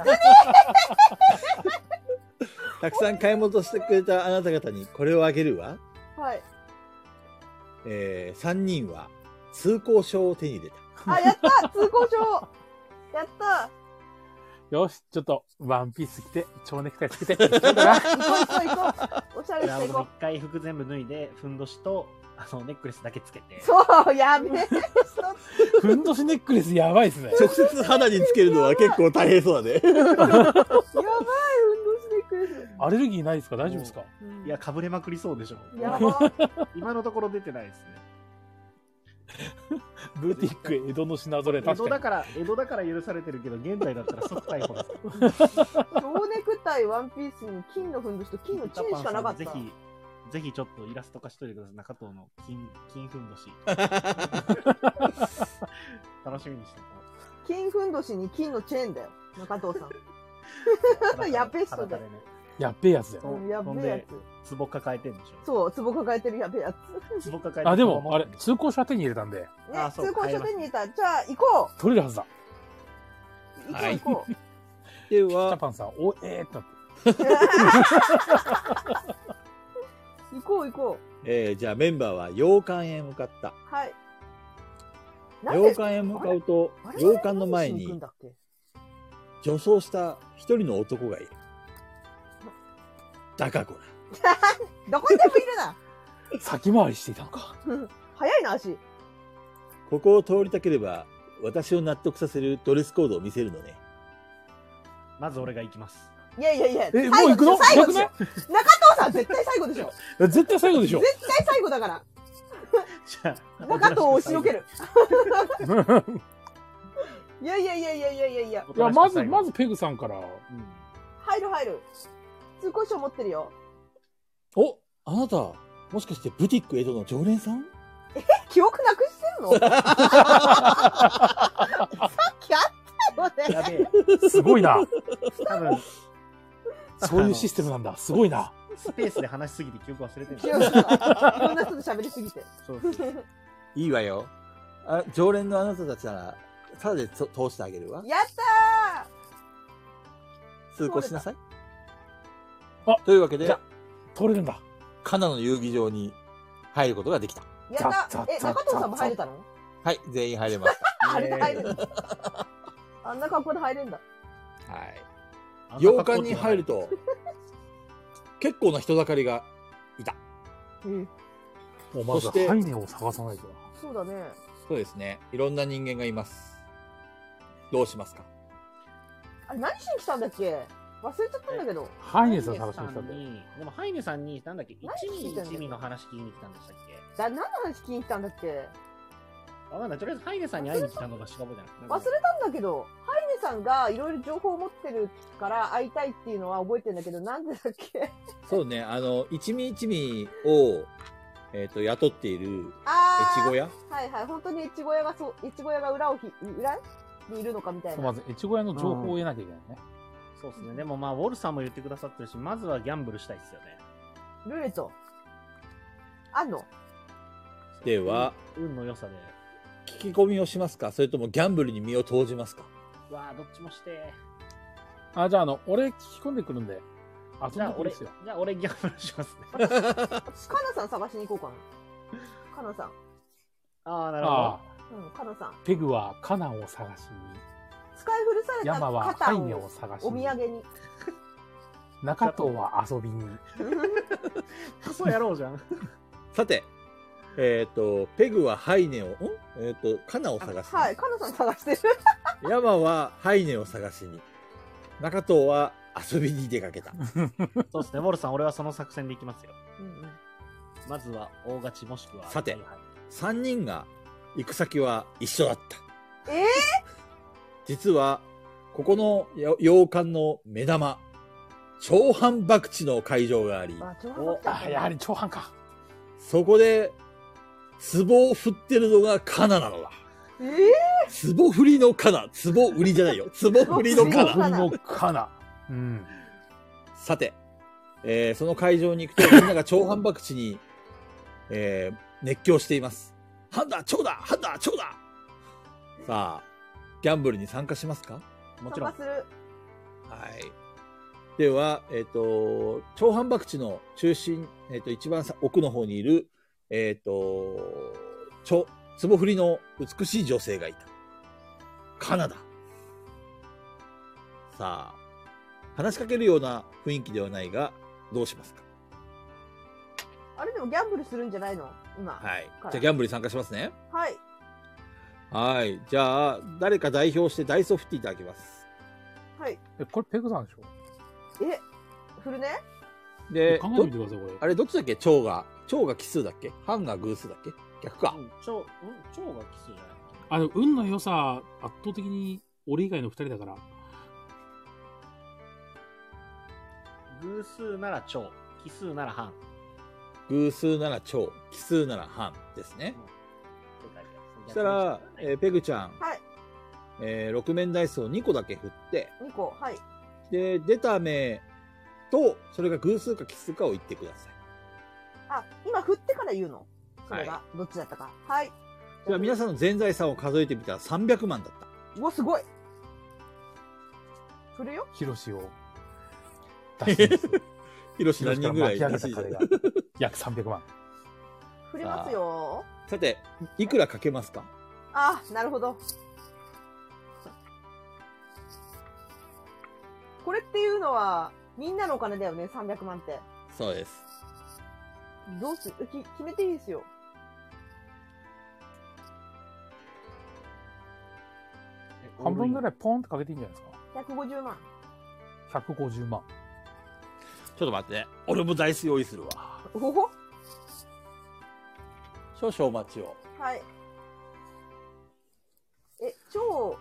たくさん買い戻してくれたあなた方にこれをあげるわ。はい。3人は通行証を手に入れた。あ、やった通行証。やったよし、ちょっと、ワンピース着て、蝶ネクタイつけて。行こう。おしゃれしていこう。一回服全部脱いで、ふんどしと、ネックレスだけつけて。そう、やべえ。ふんどしネックレスやばいっすね。直接肌につけるのは結構大変そうだね。やばい、ふんどしネックレス。アレルギーないですか？大丈夫ですか？いや、かぶれまくりそうでしょ。やば。今のところ出てないですね。ブティック江戸の品ぞれ。江戸だから許されてるけど現代だったら即逮捕だ。蝶ネクタイワンピースに金のふんどしと金のチェーンしかなかった。ぜひちょっとイラスト化しといてください。中藤の金ふんどし。楽しみにして。金ふんどしに金のチェーンだよ中藤さん。やべえ人だよ。やっべえやつだよ。やっべえやつ。壺抱えてるんでしょ。そう、壺抱えてるやべえやつ。壺抱えてる。あ、でも、あれ、通行車手に入れたんで。ね、通行車手に入れた。じゃあ、行こう。取れるはずだ。行こう。では、北パンさん、おえーってなって。行こう。じゃあメンバーは洋館へ向かった。はい。洋館へ向かうと、洋館の前に、女装した一人の男がいる。ダカ子だ。どこにでもいるな。先回りしていたのか。早いな足。ここを通りたければ私を納得させるドレスコードを見せるのね。まず俺が行きます。いやいやいや、え、もう行くの？最後でしょ。中藤さん絶対最後でしょ。絶対最後でしょ。絶対最後だから。じゃあ中藤を押しのける。いやいやいやいやいやいやいや。いや、まずペグさんから。うん、入る。通行証持ってるよ。お、あなたもしかしてブティック江戸の常連さん？え、記憶なくしてるの？さっきあったよね。やべえ。すごいな。多分そういうシステムなんだ。すごいな。スペースで話しすぎて記憶忘れてる。いろんな人と喋りすぎて。そうです。いいわよ。あ、常連のあなたたちならただで通してあげるわ。やったー。通行しなさい。あ、というわけで、じゃ通れるんだ。カナの遊技場に入ることができた。やった。え、中藤さんも入れたの？はい、全員入れます。あれで入るんだ。あんな格好で入れるんだ。はい。洋館に入ると結構な人だかりがいた。うん。もうまずハイネを探さないと。そうだね。そうですね。いろんな人間がいます。どうしますか？あれ何しに来たんだっけ？忘れちゃったんだけど。ハイネさん探しに来たんだよ。でもハイネさんになんだっけ？一味の話聞きに来たんでしたっけ？何の話聞きに来たんだっけ？わかんない。とりあえずハイネさんに会いに来たのがしかもじゃない。忘れたんだけど、ハイネさんがいろいろ情報を持ってるから会いたいっていうのは覚えてんだけど、なんでだっけ？そうね。一味を雇っている越後屋。はいはい。本当に越後屋が裏にいるのかみたいな。まず越後屋の情報を得なきゃいけないね。そうですね。でもまあウォルさんも言ってくださってるし、まずはギャンブルしたいですよね。ルーレットあんの？では運の良さで聞き込みをしますか、それともギャンブルに身を投じますか。うわあ、どっちもして。あ、じゃあ俺聞き込んでくるんで。あ、じゃあ俺ですよ。じゃあ俺ギャンブルしますね。私カナさん探しに行こうかな。カナさん。ああ、なるほど。うん、カナさん。ペグはカナを探しに。使い古された肩を。山はハイネを探しに。お土産に。中藤は遊びに。そうやろうじゃん。さて、ペグはハイネを、カナを探しに。はい、カナさん探してる。山はハイネを探しに。中藤は遊びに出かけた。そうですね、ウォルさん、俺はその作戦でいきますよ。うん、まずは大勝ちもしくは。さて、3人が行く先は一緒だった。実はここの洋館の目玉、長藩博打の会場があり、やはり長藩か。そこで壺を振ってるのがカナなのだ。壺振りのカナ、壺売りじゃないよ。壺振りのカナ。壺振りのカナ。うん。さて、その会場に行くとみんなが長藩博打に、熱狂しています。ハンダ長だ、ハンダ長だ。さあ。ギャンブルに参加しますか？もちろん。参加する。はい。では、長藩博打の中心、一番奥の方にいる、壺振りの美しい女性がいた。カナダ。さあ、話しかけるような雰囲気ではないが、どうしますか？あれでもギャンブルするんじゃないの？今。はい。じゃあギャンブルに参加しますね。はい。はい。じゃあ、誰か代表してダイソー振っていただきます。はい。え、これペグさんでしょ？え、振るね？で、考えてみてください、これ。あれ、どっちだっけ？蝶が奇数だっけ？半が偶数だっけ？逆か。蝶が奇数じゃない？あの、運の良さ、圧倒的に俺以外の二人だから。偶数なら蝶、奇数なら半。偶数なら蝶、奇数なら半ですね。うん、そしたら、ペグちゃん、はい、6面ダイスを2個だけ振って2個、はい、で出た目とそれが偶数か奇数かを言ってください。あ、今振ってから言うの？それが、はい、どっちだったか。はい。じゃあ皆さんの全財産を数えてみたら300万だった。うわ、すごい。振るよ。ヒロシを出します。ヒロシ何人ぐらい出し約300万。振りますよ。さて、いくらかけますか？ああ、なるほど。これっていうのはみんなのお金だよね、300万って。そうです。どうする？決めていいですよ。半分ぐらいポンってかけていいんじゃないですか。150万。150万。ちょっと待って、ね、俺もダイス用意するわ。おほ。少々お待ちを。はい。超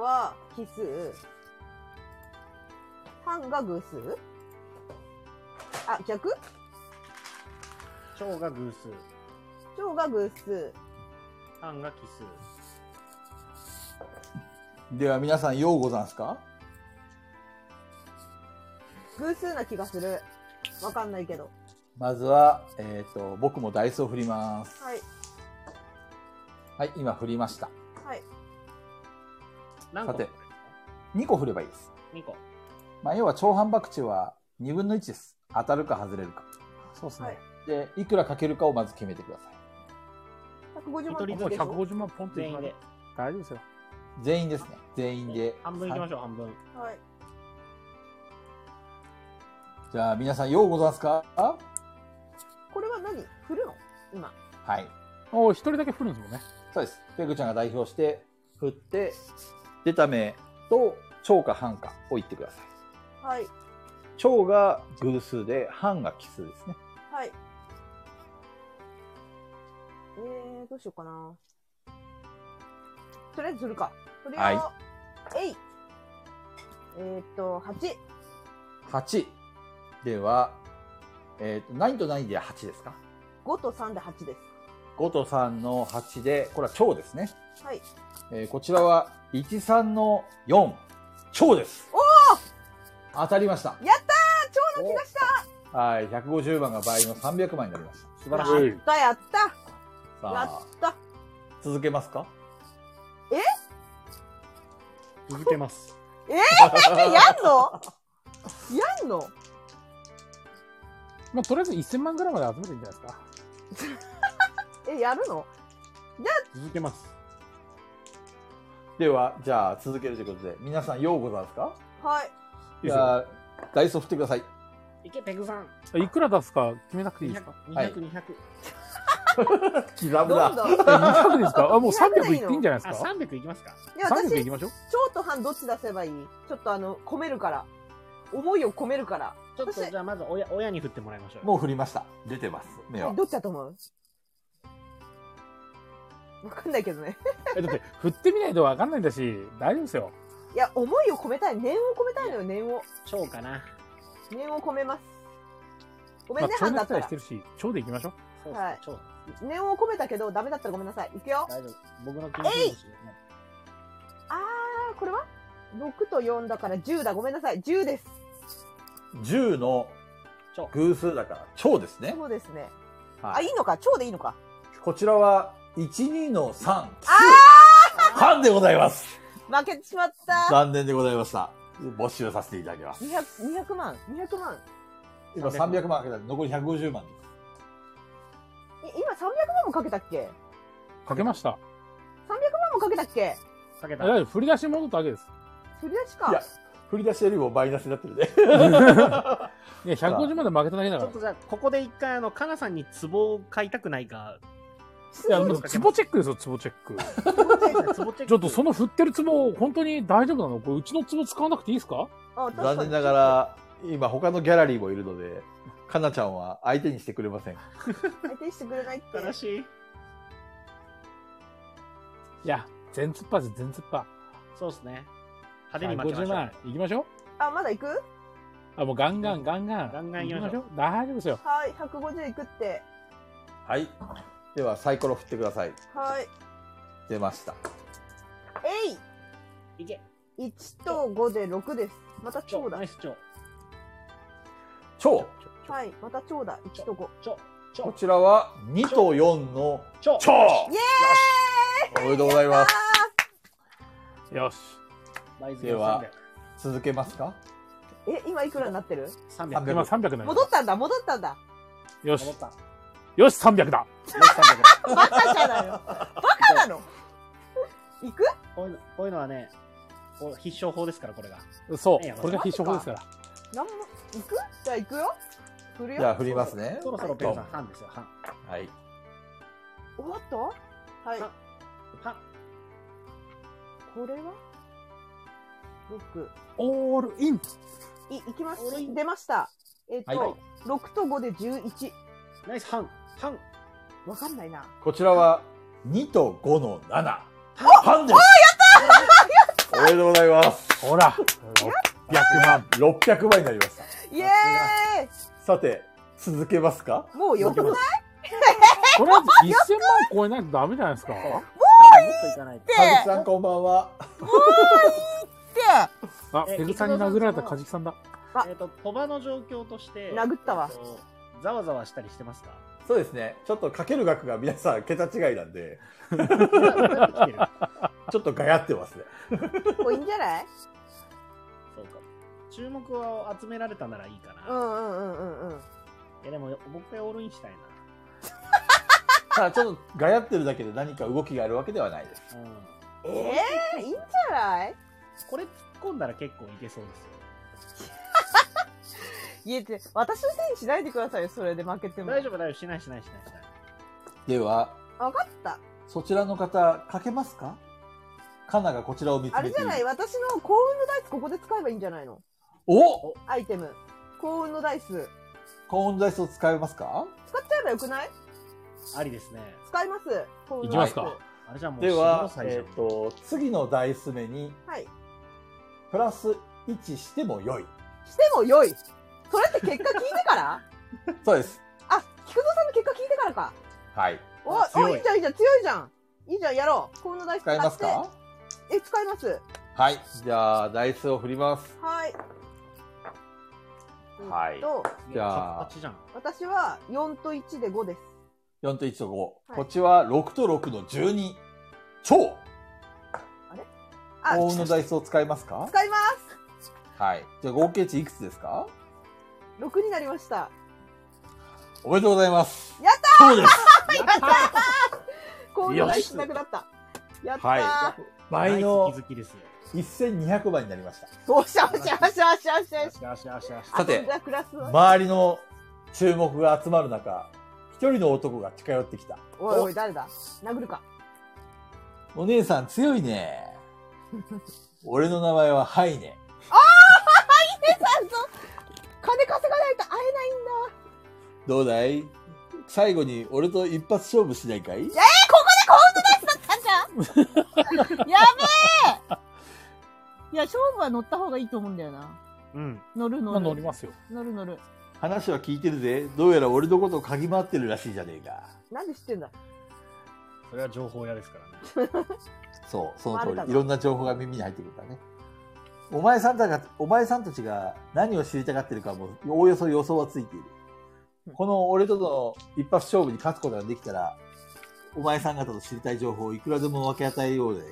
は奇数。半が偶数？あ、逆？超が偶数。超が偶数。半が奇数。では皆さんようござんすか？偶数な気がする。わかんないけど。まずは、僕もダイスを振ります。はい。はい、今振りました。はい。さて、2個振ればいいです。2個。まあ、要は超反博打は2分の1です。当たるか外れるか。そうですね。はい、で、いくらかけるかをまず決めてください。150万ポンでしょ？150万ポンって全員で。大丈夫ですよ。全員ですね。全員で。半分いきましょう、半分。はい。じゃあ、皆さん、ようござんすか？これは何？振るの？今。はい。お、一人だけ振るんですもんね。そうです。ペグちゃんが代表して、振って、出た目と、超か半かを言ってください。はい。超が偶数で、半が奇数ですね。はい。どうしようかな。とりあえず振るか。とりあえず、はい、8。8。では、何と何で8ですか？5と3で8です。5と3の8で、これは超ですね。はい。こちらは1、3の4、超です。おお！当たりました。やったー！超の気がした。はい、150万が倍の300万になりました。素晴らしい。やったやった。やった。続けますか？え？続けます。やんの？やんの？まあ、とりあえず1000万ぐらいまで集めていいんじゃないですか。え、やるの？じゃあ続けます。では、じゃあ続けるということで、皆さんようございますか？はい。じゃあ、ダイソー振ってください。いけ、ペグさん。いくら出すか決めなくていいですか？200、200。刻むな。200ですか？あ、もう300いっていいんじゃないですか？あ、300いきますか？いや、私、300いきましょう。超と半どっち出せばいい？ちょっと込めるから。思いを込めるから。ちょっとじゃあまず親に振ってもらいましょう。もう振りました。出てます。目は。どっちだと思う？わかんないけどね。だって振ってみないとわかんないんだし、大丈夫ですよ。いや、思いを込めたい、念を込めたいのよ、念を。超かな。念を込めます。ごめんね、半だったら。超でしてるし、超でいきましょう。はい。念を込めたけどダメだったらごめんなさい。いくよ。大丈夫。僕の気持ちですよね。これは6と4だから10だ。ごめんなさい。10です。10の偶数だから超ですね。そうですね。はい、あ、いいのか、超でいいのか。こちらは12の3、半でございます。負けてしまった。残念でございました。募集させていただきます。200万、200万。今300万かけた。残り150万です。今300万もかけたっけ？かけました。300万もかけたっけ？かけた。振り出し戻ったわけです。振り出しか。いや、振り出しよりもマイナスになってるね。いや、150まで負けただけだから。ちょっとじゃあ、ここで一回、かなさんに壺を買いたくないか。いや、もう、壺チェックですよ、壺チェック。ちょっとその振ってる壺、本当に大丈夫なの？これ、うちの壺使わなくていいですか？残念ながら、今、他のギャラリーもいるので、かなちゃんは相手にしてくれません。相手にしてくれないって。悲しい。いや、全突破です、全突破。そうですね。派手に負けましょう。50万いきましょう。あ、まだいく？あ、もうガンガンガンガン。ガンガンいきましょう。大丈夫ですよ。はい、150いくって。はい。ではサイコロ振ってください。はい。出ました。えい！いけ。1と5で6です。また超だ。ナイス超。超？はい、また超だ。1と5。超。こちらは2と4の超！イエーイ！おめでとうございます。よし。では続けますか？え、今いくらになってる？300。今300になり。戻ったんだ、戻ったんだ。よし。よし、300だ。バカじゃないよ。バカなの。いく？こういうのはね、必勝法ですから、これが。そう、これが必勝法ですから。なんも行く？じゃあ行くよ。振るよ。じゃあ振りますね。そろそろペンさん、はい、半ですよ、半。はい。おっと？はい。半。これは6。オールイン。いきます。出ました。はい、6と5で11。ナイス半。半。わかんないな。こちらは2と5の7。半です。おめでとうございます。ほら、600倍になりました。イエーイ。さて、続けますか？もうよくない？これは1000万超えないとダメじゃないですか？もういいって。カジキさんこんばんは。もういいって。あ、ペグさんに殴られたカジキさんだ。鳥羽の状況として殴ったわ。ざわざわしたりしてますか？そうですね。ちょっとかける額が皆さん桁違いなんで。ちょっとガヤってますね。これいいんじゃない？そうか。注目を集められたならいいかな。いやでももう一回オールインしたいな。ただちょっとガヤってるだけで何か動きがあるわけではないです。いいんじゃない？これ突っ込んだら結構いけそうですよ。いやで私のせいにしないでくださいよ。それで負けても。大丈夫大丈夫、しないしないしないしない。では。分かった。そちらの方かけますか？カナがこちらを見つめている。あれじゃない、私の幸運のダイスここで使えばいいんじゃないの？おアイテム。幸運のダイス。幸運のダイスを使えますか？使っちゃえばよくない？ありですね。使います。幸運のダイス。いきますか。あれじゃもうでは、次のダイス目に、はい、プラス1してもよい。してもよい。それって結果聞いてからそうです。あ、菊蔵さんの結果聞いてからか。はい。お、いいじゃん、いいじゃん、強いじゃん。いいじゃん、やろう。幸運のダイス使えますか？使います。はい。じゃあ、ダイスを振ります。はい。はい。じゃあ、私は4と1で5です。4と1と5。はい、こっちは6と6の12。超あれ？幸運のダイスを使いますか？使います。はい。じゃあ、合計値いくつですか？ 6 になりました。おめでとうございます。やったー！そうです。やったー！幸運のダイスなくなった。やったー。はい倍の1200倍になりました。おしゃおしゃおしゃおしゃおしゃおしゃおしゃおしゃ。さて、周りの注目が集まる中、一人の男が近寄ってきた。おいおい、誰だ？殴るか。お姉さん強いね。俺の名前はハイネ。ああ、ハイネさんと金稼がないと会えないんだ。どうだい？最後に俺と一発勝負しないかい？ここで幸運のダイスだったんじゃん。やべえ。いや勝負は乗った方がいいと思うんだよな。うん。乗る乗る。乗りますよ。乗る乗る。話は聞いてるぜ。どうやら俺のことを嗅ぎ回ってるらしいじゃねえか。なんで知ってんだ。それは情報屋ですからね。そうその通り。いろんな情報が耳に入ってくるからね。お前さんたちが何を知りたがってるかもおおよそ予想はついている。この俺との一発勝負に勝つことができたら、お前さん方と知りたい情報をいくらでも分け与えようで。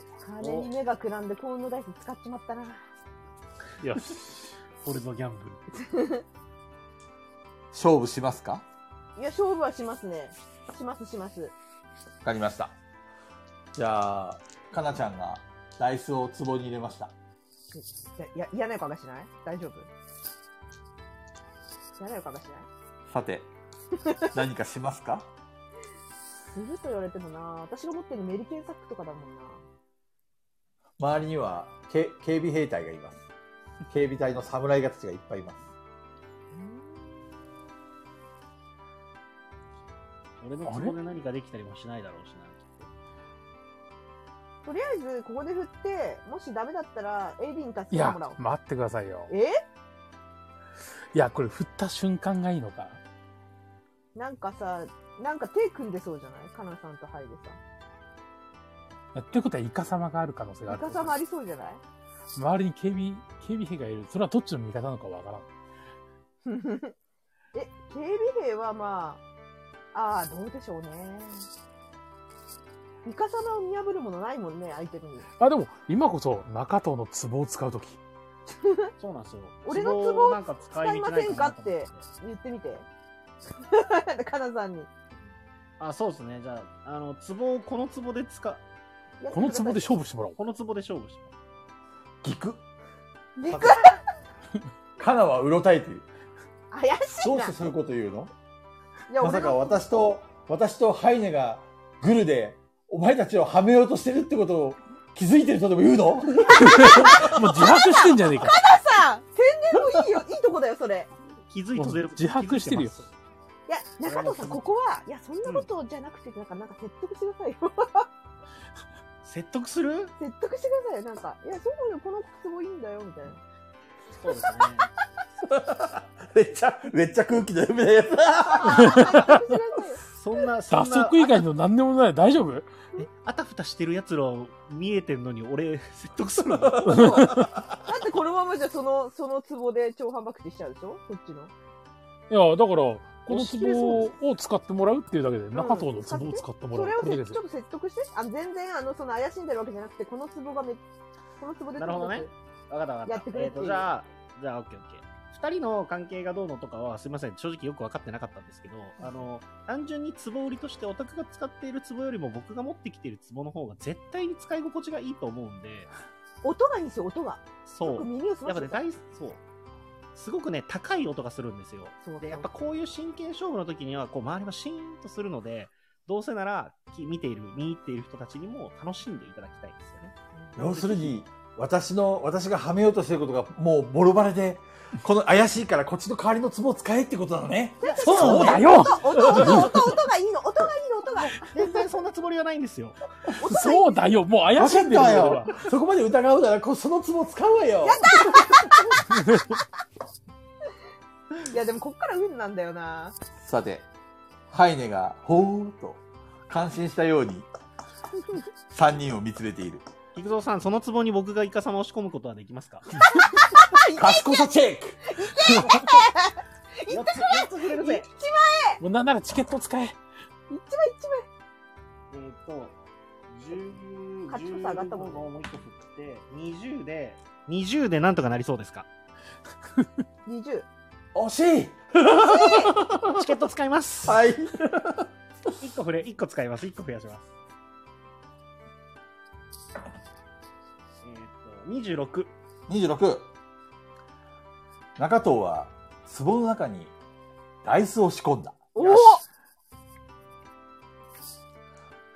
金に目がくらんで幸運のダイス使っちまったな。よし、これぞギャンブル。勝負しますか？いや、勝負はしますね。しますします。わかりました。じゃあ、かなちゃんがダイスを壺に入れました。嫌な予感がしない？大丈夫？嫌な予感がしない？さて、何かしますか？すると言われてもな、私が持ってるメリケンサックとかだもんな。周りには警備兵隊がいます。警備隊の侍たちがいっぱいいます。俺の壺で何かできたりもしないだろうしな。とりあえずここで振って、もしダメだったら AD に助けてもらおう。いや、待ってくださいよ。いや、これ振った瞬間がいいのか。なんかさ、なんか手組んでそうじゃない？カナさんとハイデさん。ってことはイカ様がある可能性がある。イカ様ありそうじゃない？周りに警備兵がいる。それはどっちの味方なのかわからん。警備兵はまあ、どうでしょうね。イカ様を見破るものないもんね、相手に。でも今こそ中藤の壺を使うとき。そうなんですよ。俺の壺を使いませんかって言ってみて。カナさんに。そうですね。じゃあ、壺をこの壺でこの壺で勝負してもらおう。この壺で勝負してもらギクギクカナはうろたいている。怪しいな。どうしてそういうこと言うの？いやまさか私とハイネがグルでお前たちをはめようとしてるってことを気づいてるとでも言うの？もう自白してんじゃねえか。カナさん宣伝もいいよ、いいとこだよそれ。気づいてる、自白してるよ。いや中藤さんここはいやそんなことじゃなくて、うん、なんか説得してくださいよ。説得する？説得してくださいよなんかいやそうよこの靴もいいんだよみたいな。そうですね。めっちゃ空気だよみたいなやつ。そんな脱足以外の何でもない大丈夫？あたふたしてるやつら見えてんのに俺説得するの？だってこのままじゃその壺で超反爆死しちゃうでしょ？こっちの。いやだから。この壺を使ってもらうっていうだけで、中藤の壺を使ってもらう。それをちょっと説得して、全然その怪しんでるわけじゃなくて、この壺がこの壺で。なるほどね。わかった。やってくれっていう。じゃあ、オッケー。二人の関係がどうのとかは、すいません、正直よく分かってなかったんですけど、単純に壺売りとしてオタクが使っている壺よりも僕が持ってきている壺の方が絶対に使い心地がいいと思うんで。音がいいんですよ、音が。そう。耳をすまして。やっぱね、そう。すごくね、高い音がするんですよ。で、やっぱこういう真剣勝負の時には、こう周りがシーンとするので、どうせなら見入っている人たちにも楽しんでいただきたいんですよね。要するに、私がはめようとしてることがもうボロバレで、この怪しいからこっちの代わりの壺を使えってことなのね。そうだよ。音がいいの。全然そんなつもりはないんですよ。そうだよ。もう怪しんでるよ。そこまで疑うなら、その壺使うわよ。やったいやでもこっから運なんだよな。さて、ハイネがほーっと感心したように3人を見つめている。菊蔵さん、その壺に僕がイカサマを押し込むことはできますか？賢さチェック。いってくれ。1万円。もうなんならチケット使え。1枚。勝ちこそ上がったものをもう一個振って20でなんとかなりそうですか？20。惜しい。チケット使います。はい。1個使います。1個増やします。26。中藤は壺の中にダイスを仕込んだ。おお。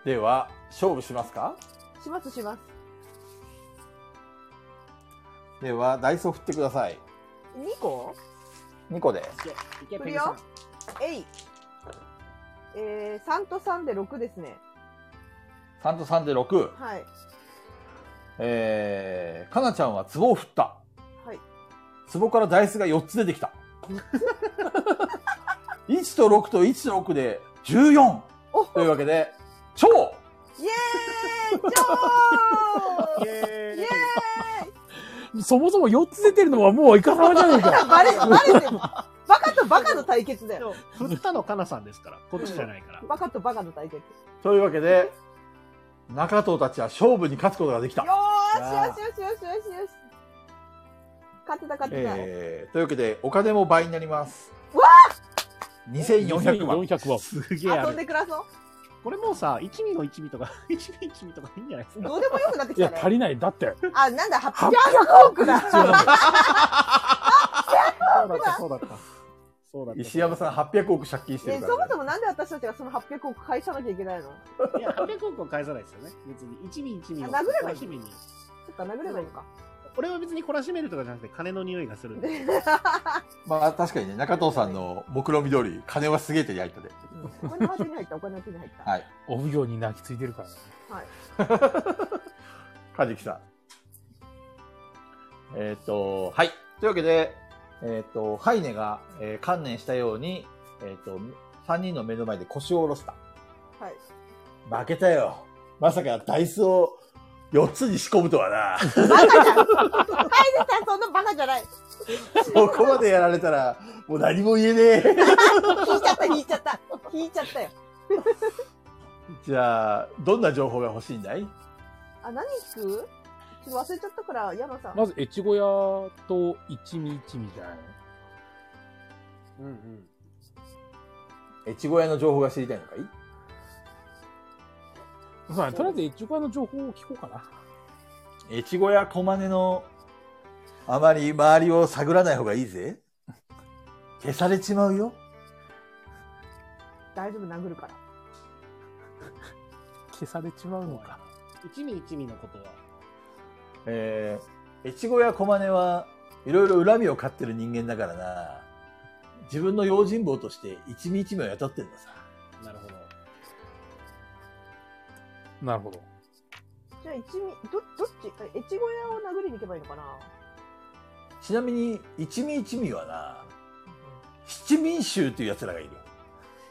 では勝負しますか？します。ではダイスを振ってください。2個で。振るよ。えい。3と3で6ですね。3と3で6。はい。かなちゃんは壺を振った。はい。壺からダイスが4つ出てきた。1と6と1と6で14。というわけで、超イエーイ超そもそも4つ出てるのはもうイカサマじゃないか。バレてる。バカとバカの対決だよ。振ったのカナさんですから、こっちじゃないから。バカとバカの対決。というわけで、中藤たちは勝負に勝つことができた。よし。勝てた。というわけで、お金も倍になります。わあ !2400 万。2400万。すげえ。遊んで暮らそう。これもうさ、一味の一味とか、いいんじゃないですか。どうでもよくなってきたね。いや、足りない。だって。あ、なんだ、800億だ。そうだった。石山さん800億借金してるから、ね。そもそもなんで私たちがその800億返さなきゃいけないの？いや、800億は返さないですよね。別に。一味を。あ、殴ればいい。そっか、殴ればいいのか。俺は別に懲らしめるとかじゃなくて金の匂いがするんで。まあ確かにね、中藤さんの目論見通り、金はすげえ手に入ったで。お金は手に入った。はい。お奉行に泣きついてるからね。はい。カジキさん。はい。というわけで、ハイネが、観念したように、3人の目の前で腰を下ろした。はい。負けたよ。まさかダイスを、4つに仕込むとはな。バカじゃん。ハイネさんそんなバカじゃない。そこまでやられたら、もう何も言えねえ。引いちゃったよ。じゃあ、どんな情報が欲しいんだい？あ、何聞く？ちょっと忘れちゃったから、山さん。まず、越後屋と一味じゃないの？越後屋の情報が知りたいのかい？まあ、とりあえず越後屋の情報を聞こうかな。越後屋小金のあまり周りを探らない方がいいぜ。消されちまうよ。大丈夫、殴るから。消されちまうのか。一味一味のことは、越後や小金はいろいろ恨みを買ってる人間だからな。自分の用心棒として一味一味を雇ってんださ。なるほど。なるほど。じゃあ一味、どっち、越後屋を殴りに行けばいいのかな。ちなみに一味一味はな、七民衆というやつらがいる。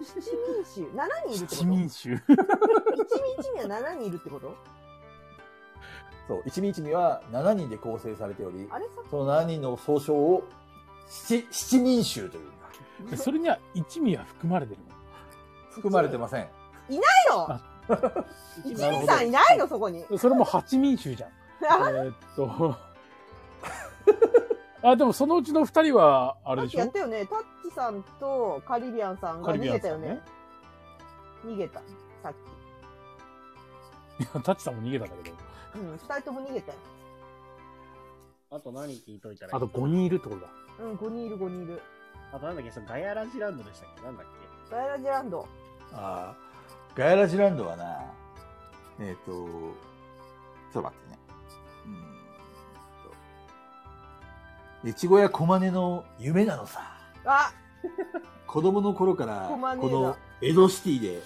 七民衆7人いるってこと。七民衆一味一味は7人いるってこと。そう、一味一味は7人で構成されており、その7人の総称を七民衆というんだ。それには一味は含まれてるの？含まれてません。いないの？一味さんいないのそこに。それも八民衆じゃん。あ、でもそのうちの2人はあれでしょ。やったよね。タッチさんとカリビアンさんが逃げたよね。逃げた。さっき。いや、タッチさんも逃げたんだけど。うん、2人とも逃げたよ。あと何聞いといたらいい？あと5人いるってことだ。うん、5人いる。あとなんだっけ、そのガヤラジランドでしたっけ？なんだっけ？ガヤラジランド。ああ。ガヤラジランドはな、ちょっと待ってね。越後や小金の夢なのさ。あ子供の頃から、この江戸シティで、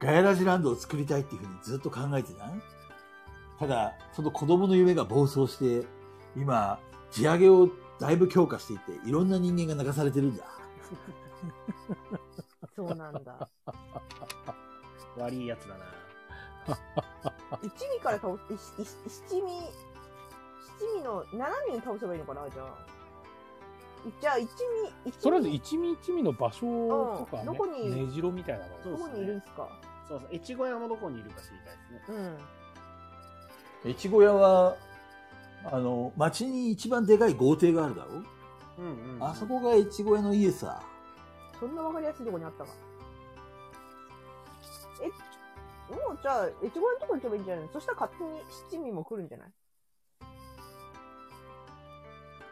ガヤラジランドを作りたいっていうふうにずっと考えてた。ただ、その子供の夢が暴走して、今、地上げをだいぶ強化していって、いろんな人間が流されてるんだ。そうなんだ。悪いやつだな。一味から倒す、七味の七味に倒せばいいのかな。じゃあ一味とりあえず一味一味の場所とかね、根城みたいなのが、どこにいるんですか。そうそう、越後屋もどこにいるか知りたいですね。うん。越後屋は町に一番でかい豪邸があるだろう。うん、あそこが越後屋の家さ。そんなわかりやすいとこにあったか。もうじゃあ越後屋のとこ行けばいいんじゃないの。そしたら勝手に七味も来るんじゃない。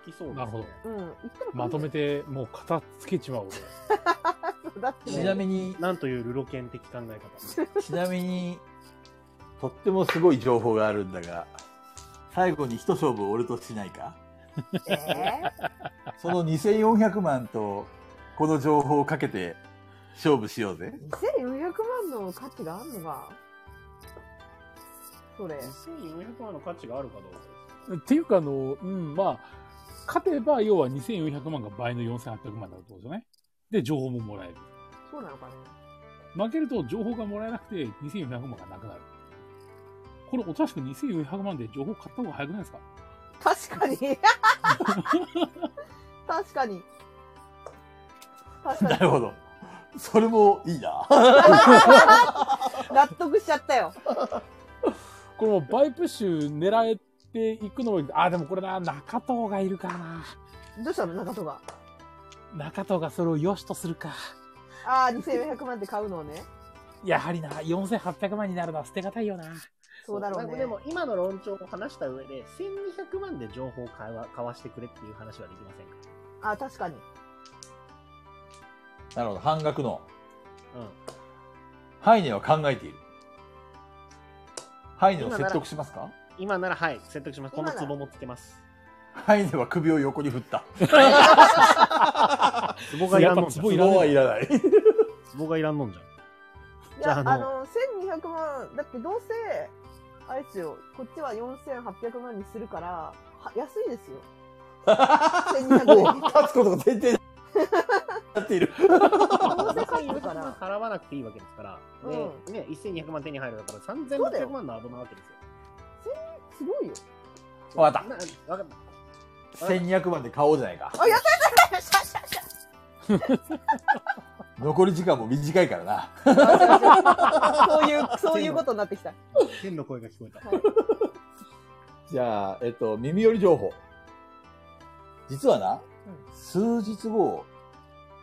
来そうですね。なるほど、うん、まとめてもう片付けちまおう。そうだって、ね、ちなみになんというルロケン的考え方。ちなみにとってもすごい情報があるんだが、最後に一勝負俺としないか。その2400万とこの情報をかけて勝負しようぜ。2400万の価値があるのか。それ。2400万の価値があるかどうか。っていうかまあ勝てば要は2400万が倍の4800万だと思うんですよね。で情報ももらえる。そうなのかね。負けると情報がもらえなくて2400万がなくなる。これおとなしく2400万で情報買った方が早くないですか。確かに。確かに。確かに。なるほど。それもいいな。納得しちゃったよ。このバイプッシュ狙えていくのも、あ、でもこれな、中藤がいるからな。どうしたの中藤が。中藤がそれを良しとするか。ああ、2400万で買うのをね。やはりな、4800万になるのは捨てがたいよな。そうだろうね。でも今の論調を話した上で、1200万で情報を交わしてくれっていう話はできませんか。あ、確かに。なるほど、半額の。うん。ハイネは考えている。ハイネを説得しますか。今なら、はい、説得します。この壺もつけます。ハイネは首を横に振った。壺がいらんのんじゃん。壺はいらない。壺がいらんのんじゃん。じゃあ、1200万、だってどうせ、あれですよ、こっちは4800万にするから、安いですよ。1200万。勝つことが前提だ。なっている。払わなくていいわけですから、うん、ね、1200万手に入るだから3600万のアドなわけですよ。すごいよ。わかった。わかった。1200万で買おうじゃないか。あ、やったやったやった。残り時間も短いからな。そういうことになってきた。天の声が聞こえた。はい、じゃあ耳寄り情報。実はな、数日後。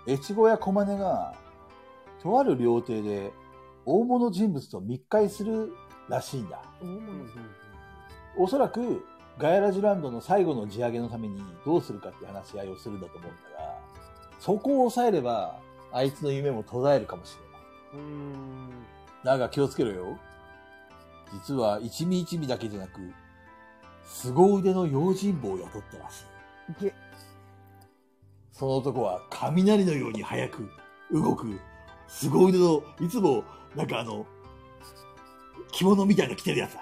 越後や小金が、とある料亭で、大物人物と密会するらしいんだ。おそらく、ガイラジランドの最後の地上げのためにどうするかって話し合いをするんだと思うんだが、そこを抑えればあいつの夢も途絶えるかもしれない。だが気をつけろよ。実は一味一味だけじゃなく凄腕の用心棒を雇ってます。その男は雷のように速く動く凄腕の、いつもなんか着物みたいな着てるやつだ。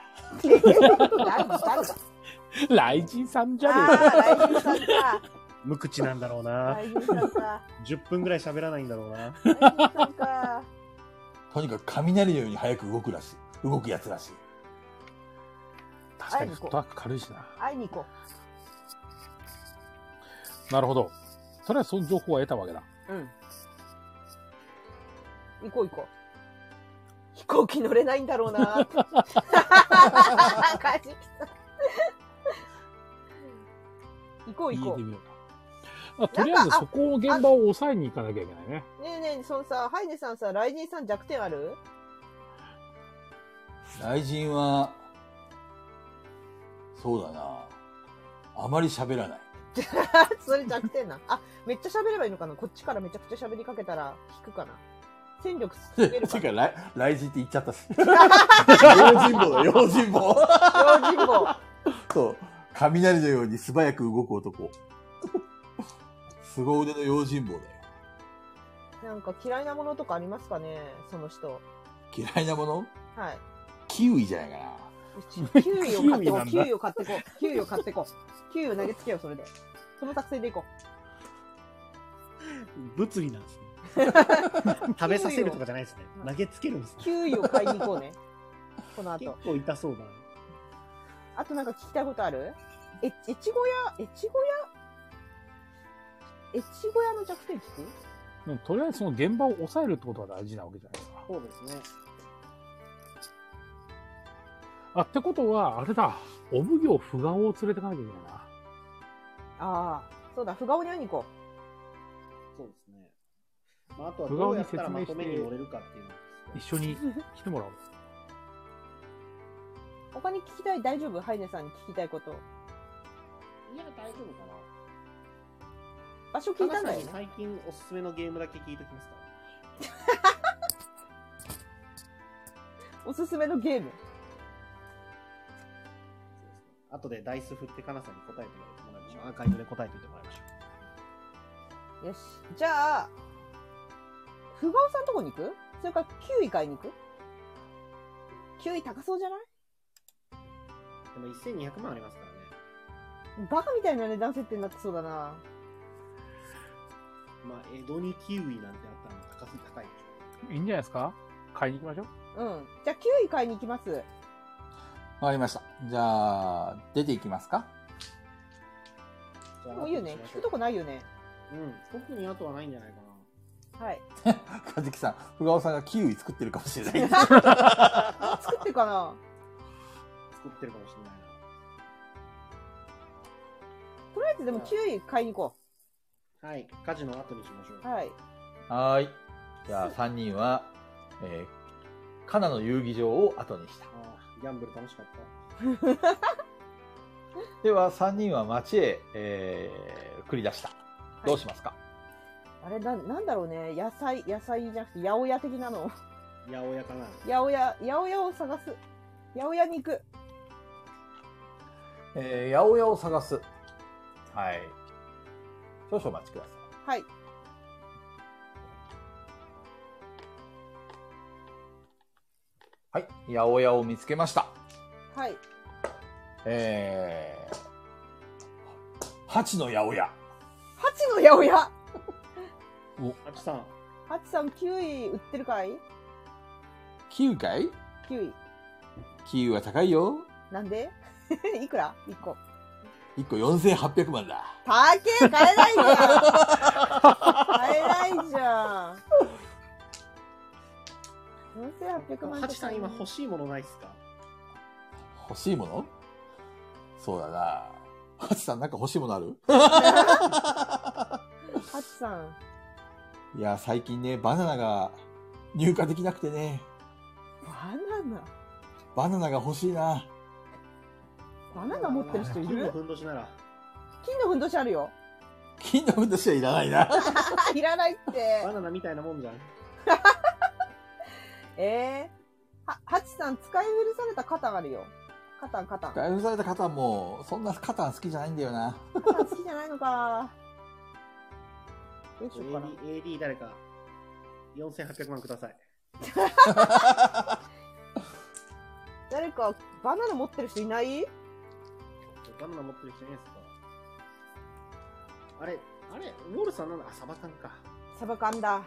雷神さんじゃねえか。雷神さんか。無口なんだろうな。雷神さんか。10分ぐらい喋らないんだろうな。雷神さんか。とにかく雷のように早く動くらしい。動くやつらしい。確かにフットワーク軽いしな。会いに行こう。なるほど。それはその情報は得たわけだ。うん。行こう行こう。飛行機乗れないんだろうな。行こう行こう。とりあえずそこを現場を抑えに行かなきゃいけないね。ねえねえ、そのさ、ハイネさんさ、雷神さん弱点ある？雷神はそうだな。あまり喋らない。それ弱点な。あ、めっちゃ喋ればいいのかな。こっちからめちゃくちゃ喋りかけたら引くかな。戦力つけるか。雷神って言っちゃったし。用心棒だ、用心棒。用心棒。そう。雷のように素早く動く男。凄腕の用心棒だよ。なんか嫌いなものとかありますかね、その人。嫌いなもの？はい。キウイじゃないかな。うち、キウイを買ってこう。キウイを買ってこう。キウイを買ってこう。キウイを投げつけよう、それで。その作戦でいこう。物理なんですね。食べさせるとかじゃないですね。投げつけるんですね。キウイを買いに行こうね。この後。結構痛そうだな。あとなんか聞きたいことある？越後屋の弱点聞く？とりあえずその現場を抑えるってことが大事なわけじゃないですか。そうですね。あ、ってことはあれだ。お奉行フガオを連れてかなきゃいけないな。ああ、そうだ。フガオに会いに行こう。そうですね。まあ、あとはどうやったらまとめに乗れるかっていうの一緒に来てもらおう。他に聞きたい、大丈夫？ハイネさんに聞きたいこと。いや、大丈夫かな。場所聞いたんだよね。最近おすすめのゲームだけ聞いときますか。おすすめのゲーム。あとでダイス振ってカナさんに答えてもらいましょう。アーカイブで答えておいてもらいましょう。よし、じゃあフガオさんとこに行く？それからキウイ買いに行く？キウイ高そうじゃない？でも1200万ありますからね。バカみたいな値段設定になってそうだな。まあ、江戸にキウイなんてあったら高いでしょ。いいんじゃないですか？買いに行きましょう。うん。じゃあキウイ買いに行きます。わかりました。じゃあ、出て行きますか？もういいよね。聞くとこないよね。うん。特にあとはないんじゃないかな。はい。カズキさん、フガオさんがキウイ作ってるかもしれない。作ってるかな。作ってるかもしれないな。とりあえずでもキウイ買いに行こう。はい。家事の後にしましょう。はい。はい。じゃあ3人は、カナの遊技場を後にした。ギャンブル楽しかった。では3人は町へ、繰り出した。どうしますか。はい、あれなんだろうね。野菜じゃなくて、八百屋的なの。八百屋かな。八百屋を探す。八百屋に行く。八百屋を探す。はい。少々お待ちください。はい。はい。八百屋を見つけました。はい。八の八百屋。八の八百屋。ハチさん。ハチさん、キウイ売ってるかい？キウイかい？キウイ。キウイは高いよ。なんで？いくら？1個。1個4800万だ。高え、買えないじゃん。買えないじゃん。4800万。ハチさん、今欲しいものないっすか？欲しいもの？そうだな。ハチさん、なんか欲しいものある？ハチさん。いや、最近ね、バナナが入荷できなくてね。バナナが欲しいな。バナナ持ってる人いる？金のふんどしなら。金のふんどしあるよ。金のふんどしはいらないな。いらないって。バナナみたいなもんじゃん。ハチさん、使い古された肩があるよ。カタン。使い古されたカタンも、そんなカタン好きじゃないんだよな。カタン好きじゃないのか。どうしようかな。AD 誰か、4800万ください。誰か、バナナ持ってる人いない？バナナ持ってる人いないですか？あれ、ウォルさんなんだ。あ、サバ缶か。サバ缶だ。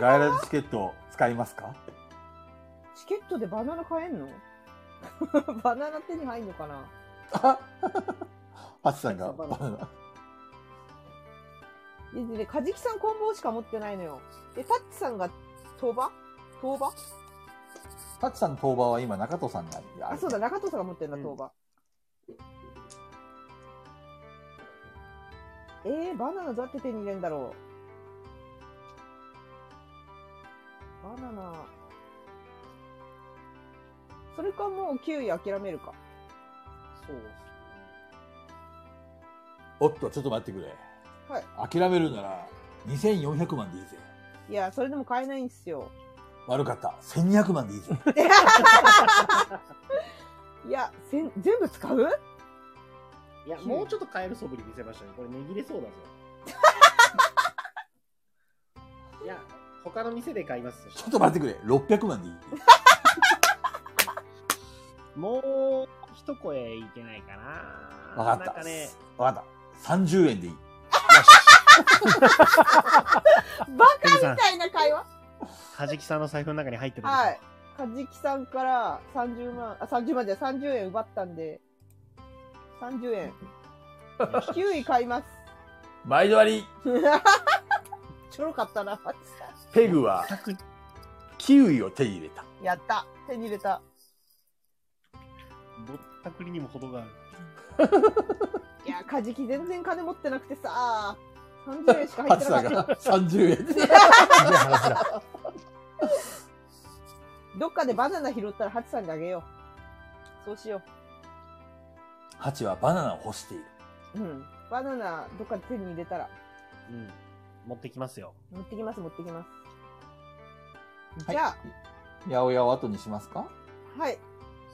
ガイラジチケット使いますか？チケットでバナナ買えんの？バナナ手に入んのかな？ハチさんがバナナ。で、カジキさんコンボしか持ってないのよ。で、タッチさんがトーバ？タッチさんのトーバは今中藤さんにある。あ、そうだ、中藤さんが持ってるんだ、トーバ。バナナどうやって手に入れるんだろう。バナナ。それかもうキウイ諦めるか。そうですね。おっと、ちょっと待ってくれ。はい。諦めるなら2400万でいいぜ。いや、それでも買えないんですよ。悪かった。1200万でいいぜ。いや、全部使う？いや、もうちょっと買える素振り見せましたね。これ値切れそうだぞ。いや、他の店で買います。ちょっと待ってくれ。600万でいい。もう一声いけないかな。わかった。わかった。30円でいい。バカみたいな会話。カジキさんの財布の中に入ってる。はい。カジキさんから30円奪ったんで。30円。キウイ買います。毎度あり。ちょろかったな。ペグは、キウイを手に入れた。やった。手に入れた。ぼったくりにも程がある。いや、カジキ全然金持ってなくてさ、30円しか入ってなかった。30円。どっかでバナナ拾ったらハチさんにあげよう。そうしよう。ハチはバナナを欲している。うん。バナナ、どっかで手に入れたら。うん。持ってきますよ。持ってきます。はい、じゃあ。やおやを後にしますか？はい。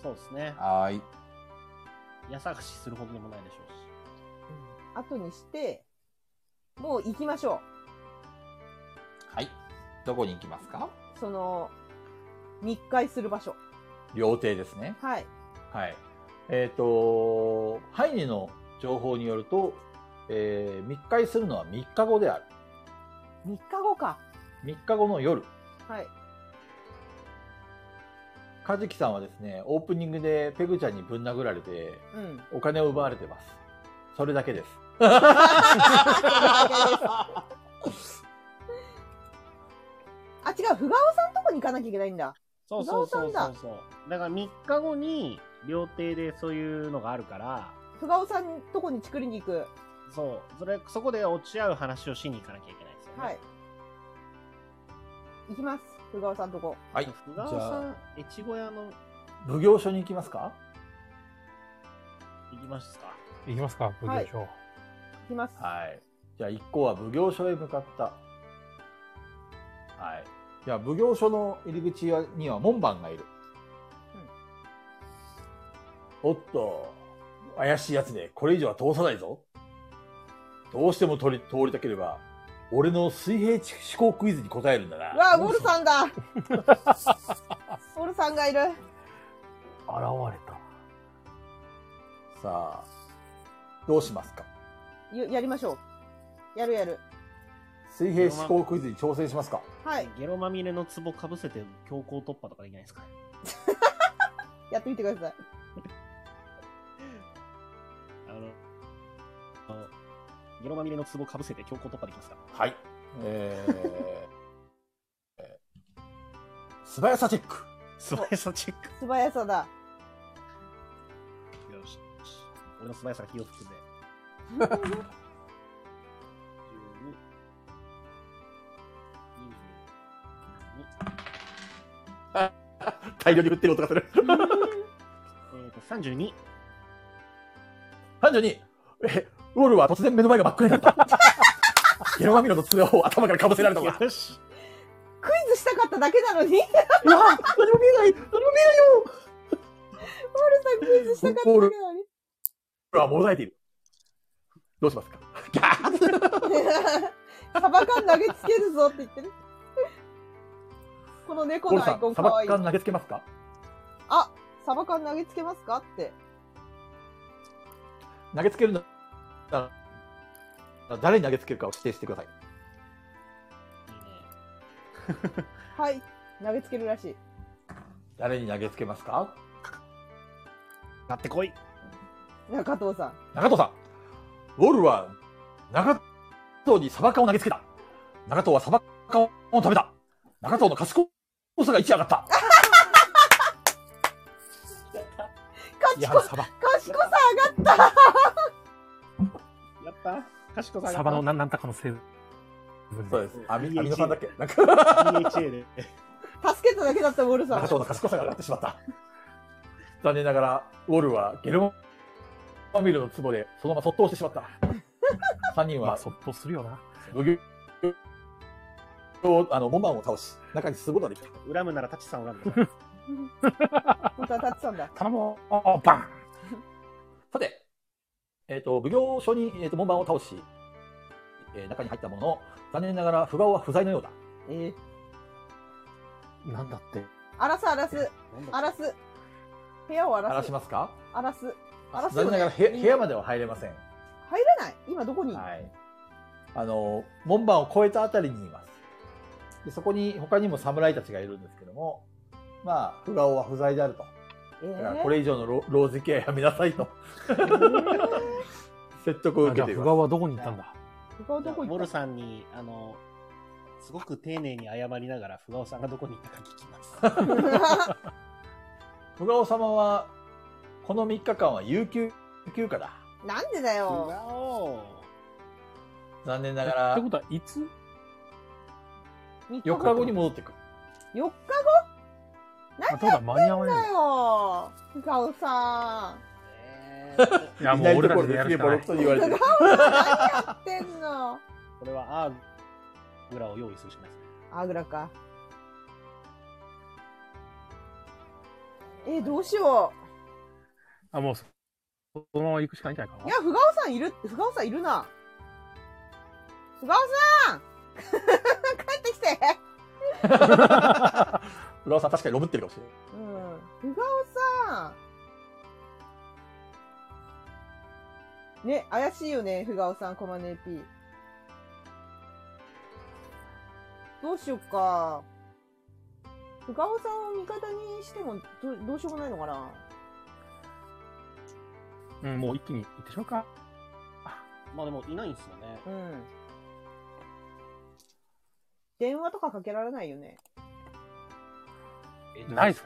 そうですね。はい。やさぐしするほどでもないでしょうし。うん。後にして、もう行きましょう。はい。どこに行きますか？その、密会する場所。料亭ですね。はい。はい。ハイネの情報によると、密会するのは3日後である。3日後か。3日後の夜。はい。カジキさんはですね、オープニングでペグちゃんにぶん殴られて、お金を奪われてます。それだけです。あ、違う、フガオさんのとこに行かなきゃいけないんだ。そうそう。だから3日後に、料亭でそういうのがあるから、ふがおさんとこに作りに行く。そう、そこで落ち合う話をしに行かなきゃいけないですよね。はい。行きます、ふがおさんとこ。はい。ふがおさん、越後屋の奉行所に行きますか？行きますか、奉行所。はい、行きます。はい。じゃあ一行は奉行所へ向かった。はい。じゃあ奉行所の入り口には門番がいる。おっと、怪しい奴でこれ以上は通さないぞ。どうしても通りたければ、俺の水平思考クイズに答えるんだな。うわ、ウォルさんだ。ウォルさんがいる。現れた。さあ、どうしますか？やりましょう。やる。水平思考クイズに挑戦しますか？はい。ゲロまみれの壺かぶせて強行突破とかできないですか？やってみてください。ゲロまみれの壺かぶせて強行突破できますか？はい。素早さチェック。素早さだ。よし。俺の素早さが火を吹くぜ。12。大量に振ってる音がする。32。単純に、ウォルは突然目の前が真っ暗になった。ゲロマミロの爪を頭からかぶせられたのが。クイズしたかっただけなのに。いや、何も見えない、何も見えないよ。ウォルさんクイズしたかっただけなのに。ウォルはもだえている。どうしますか。ギャーッサバ缶投げつけるぞって言ってる。この猫のアイコンかわいい。サバ缶投げつけますか。あ、サバ缶投げつけますかって。投げつけるの。誰に投げつけるかを指定してください。はい、投げつけるらしい。誰に投げつけますか。買ってこい。中藤さん。中藤さん。ウォルは中藤にサバ缶を投げつけた。中藤はサバ缶を食べた。中藤の賢さが一上がった。賢さ上がった。やった。賢さがサバの何たかの成分。そうです。アミノ酸だっけ。なんか DHA で。助けただけだったウォルさん。中藤の賢さが上がってしまった。残念ながらウォルはゲルモアミルの壺でそのまま卒倒してしまった。3人は卒倒するよな。門番を倒し、中に進むことができた。恨むならタチさんを恨む。本当はタチさんだ。頼もう、バン。さて、奉行所に、門番を倒し、中に入ったものの、残念ながら、不顔は不在のようだ。なんだって。荒らす。部屋を荒らす。荒らしますか。荒らす、ね。残念ながら部屋までは入れません。入れない。今どこに。はい。門番を越えたあたりにいます。でそこに他にも侍たちがいるんですけども、まあ不顔は不在であると、だからこれ以上の老付き合いは見なさいと、説得を受けています。不顔はどこに行ったんだ。不顔どこ行った。モルさんにすごく丁寧に謝りながら不顔さんがどこに行ったか聞きます。不顔様はこの3日間は有給休暇だ。なんでだよ。不顔。残念ながら。ってことはいつ？4日後に戻ってくる。4日後？何だよ。不顔さん。いやもう俺たちでやるしかない。不顔さん何やってんの。これはアーグラを用意するしかないですね。アーグラか。どうしよう。あ、もうそのまま行くしかないんじゃないかな。いや、不顔さんいるな。不顔さん帰ってきて不顔さん確かにロブってるかもしれない、うん、不顔さんね、怪しいよね不顔さん、コマネ P どうしよっか。不顔さんを味方にしても どうしようもないのかな。うん、もう一気にいってしまうか。まあでもいないんですよね。うん、電話とかかけられないよね。ないで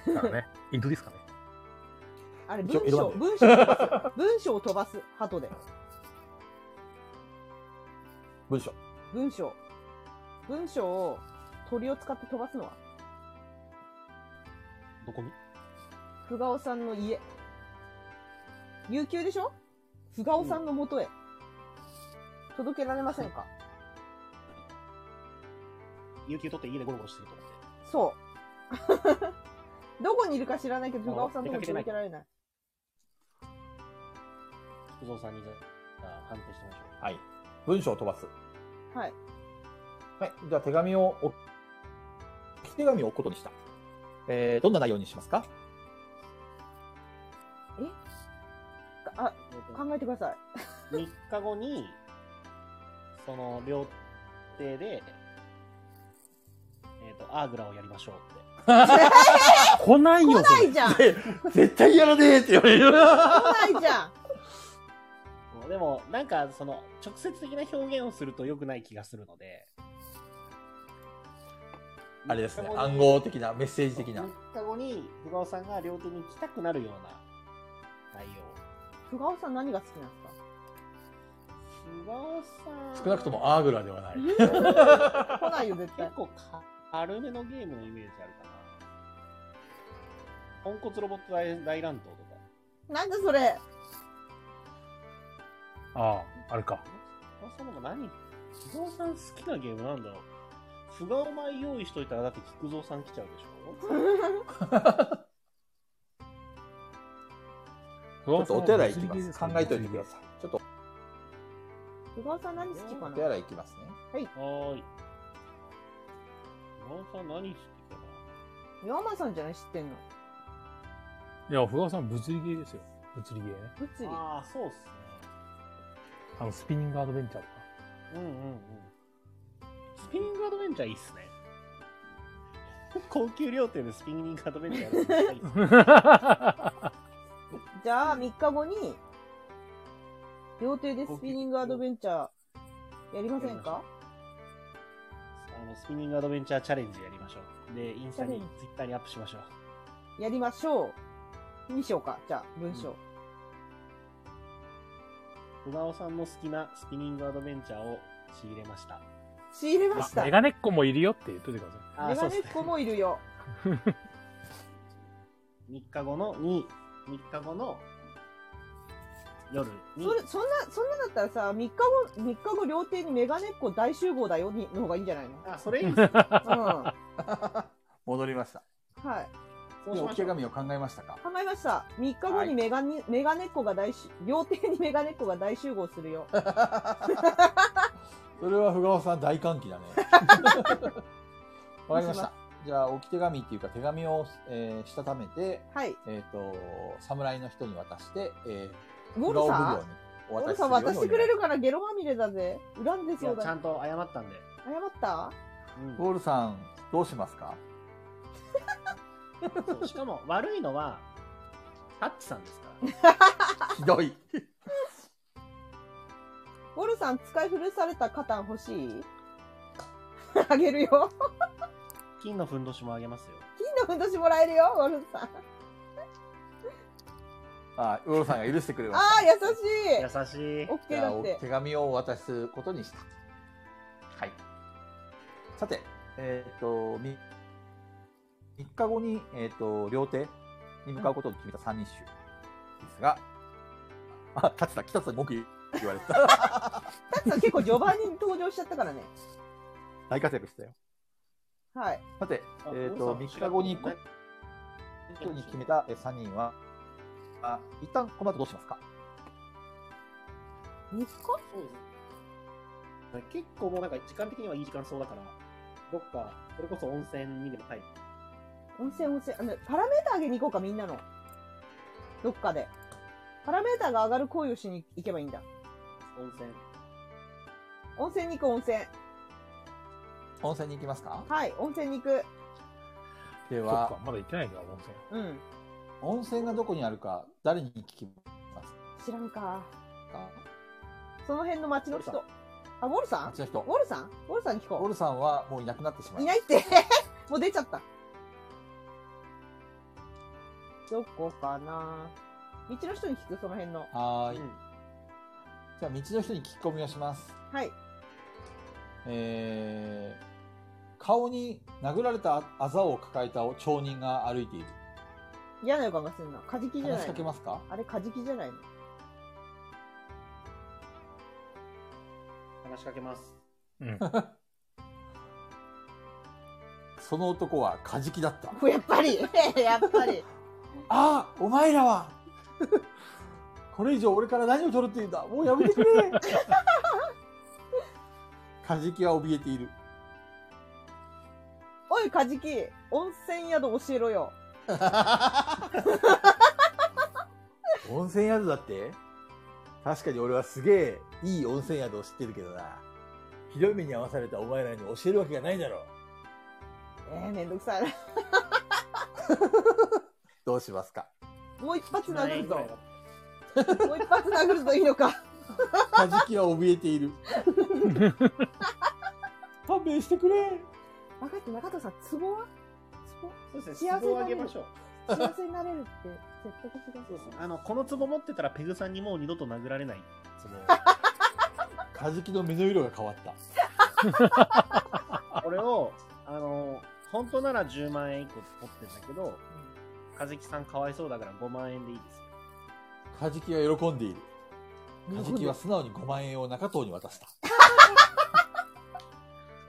すからね。インドですかね。あれ文章を飛ばす鳩で。文章を鳥を使って飛ばすのは。どこに？不顔さんの家。有給でしょ？不顔さんの元へ、うん、届けられませんか？有給取って家でゴロゴロしてると思って。そう。どこにいるか知らないけど不顔さんとも届けられない。福蔵さんに判定してみましょう。はい、文章を飛ばす。はい、はい、じゃあ手紙を置くことにした。どんな内容にしますか。考えてください。3日後にその料亭でアーグラをやりましょうって。来ないよ。来ないじゃん。絶対やらねえって言われる。来ないじゃん。でもなんかその直接的な表現をすると良くない気がするので。あれですね。暗号的なメッセージ的な。3日後に不顔さんが両手に来たくなるような内容。不顔さん何が好きなんですか。不顔さん。少なくともアーグラではない。来ないよ絶対。結構軽めのゲームのイメージあるかな。ポンコツロボット大乱闘とか。なんでそれ。ああ、あれか。そもそも何、木造さん好きなゲームなんだろう。ふがお前用意しといたらだって木造さん来ちゃうでしょ。ちょっとお手洗い行きます。考えておいてください。ちょっと。ふがおさん何好きかな。お手洗い行きますね。はい。はい。ふがおさん何好きかな。ヤマさんじゃない知ってんの。いや、ふがおさん物理ゲーですよ。物理ゲーね。物理。ああ、そうっすね。スピニングアドベンチャーとか。うんうんうん。スピニングアドベンチャーいいっすね。高級料亭でスピニングアドベンチャーやるのもいいっすね。じゃあ3日後に料亭でスピニングアドベンチャーやりませんか？スピニングアドベンチャーチャレンジやりましょう。でインスタにツイッターにアップしましょう。やりましょう。にしようか。じゃあ文章。ふがおさんの好きなスピニングアドベンチャーを仕入れました。仕入れました。メガネっ子もいるよって言ってください。メガネっ子もいるよ。3日後のに。3日後の夜に そんなだったらさ、3日後料亭にメガネっ子大集合だよにの方がいいんじゃないの？あ、それいいですね。うん、戻りました。はい、そうしましょう。お手紙を考えましたか？考えました。3日後にメガネっ子が料亭にメガネっ子が大集合するよ。それはふがおさん大歓喜だね。わかりました。じゃあ置き手紙っていうか手紙を、したためて、はい、侍の人に渡して、ウォルさん、ウォルさん渡してくれるからゲロまみれだぜ。恨んでそうだ。ちゃんと謝ったんで。謝った？うん、ウォルさんどうしますか？しかも悪いのはタッチさんですから。ひどい。ウォルさん使い古されたカタン欲しい？あげるよ。金のふんどしもあげますよ。金のふんどしもらえるよ、ウォルさん。あ、ウォルさんが許してくれました。ああ、優しい。優しい。オッケーだって。手紙を渡すことにした。はい。さて、3日後に料亭に向かうことを決めた三人衆ですが、あ、タツさん、北さんに文句言われた。タツさん結構序盤に登場しちゃったからね。大活躍したよ。はい、さて、3日後に決めた3人は、あ、一旦この後どうしますか？3日？そうです。結構もうなんか時間的にはいい時間そうだから、どっか、それこそ温泉にでも入る。温泉、パラメーター上げに行こうか、みんなの。どっかで。パラメーターが上がる行為をしに行けばいいんだ。温泉に行こう、温泉に行きますか？はい、温泉に行く。では、まだ行ってないんだ、温泉。うん。温泉がどこにあるか、誰に聞きます？知らんか。その辺の町の人。あ、ウォルさん？町の人。ウォルさんに聞こう。ウォルさんはもういなくなってしまいました。いないって。もう出ちゃった。どこかな。道の人に聞く、その辺の。はい。じゃあ、道の人に聞き込みをします。はい。顔に殴られたあざを抱えた町人が歩いている。嫌な予感がするな。カジキじゃないの？話しかけますか？あれカジキじゃないの？話しかけます。うん。その男はカジキだった。やっぱり。ああ、お前らはこれ以上俺から何を取るっていうんだ。もうやめてくれ。カジキは怯えている。おいカジキ、温泉宿教えろよ。温泉宿だって？確かに俺はすげえいい温泉宿を知ってるけどな。ひどい目に遭わされたお前らに教えるわけがないだろう。めんどくさいな。どうしますか？もう一発殴るぞ。もう一発殴るぞいいのか。カジキは怯えている。勘弁してくれ。分かって、中藤さん、ツボは？そうですね、ツボをあげましょう。幸せになれるって説得してください。そうですね、このツボ持ってたらペグさんにもう二度と殴られない。カジキの目の色が変わった。これを本当なら10万円以降持ってるんだけど、カジキさんかわいそうだから5万円でいいですよ。カジキが喜んでいる。カジキは素直に5万円を中藤に渡した。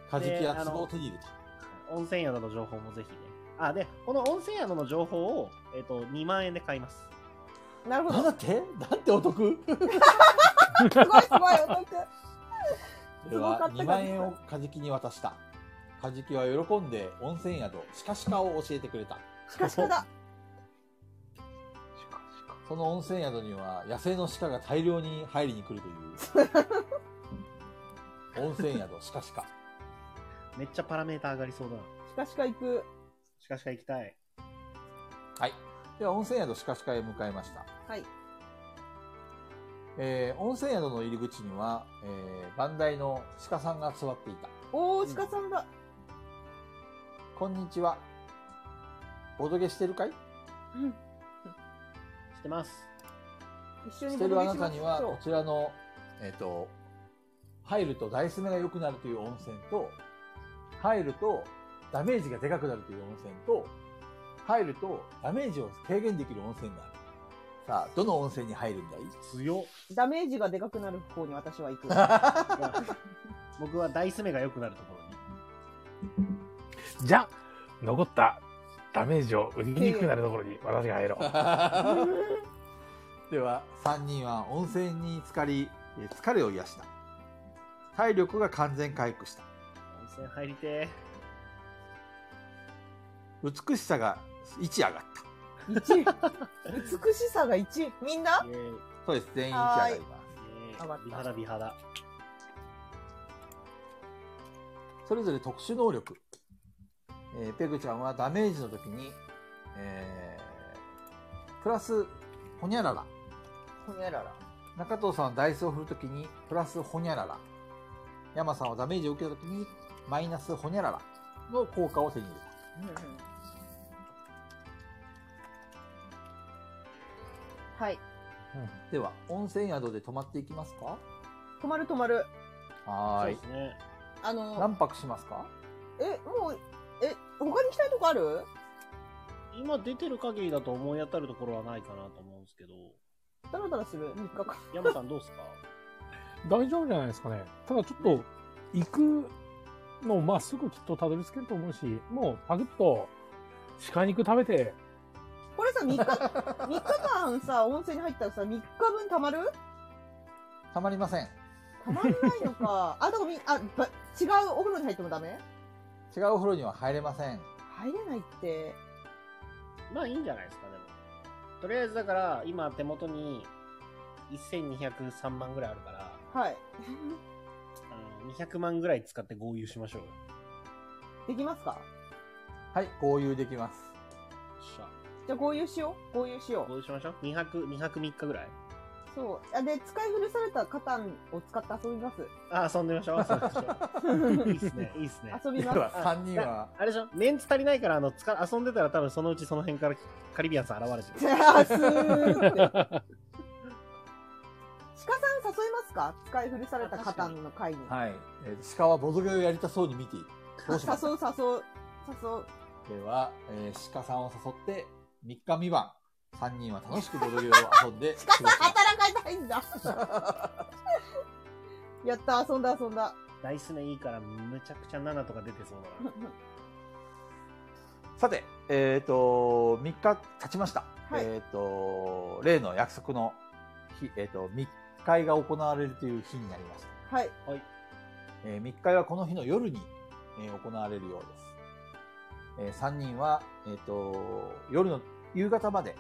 カジキは壺を手に入れた。温泉宿の情報もぜひね。あ、で、この温泉宿の情報を、2万円で買います。なるほど。なんてなんてお得。すごいすごいお得。では、2万円をカジキに渡した。カジキは喜んで温泉宿、シカシカを教えてくれた。シカシカだ。その温泉宿には野生の鹿が大量に入りに来るという温泉宿鹿鹿。めっちゃパラメーター上がりそうだ。鹿鹿行く。鹿鹿行きたい。はい。では温泉宿鹿鹿へ向かいました。はい。温泉宿の入り口には、番台の鹿さんが座っていた。おー、鹿さんだ。こんにちは。ボドゲしてるかい？うん。してます。一緒にしてるあなたにはこちらの、入るとダイス目が良くなるという温泉と、入るとダメージがでかくなるという温泉と、入るとダメージを軽減できる温泉がある。さあどの温泉に入るんだい？強。ダメージがでかくなる方に私は行く。僕はダイス目が良くなるところに。じゃあ残った。ダメージを売りにくくなるところに私が入ろう。では3人は温泉に浸かり疲れを癒した。体力が完全回復した。温泉入りてー。美しさが1上がった。1 美しさが1。みんな？そうです。全員1上がります。美肌美肌。それぞれ特殊能力。ペグちゃんはダメージの時に、プラスホニャララ。ホニャララ。中藤さんはダイスを振る時にプラスホニャララ。山さんはダメージを受けた時にマイナスホニャララの効果を手に入れた。うんうん、はい、うん。では温泉宿で泊まっていきますか？泊まる泊まる。はい。そうですね。何泊しますか？もう。他に来たいとこある？今出てる限りだと思い当たるところはないかなと思うんですけど。ダラダラする3日間。山さんどうすか？大丈夫じゃないですかね。ただちょっと行くのまあすぐきっとたどり着けると思うし、もうパクッと鹿肉食べて。これさ3日間さ温泉に入ったらさ3日分たまる？たまりません。たまらないのか。あ、でも違うお風呂に入ってもダメ？違うお風呂には入れません。入れないって。まあいいんじゃないですか、でも。とりあえずだから、今手元に1203万ぐらいあるから。はい。200万ぐらい使って豪遊しましょう。できますか？はい、豪遊できます。じゃあ豪遊しよう。豪遊しましょう。2泊3日ぐらい。そう。で、使い古されたカタンを使って遊びます。あ、遊んでみましょう。いいっすね。いいっすね。遊びます。では3人は。あれでしょ、メンツ足りないから、遊んでたら多分そのうちその辺からカリビアンさん現れてる。あ、すーって。鹿さん誘いますか？使い古されたカタンの会に。はい。鹿はボドゲをやりたそうに見ている。誘う。では、鹿さんを誘って3日3晩。3人は楽しくボドゲを遊んで。しかし働かないんだ。やった、遊んだ。ダイス目いいからむちゃくちゃ7とか出てそうだな。さて、3日経ちました。はい、例の約束の日、密会が行われるという日になりました。はい。はい。密会はこの日の夜に、行われるようです。3人は夕方まで。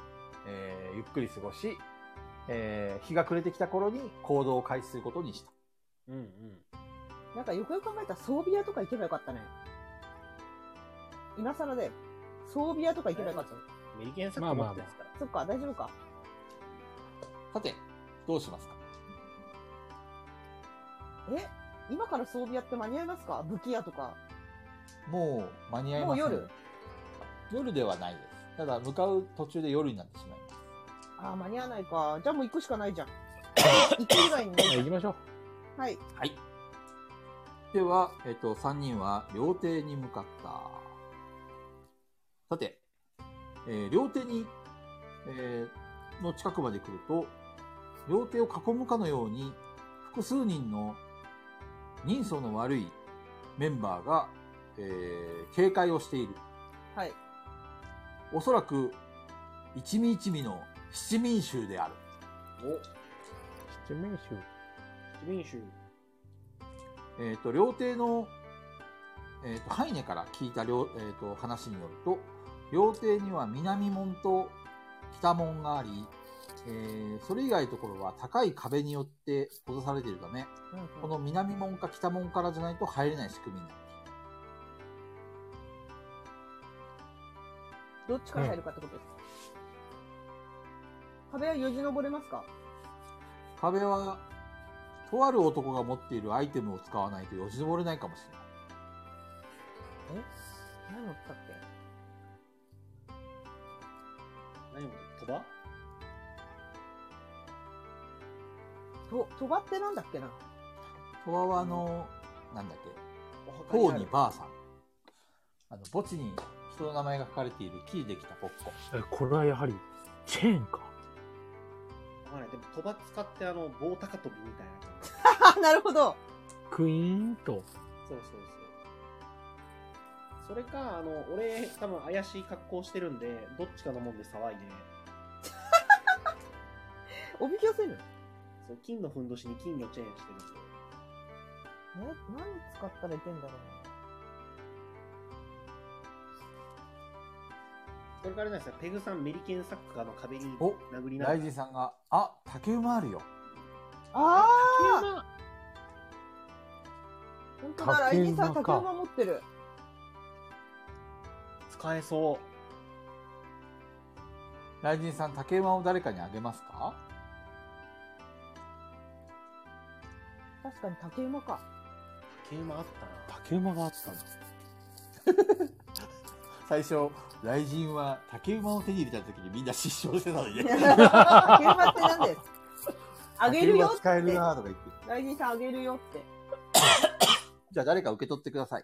ゆっくり過ごし、日が暮れてきた頃に行動を開始することにした。うんうん。なんかよくよく考えたら装備屋とか行けばよかったね。今更で装備屋とか行けばよかった。メリケンサッカー持ってますから。そっか、大丈夫か。さてどうしますか。今から装備屋って間に合いますか？武器屋とか。もう間に合いますね。もう夜ではないです。ただ向かう途中で夜になってしまいます。ああ、間に合わないか。じゃあもう行くしかないじゃん。行く以外にね。行きましょう。はい。はい。では、3人は料亭に向かった。さて、料亭の近くまで来ると、両手を囲むかのように複数人の人相の悪いメンバーが、警戒をしている。はい。おそらく一味一味の七民衆である。お。七民衆。七民衆。料亭の、ハイネから聞いた話によると、料亭には南門と北門があり、それ以外のところは高い壁によって閉ざされているため、うんうん、この南門か北門からじゃないと入れない仕組みになる。どっちから入るかってことですか、うん、壁はよじ登れますか？壁は、とある男が持っているアイテムを使わないとよじ登れないかもしれない。え？何持ったっけ？何持った？鳥羽？鳥羽ってなんだっけな？鳥羽はなんだっけ？コーニばあさん。墓地に人の名前が書かれている木できたポッコ。これはやはりチェーンか。わかんない。でも鳥羽使って棒高跳びみたいな感じ。なるほど。クイーンと。そうそうそう。それか俺多分怪しい格好してるんでどっちかのもんで騒いで。おびき寄せる。そう金のふんどしに金のチェーンしてるんで。何使ったらいけんだろうな。それからですね、ペグさんメリケンサッカーの壁に殴りながら大臣さんが竹馬あるよ。あー本当だ、ライジンさん竹馬持ってる。使えそう。ライジンさん竹馬を誰かにあげますか？確かに竹馬か。竹馬あったな。竹馬があったな。最初雷神は竹馬を手に入れた時にみんな失笑してたのにね。竹馬って何です？あげるよって。使えるなとか言って。雷神さんあげるよって。じゃあ誰か受け取ってください。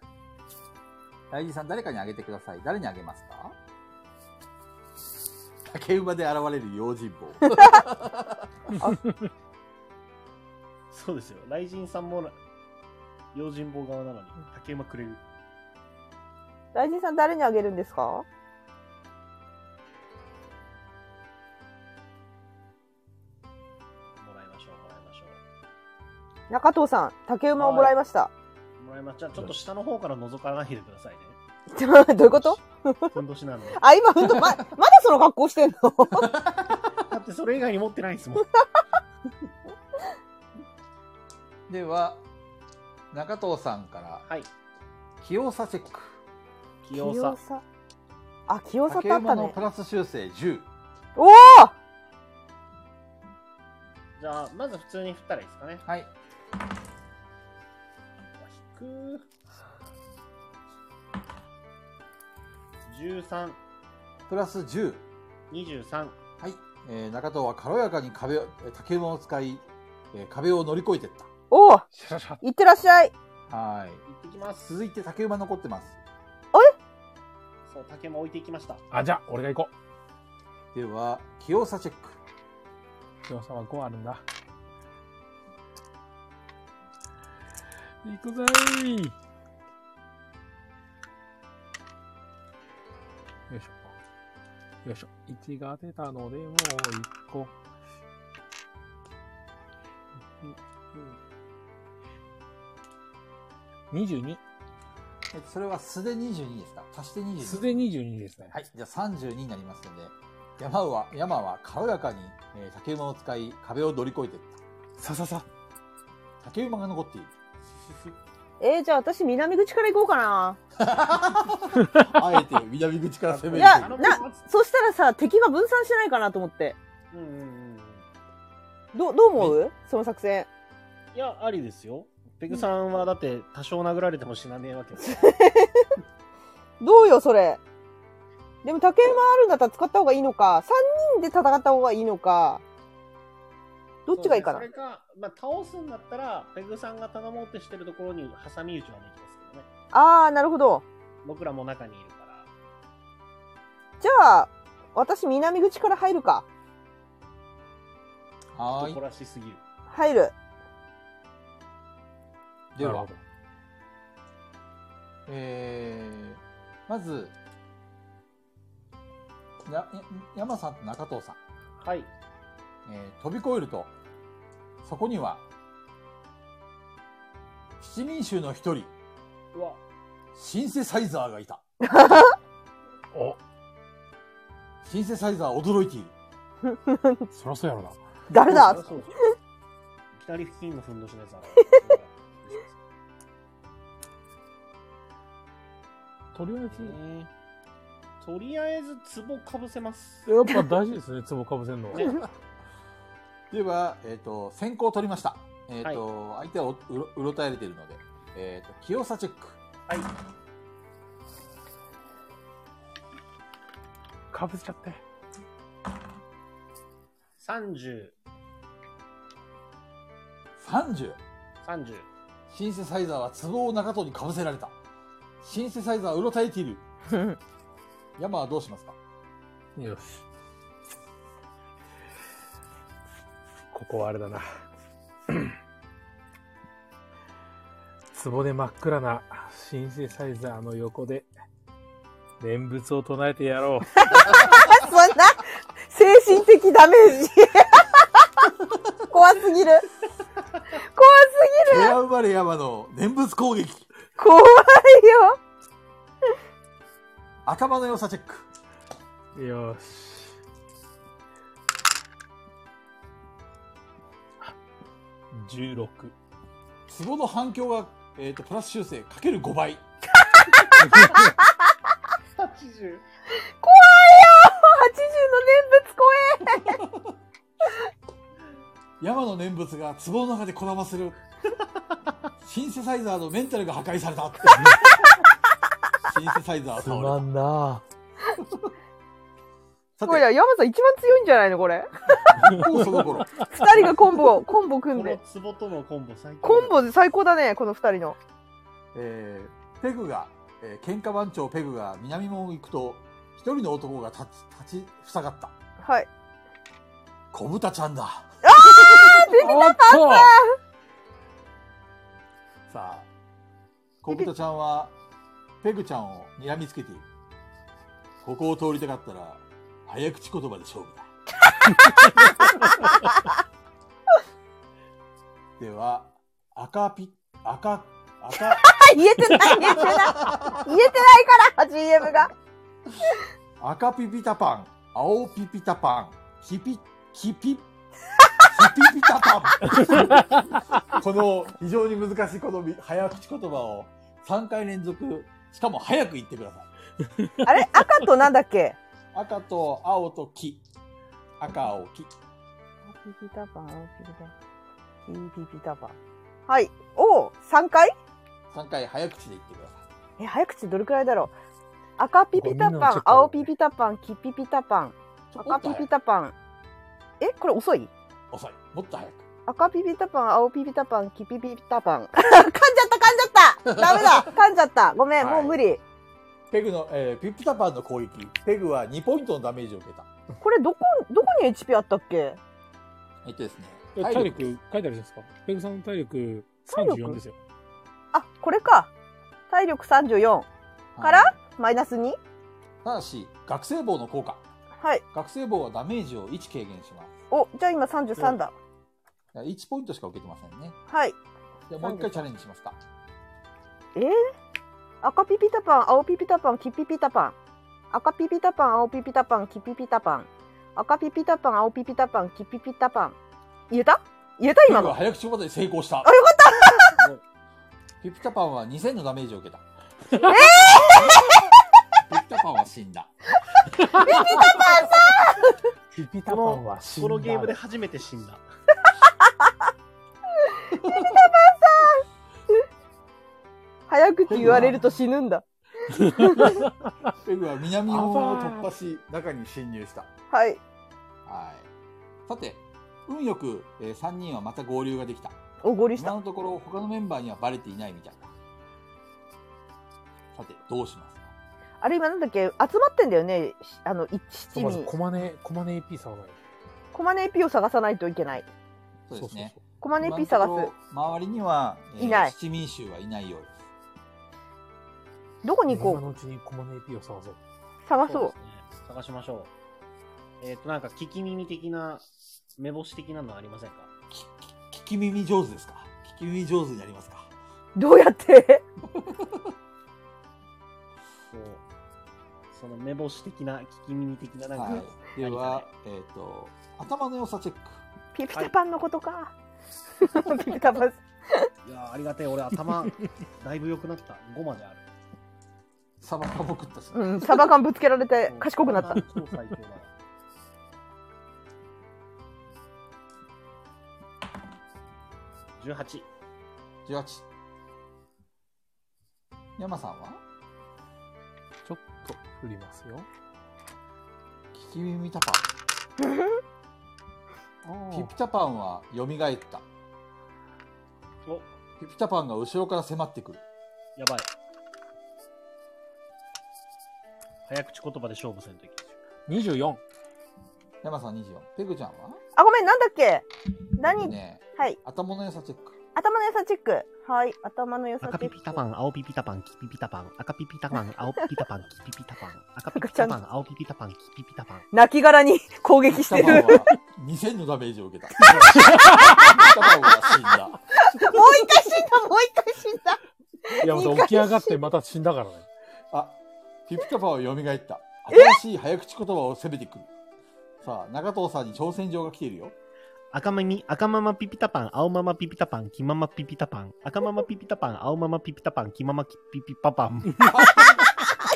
雷神さん誰かにあげてください。誰にあげますか？竹馬で現れる用心棒。そうですよ。雷神さんも用心棒側なのに竹馬くれる。ライジンさん誰にあげるんですか？もらいましょう。中藤さん、竹馬をもらいました。もらいました。ちょっと下の方から覗かないでくださいね。どういうこと？ふんどしなの。あ、今ふんどまだその格好してんの？だってそれ以外に持ってないんですもん。では中藤さんから、はい、器用さチェック。器用さ。あ、器用さってあったね。竹馬のプラス修正10。おお。じゃあまず普通に振ったらいいですかね。はい。引く。13。プラス10。23。はい。中藤は軽やかに竹馬を使い、壁を乗り越えていった。おお。いってらっしゃい。はい。行ってきます。続いて竹馬残ってます。竹馬置いていきました。じゃあ俺が行こう。では器用さチェック。器用さは5あるんだ。行くぞー。よいしょよいしょ。1が出たのでもう1個。22。それは素で22ですか？足して22です。素で22ですね。はい。じゃあ32になりますので、山は軽やかに竹馬を使い、壁を乗り越えていった。竹馬が残っている。じゃあ私、南口から行こうかな。あえて南口から攻める。いや、そしたらさ、敵が分散しないかなと思って。どう思う？その作戦。いや、ありですよ。ペグさんはだって多少殴られても死なねえわけです。どうよそれ。でも竹馬あるんだったら使った方がいいのか、3人で戦った方がいいのか、どっちがいいかな。それか、まあ、倒すんだったらペグさんが頼もうとしてるところに挟み撃ちはできますけどね。ああ、なるほど。僕らも中にいるから。じゃあ私南口から入るか。はい。誇らしすぎる。入る。では、まず山さんと中藤さん、はい、飛び越えるとそこには七人衆の一人、うわ、シンセサイザーがいた。お、シンセサイザー驚いている。そらそうやろな。誰だ。左付近のふんどしのやつだ。とりあえず壺かぶせます。やっぱ大事ですね、壺かぶせるのは。ね、では、先行取りました。はい、相手はうろたえれているので、器用さチェック。はい。かぶせちゃって。30。30。30。シンセサイザーは壺を中藤にかぶせられた。シンセサイザーはうろたえている。山はどうしますか？よし。ここはあれだな。壺で真っ暗なシンセサイザーの横で念仏を唱えてやろう。そんな精神的ダメージ。怖すぎる。怖すぎる。寺生まれ山の念仏攻撃。怖いよ。頭の良さチェック。よし。16。壺の反響が、プラス修正かける5倍。80。怖いよ。80の念仏怖え。山の念仏が壺の中でこだまする。シンセサイザーのメンタルが破壊された。シンセサイザー倒れた。すまんな。すごいな、山さん一番強いんじゃないのこれ。その頃2人がコンボ組んで、この壺とのコンボ最高。コンボで最高だね、この2人の。ペグが、喧嘩番長ペグが南門行くと一人の男が立ち塞がった。はい、小豚ちゃんだ。あー、出てなかった。さあ、小豚ちゃんはペグちゃんを睨みつけている。ここを通りたかったら早口言葉で勝負だ。では赤言えてないから GM が。赤ピピタパン、青ピピタパン、キピピタパン。この非常に難しいこの早口言葉を3回連続、しかも早く言ってください。あれ、赤となんだっけ？赤と青と黄。赤、青、黄。ピピタパン。はい。おう、3回 ?3 回早口で言ってください。早口どれくらいだろう。赤ピピタパン、青ピピタパン、黄ピピタパン。赤ピピタパン。これ遅い。もっと早く。赤ピピタパン、青ピピタパン、黄ピピタパン。噛んじゃった。ダメだ。噛んじゃった。ごめん、はい、もう無理。ペグの、ピピタパンの攻撃。ペグは2ポイントのダメージを受けた。これどこに HP あったっけ？ですね。体力書いてあるじゃないですか。ペグさんの体力34ですよ。あ、これか。体力34から、はい、マイナス 2？ ただし学生棒の効果。はい。学生棒はダメージを1軽減します。お、じゃあ今33だ。1ポイントしか受けてませんね。はい。じゃあもう一回チャレンジしますか。赤ピピタパン、青ピピタパン、黄ピピタパン。赤ピピタパン、青ピピタパン、黄ピピタパン。赤ピピタパン、青ピピタパン、黄ピピタパン。言えた今の。早口言葉で成功した。あ、よかった。ピピタパンは2000のダメージを受けた。ピピタパンは死んだ。ピピタパンさん。ピピタパンは死んだ。このゲームで初めて死んだ。ピピタパンさん。早口言われると死ぬんだ。ペグは南門を突破し中に侵入した。はい。はい。さて、運よく、3人はまた合流ができた。お、合流した。今のところ他のメンバーにはバレていないみたいだ。さて、どうしますか。あれ今なんだっけ、集まってんだよね。あの1、7人。まずコマネ AP さんは。コマネ AP を探さないといけない。そうですね、コマネ AP 探す。周りには、いない。七民衆はいないようです。どこに行こう。今のうちにコマネ AP を探そう。探そう。そうですね、探しましょう。なんか聞き耳的な、目星的なのはありませんか。聞き耳上手ですか。聞き耳上手になりますか。どうやってその目星的な、聞き耳的ななんか、はい、では、頭の良さチェック。ピピタパンのことか、はい、ピピタパンいやありがてえ、俺頭だいぶ良くなった。5まである。サバ缶も食ったし、ね、うん、サバ缶ぶつけられて賢くなった。超最強だ。18。山さんはちょっと振りますよ。聞き耳タパン。ピピタパンは蘇った。お、ピピタパンが後ろから迫ってくる。やばい、早口言葉で勝負せんといけない。24。山さん24。ペグちゃんは、あ、ごめん、なんだっけ。何、ね、はい。頭の良さチェック。頭の良さチェック。はい。頭の良さチェック。赤ピピタパン、青ピピタパン、キピピタパン。赤ピピタパン、青ピピタパン、キピピタパン。赤ピピタパン、青ピピタパン、キピピタパン。泣き殻に攻撃してる。2000のダメージを受けた。ピピタパンは死んだ。もう一回死んだ、もう一回死んだ。いや、また起き上がってまた死んだからね。あ、ピピタパンは蘇った。新しい早口言葉を攻めてくる。さあ、長藤さんに挑戦状が来ているよ。赤ママピピタパン、青ママピピタパン、黄ママピピタパン。赤ママピピタパン、青ママピピタパン、黄ママピピパパン。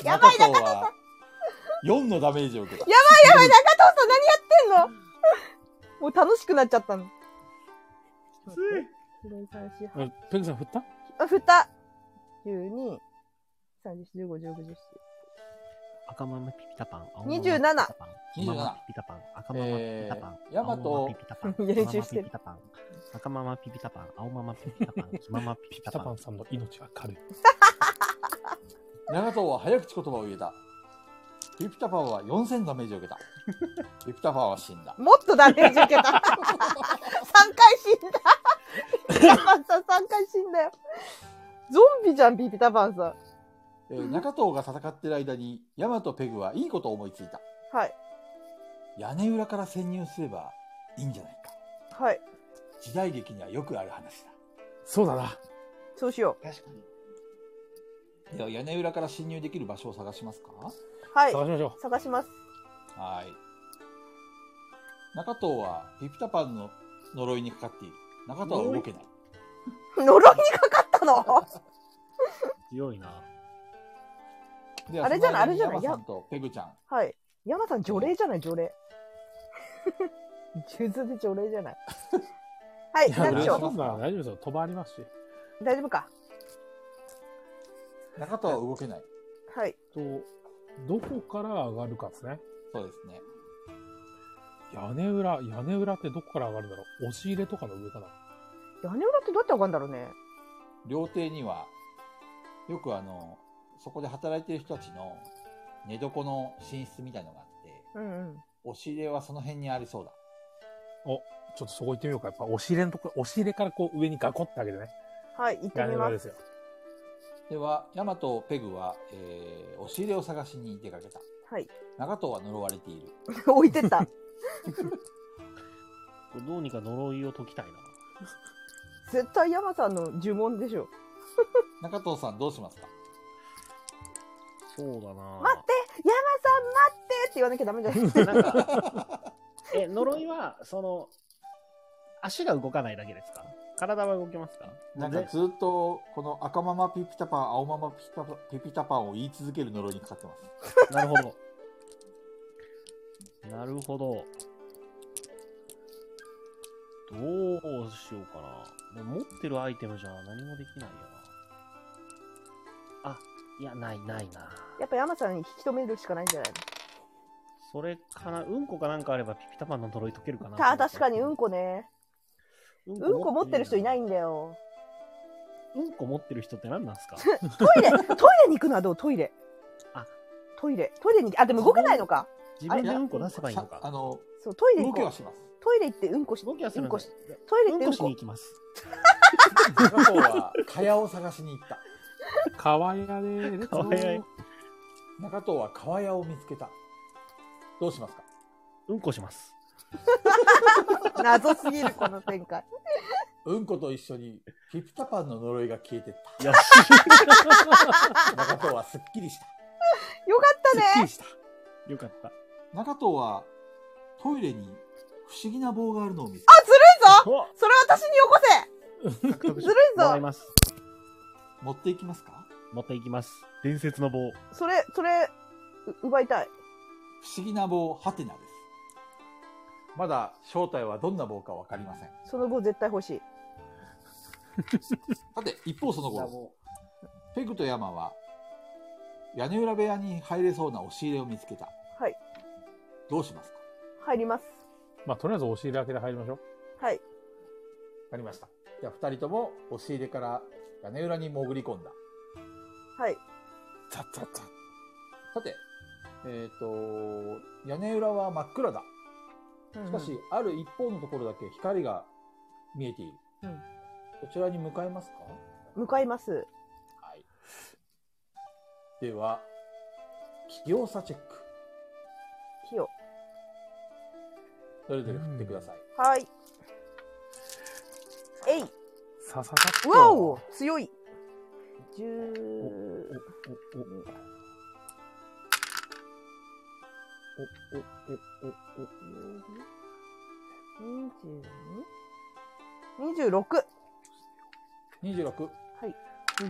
やばい、中藤さん。4のダメージを受けた。やばいやばい、中藤さん何やってんの。もう楽しくなっちゃったの。きつい。ペグさん振った？あ、振った。12、30、15、16、17。赤ママピピタパン、青ママピピタパン、黄ママピピタパン、赤ママピピタパン、ヤマトピピタパン、赤ママピピタパン、青ママピピタパン、黄ママピピタパン。ピピタパンさんの命は軽い。長藤は早口言葉を言えた。ピピタパンは4000ダメージを受けた。ピピタパンは死んだ。もっとダメージ受けた。3回死んだ。ピピタパンさん3回死んだよ。ゾンビじゃん、ピピタパンさん。中藤が戦ってる間にヤマトペグはいいことを思いついた。はい。屋根裏から潜入すればいいんじゃないか。はい。時代劇にはよくある話だ。そうだな、そうしよう。確かに。では屋根裏から侵入できる場所を探しますか。はい、探しましょう。探します。はい。中藤はピピタパンの呪いにかかっている。中藤は動けない。呪いにかかったの。強いな。あれじゃない、あれじゃない、ヤマさんとペグちゃん。はい。ヤマさん、除霊じゃない、除霊。数珠で除霊じゃない。はい、何でしょう。大丈夫ですよ、飛ばありますし。大丈夫か。中田は動けない。はい。どこから上がるかですね。そうですね。屋根裏ってどこから上がるんだろう。押し入れとかの上かな。屋根裏ってどうやって上がるんだろうね。料亭には、よくそこで働いてる人たちの寝床の寝室みたいのがあって、うんうん、押し入れはその辺にありそうだ。お、ちょっとそこ行ってみようか。やっぱ押し入れからこう上にガコってあげてね。はい、行ってみます。ですよ。では、ヤマトペグは、押し入れを探しに出かけた。はい。長藤は呪われている。置いてった。どうにか呪いを解きたいな。絶対ヤマさんの呪文でしょ。中藤さんどうしますか。そうだな。待って、ヤマさん待ってって言わなきゃダメじゃないですか。なんか呪いは足が動かないだけですか。体は動けますか。なんかずっとこの赤ママピピタパン、青ママピピタパンを言い続ける呪いにかかってます。なるほど。なるほど。どうしようかな。でも持ってるアイテムじゃ何もできないよな。あ、いや、ないな。やっぱ山さんに引き止めるしかないんじゃないの。それかな。うんこかなんかあればピピタパンの呪い解けるかな。確かにうんこね。うんこ持ってる人いないんだよ。うんこ持ってる人って何なんですか。トイレに行くのはどう。トイレにあ、でも動けないのか。自分でうんこ出せばいいのか。そう、トイレ行こう。動きはします。トイレ行ってうんこし、動きはするんだ。トイレ行ってうんこしに行きます。今日は蚊帳を探しに行った。川屋ね。川屋。中藤は川屋を見つけた。どうしますか？うんこします。謎すぎるこの展開。うんこと一緒にピピタパンの呪いが消えてった。よし。中藤はすっきりした。よかったね。すっきりした。よかった。中藤はトイレに不思議な棒があるのを見つけた。あ、ずるいぞ。それ私によこせ。ずるいぞ。もらいます。持っていきますか？持っていきます。伝説の棒。それ奪いたい。不思議な棒ハテナです。まだ正体はどんな棒かわかりません。その棒絶対欲しい。さて一方その後、ペグとヤマは屋根裏部屋に入れそうな押し入れを見つけた。はい。どうしますか？入ります。まあとりあえず押し入れ開けて入りましょう。はい。ありました。じゃあ2人とも押し入れから屋根裏に潜り込んだ。はい。ザッザッザッ。さて。屋根裏は真っ暗だ。しかし、うん、ある一方のところだけ光が見えている。うん、こちらに向かいますか？向かいます。はい。では、清さチェック。清。それぞれ振ってください。うん、はい。えい。さささっと。うわお！強い。26。はい。うん、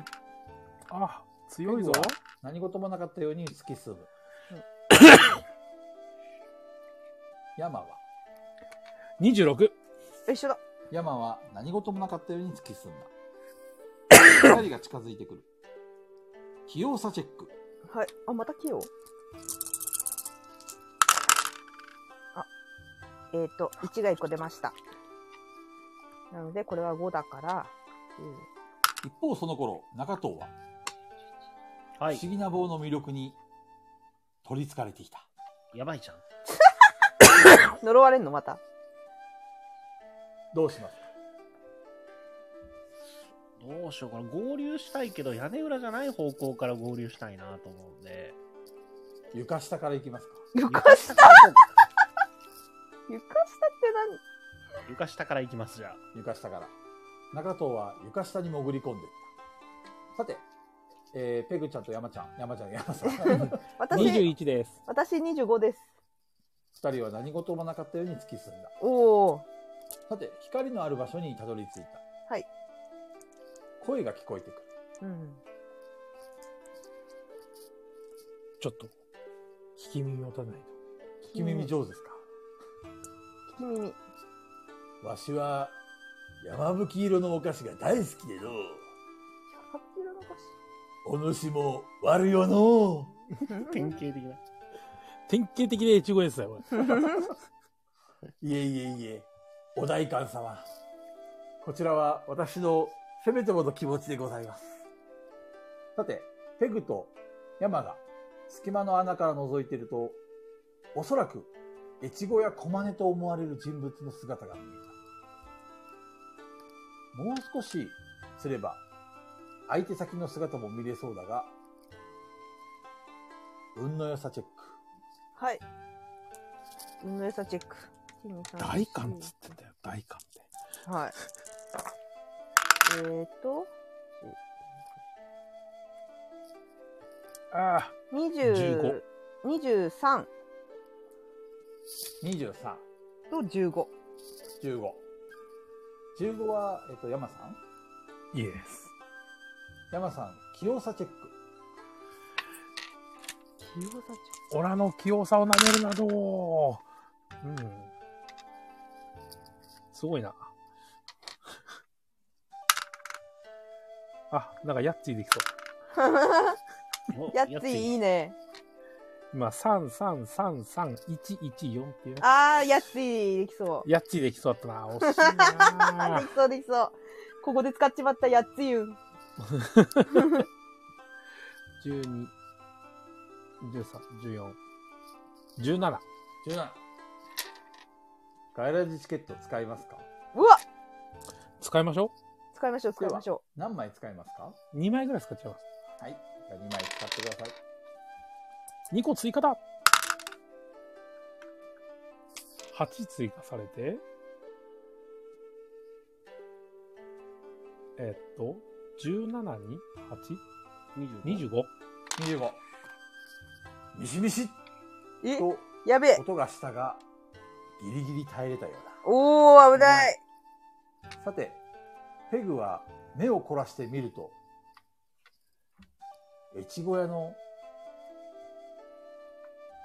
あ、強いぞ。何事もなかったように突き進む。うん、山は26。一緒だ。山は何事もなかったように突き進んだ。光が近づいてくる。器用さチェック。はい。あ、また器用。1が1個出ました。なので、これは5だから。一方、その頃、中藤は、はい、不思議な棒の魅力に取りつかれてきた。やばいじゃん。呪われんのまた。どうします？どうしようかな。合流したいけど、屋根裏じゃない方向から合流したいなと思うんで。床下から行きますか？床下？床下って何？床下から行きます。じゃあ床下から。中藤は床下に潜り込んでいった。さて、ペグちゃんと山さん21です。私25です。2人は何事もなかったように突き進んだ。おお。さて光のある場所にたどり着いた。はい。声が聞こえてくる。うん。ちょっと聞き耳持たないと。聞き耳上手ですか？君わしは山吹色のお菓子が大好きでの。山吹色のお菓子。お主も悪よの。典型的な。典型的な越後ですよ。いえいえいえ、お代官様。こちらは私のせめてもの気持ちでございます。さて、ペグと山が隙間の穴から覗いていると、おそらく越後や小金と思われる人物の姿が見えた。もう少しすれば相手先の姿も見れそうだが、運の良さチェック。はい。運の良さチェック。大官っつってんだよ、大官って。はい。ああ。23。23と15。15は、山さん？イエス。山さん、器用さチェック。器用さチェック。オラの器用さをなめるなど。うん。すごいな。あ、なんかやっついできそう。やっついいいね。今、3333114っていう。あー、やっちーできそう。やっちーできそうだったな。惜しいな。できそうできそう。ここで使っちまったやっちー。12、13、14、17。17。ガイラジチケット使いますか？うわ。使いましょう。使いましょう、使いましょう。何枚使いますか？ 2 枚ぐらい使っちゃいます。はい。じゃあ2枚使ってください。2個追加だ。8追加されて、17に 8?25。25。ミシミシえとやべえ音がしたが、ギリギリ耐えれたようだ。おー、危ない、うん、さて、ペグは目を凝らしてみると、越後屋の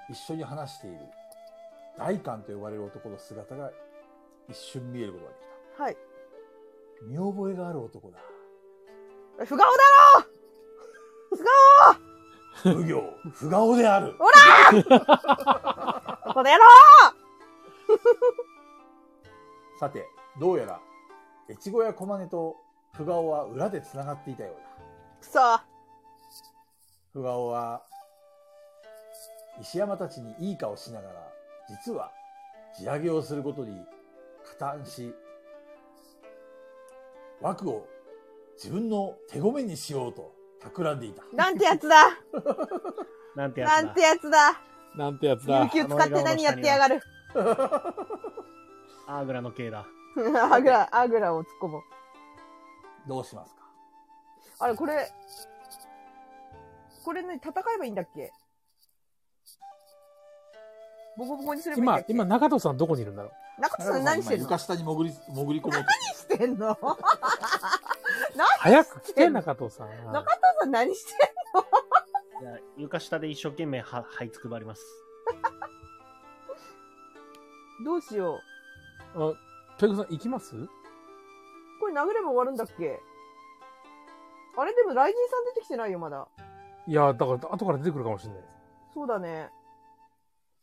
一緒に話している大官と呼ばれる男の姿が一瞬見えることができた。はい。見覚えがある男だ。不顔だろう。不顔。不行、不顔である。ほらーこの野郎さて、どうやら越後屋小金と不顔は裏でつながっていたようだ。くそー。不顔は石山たちにいい顔しながら、実は地上げをすることに加担し、枠を自分の手ごめにしようと企んでいた。なんてやつだなんてやつだなんてやつだなんてやつだ。勇気を使って何やってやがるアーグラの刑だアーグラを突っ込もう。どうしますか？あれ、これね、戦えばいいんだっけ？ボコボコにすればいいんだっけ？今中戸さんどこにいるんだろう。中戸さん何してるの？床下に潜り込もう。何してんの早く来て、中戸さん。中戸さん何してんのいや、床下で一生懸命はいつくばりますどうしよう。あ、ペグさん行きます？これ殴れば終わるんだっけ？あれ、でも雷神さん出てきてないよまだ。いや、だから後から出てくるかもしれない。そうだね。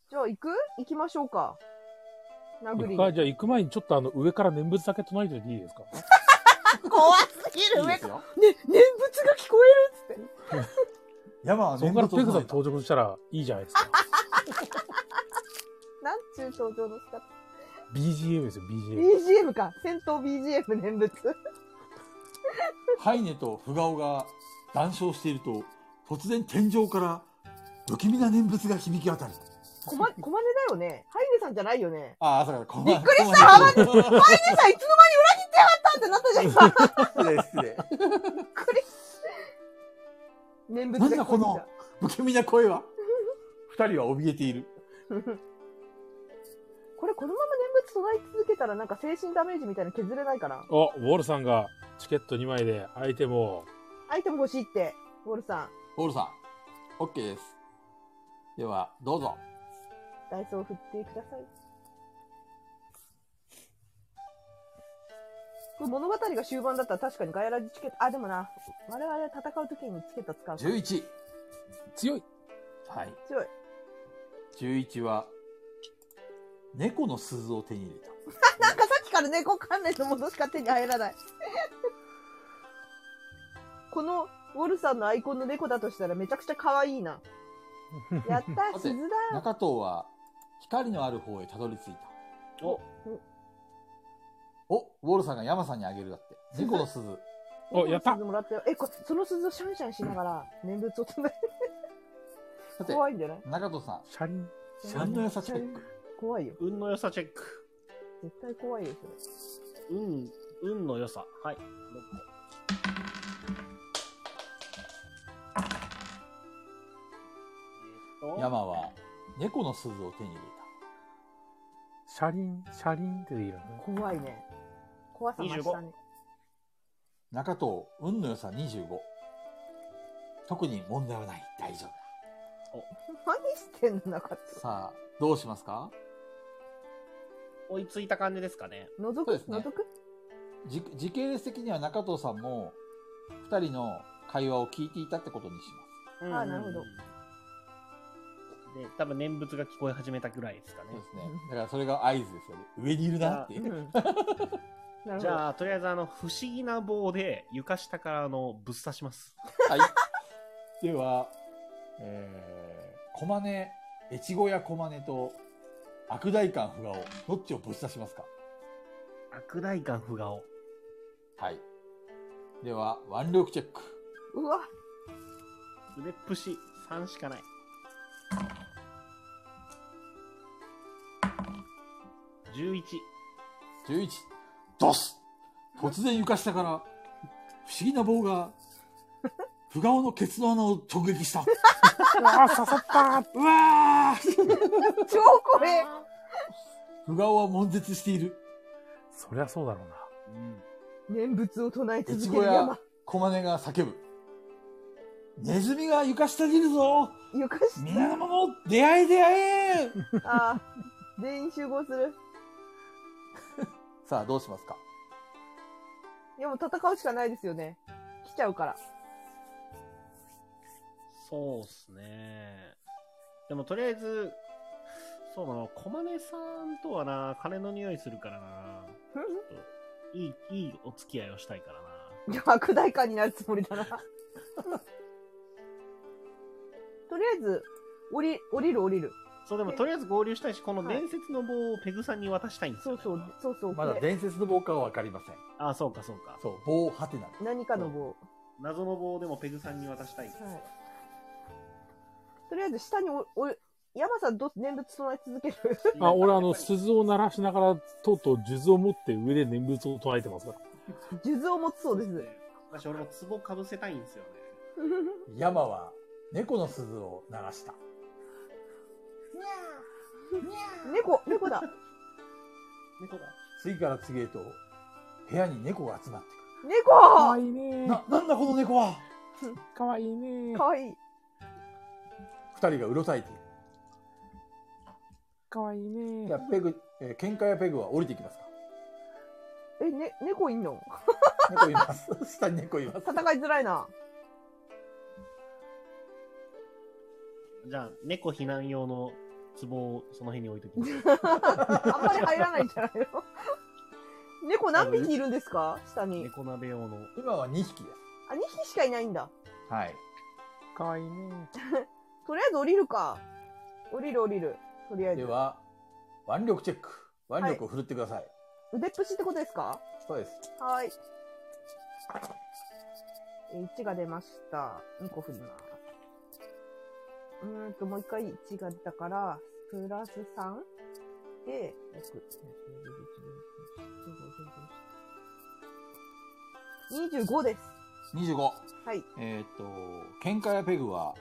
じゃあ行きましょうか。殴りに。じゃあ行く前にちょっと上から念仏だけ唱えておいていいですか？怖すぎる。上からね、念仏が聞こえるっつって。山は念仏を唱えた。そこからペグさん登場したらいいじゃないですか。なんちゅう登場の仕方。BGM ですよ、BGM。BGM か。戦闘 BGM 念仏。ハイネとフガオが談笑していると、突然天井から不気味な念仏が響き当たる。小金だよね。ハイネさんじゃないよね。ああ、そうか。びっくりした。ハイネさんいつの間に裏切ってやがったってなったじゃん、今。びっくりした。念仏が。なんだこの不気味な声は。二人は怯えている。これ、このまま念仏唱え続けたら、なんか精神ダメージみたいな削れないかな。あ、ウォルさんがチケット2枚でアイテム欲しいって、ウォルさん。ウォルさん、オッケーです。では、どうぞ。ダイスを振ってください。これ物語が終盤だったら確かにガイラジチケット、あ、でもな、我々は戦うときにチケット使う。11。強い。はい。強い。11は、猫の鈴を手に入れた。なんかさっきから猫関連のものしか手に入らない。この、ウォルさんのアイコンの猫だとしたらめちゃくちゃ可愛いな。やった、鈴だ。中藤は光のある方へたどり着いた。お、ウォルさんが山さんにあげるだって。猫の鈴。お、やった。もらったよ。え、その鈴をシャンシャンしながら念仏を唱える。さて、怖いんじゃない？中藤さん。シャンの良さチェック。怖いよ。運の良さチェック。絶対怖いよそれ。運の良さ。はい。山は猫の鈴を手に入れた。シャリンって言うよね。怖いね。怖さましたね。中藤、運の良さ25。特に問題はない。大丈夫だ。お、何してんの中藤。さあ、どうしますか？追いついた感じですかね。覗く？時系列的には中藤さんも2人の会話を聞いていたってことにします。ああ、なるほど。で、多分念仏が聞こえ始めたぐらいですかね。そうですね。だからそれが合図ですよね。上にいるなって。じゃあ、とりあえず不思議な棒で床下からぶっ刺します。はい。では、小金、越後や駒根と悪代官不顔、どっちをぶっ刺しますか？悪代官不顔。はい。では、腕力チェック。うわ腕っぷし3しかない。11。11。ドス！突然床下から不思議な棒が不顔のケツの穴を直撃した。うわー刺さったー。うわー超怖え。不顔は悶絶している。そりゃそうだろうな。うん、念仏を唱え続ける山。越後や駒根が叫ぶ。ネズミが床下にいるぞ。床下。みんなのもの出会え出会え。あー全員集合する。さあどうしますか。いやもう戦うしかないですよね。来ちゃうから。そうっすね。でもとりあえず、そうだな、駒根さんとはな、金の匂いするからな。いいお付き合いをしたいからな。いや、悪代官になるつもりだな。とりあえず、降りる。そう、でもとりあえず合流したいし、この伝説の棒をペグさんに渡したいんですよ、ね。はい、そう。まだ伝説の棒かはわかりません。あ、そうか。そう、棒はてな。何かの棒。謎の棒でもペグさんに渡したいんですよ。はい、とりあえず下に山さんどう念仏唱え続ける？あ、俺鈴を鳴らしながらと数珠を持って上で念仏を唱えてますから。数珠を持つそうです。私俺も壺かぶせたいんですよね。山は猫の鈴を鳴らした。猫だ。猫だ。次から次へと部屋に猫が集まってくる。猫。可愛いね。なんだこの猫は。可愛いね。可愛い。二人がうろたえている。可愛いね。じゃあ喧嘩やペグは降りていきますか。猫いんの？猫います。下に猫います。戦いづらいな。じゃあ猫避難用の壺をその辺に置いときます。あんまり入らないんじゃないの？猫何匹いるんですか？下に。猫鍋用の。今は2匹です。あ、2匹しかいないんだ。はい。可愛いね。とりあえず降りるか。降りる。とりあえず。では、腕力チェック。腕力を振るってください。はい、腕っぷしってことですか？そうです。はい。1が出ました。2個振ります。もう一回1が出たから、プラス3で、25です。25。はい。喧嘩やペグは、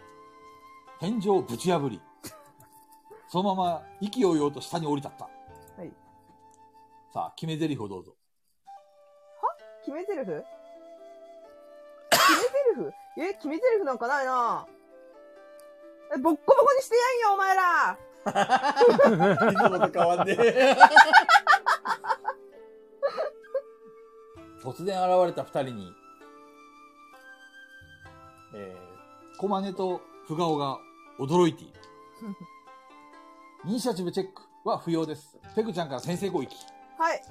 天井をぶち破り、そのまま息をようと下に降り立った。はい。さあ、決め台詞をどうぞ。は？決め台詞？決め台詞なんかないな。ボッコボコにしてやんよ、お前ら。いつもと変わんねえ。突然現れた二人に、駒根と不顔が驚いている。イニシアチブチェックは不要です。ペグちゃんから先制攻撃。はい。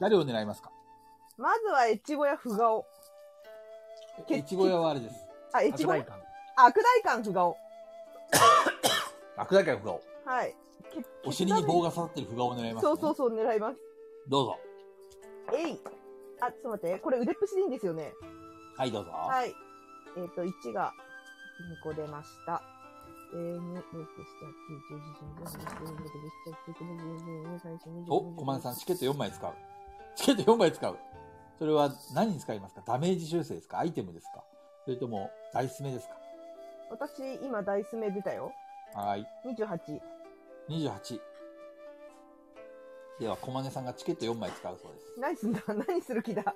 誰を狙いますか？まずは越後屋不顔。越後屋はあれです。あ、越後屋。悪代官不顔。悪代官不顔。はい。お尻に棒が刺さってる不顔を狙います、ね。そう、狙います。どうぞ。えい。あ、ちょっと待って。これ腕っぷしでいいんですよね。はい、どうぞ。はい。1が2個出ました。お、駒根さん、チケット4枚使う。それは何に使いますか？ダメージ修正ですか？アイテムですか？それとも、ダイス目ですか？私、今、ダイス目出たよ。はい。28。では、駒根さんがチケット4枚使うそうです。何すんだ？何する気だ？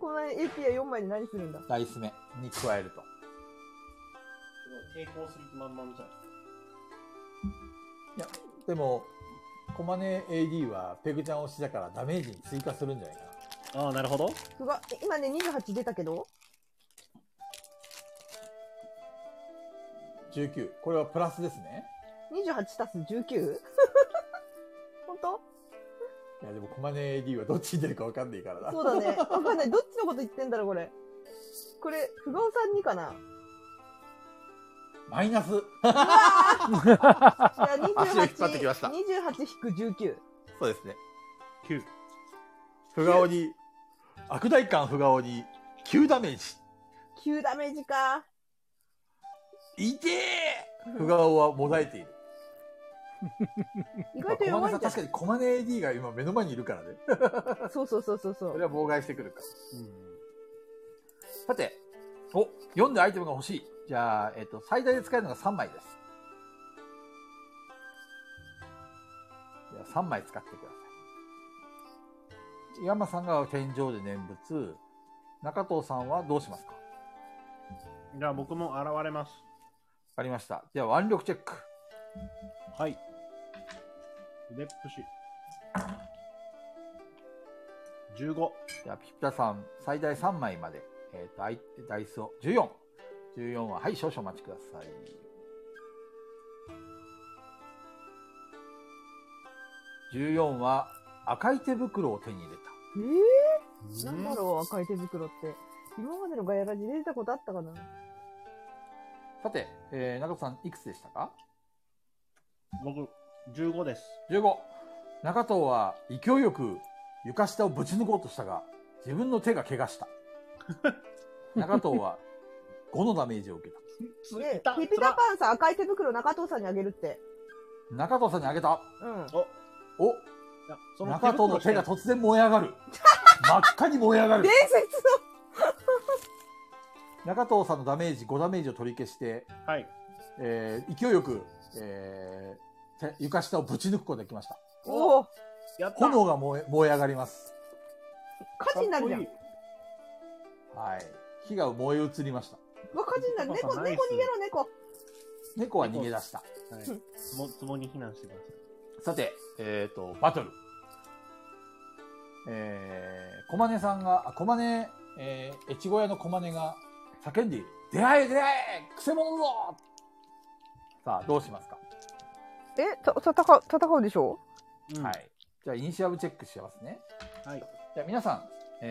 この AP は4枚で何するんだ？ダイス目に加えると。抵抗する気満々じゃん。いや、でも、駒根 AD はペグちゃん推しだからダメージに追加するんじゃないかな。ああ、なるほど。今ね、28出たけど。19。これはプラスですね。28足す 19？ 本当？いやでも駒根 AD はどっちに出るか分かんないからな。そうだね。分かんない。どっちのこと言ってんだろう、これ。不顔さんにかな。マイナス。足を引っ張ってきました。28-19。そうですね。9。不顔に、悪大感不顔に9ダメージ。9ダメージか。いてー。不顔はもだえている。意外と弱いんだ。確かにコマネ AD が今目の前にいるからね。そうそうそうそうそう。それは妨害してくるから。さて、お、読んでアイテムが欲しい。じゃあ、最大で使えるのが3枚です。じゃあ3枚使ってください。岩間さんが天井で念仏、中藤さんはどうしますか？じゃあ僕も現れます。ありました。じゃあ腕力チェック。はい。腕っぷし。15。じゃあピッタさん、最大3枚まで。ダイスを14。14は、はい、少々お待ちください。14は、赤い手袋を手に入れた。なんだろう、赤い手袋って。今までのガヤラジで出たことあったかな。さて、中藤さん、いくつでしたか？僕、15です。15。中藤は、勢いよく床下をぶち抜こうとしたが、自分の手が怪我した。中藤は5のダメージを受けた。ピピタパンさん、赤い手袋中藤さんにあげるって。中藤さんにあげた。うん。お、その中藤の手が突然燃え上がる。真っ赤に燃え上がる。伝説の。中藤さんのダメージ5ダメージを取り消して、はい。勢いよく、床下をぶち抜くことができました。おお。炎が燃え上がります。火事になるじゃん。はい、火が燃え移りました。火事になる。猫、猫逃げろ、猫。猫は逃げ出した。はい。つぼに避難してください。さて、バトル。小金さんが、小金、越後屋の小金が叫んでいる。出会え、出会え、くせ者ぞ。さあ、どうしますか？戦うでしょう？はい。じゃあ、イニシアブチェックしますね。はい。じゃあ、皆さん。素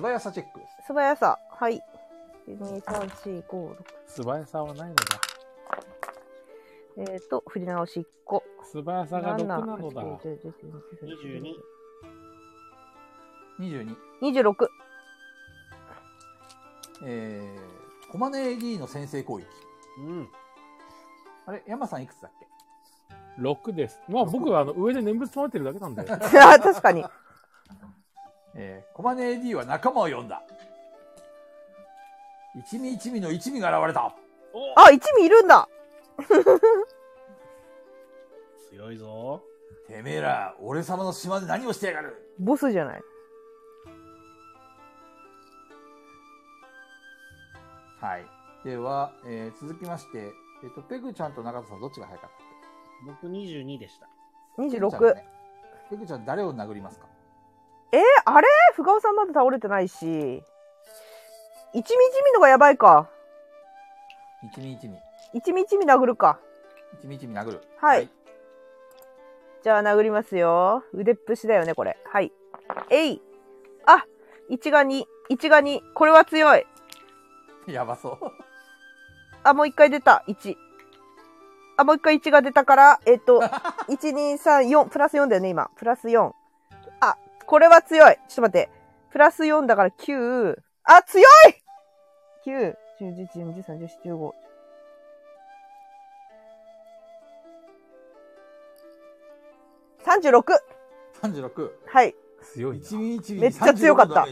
早さチェックです、ね。素早さ。はい。2、3、4、5、6。素早さはないのだ。振り直し1個。素早さが6なのだ。22。26。コマネ AD の先制攻撃。うん。あれ、山さんいくつだっけ？ 6 です。まあ僕は上で念仏唱えてるだけなんだよ。確かに。コマネ AD は仲間を呼んだ。一味一味の一味が現れた。あ、一味いるんだ。強いぞ。てめえら、俺様の島で何をしてやがる。ボスじゃない。はい。では、続きまして、ペグちゃんと中田さんどっちが早かった？僕22でした。26。ペグちゃん誰を殴りますか？あれ？ふがおさんまだ倒れてないし。一味一味のがやばいか。一味一味。一味一味殴るか。一味一味殴る。はい。じゃあ殴りますよ。腕っぷしだよね、これ。はい。えい。あ！1が2。1が2。これは強い。やばそう。あ、もう一回出た。1。あ、もう一回1が出たから、1、2、3、4。プラス4だよね、今。プラス4。これは強い。ちょっと待って。プラス4だから9。あ、強い !9、10、11、12、13、14、15。36。36。はい。強いな。一味一味。めっちゃ強かった。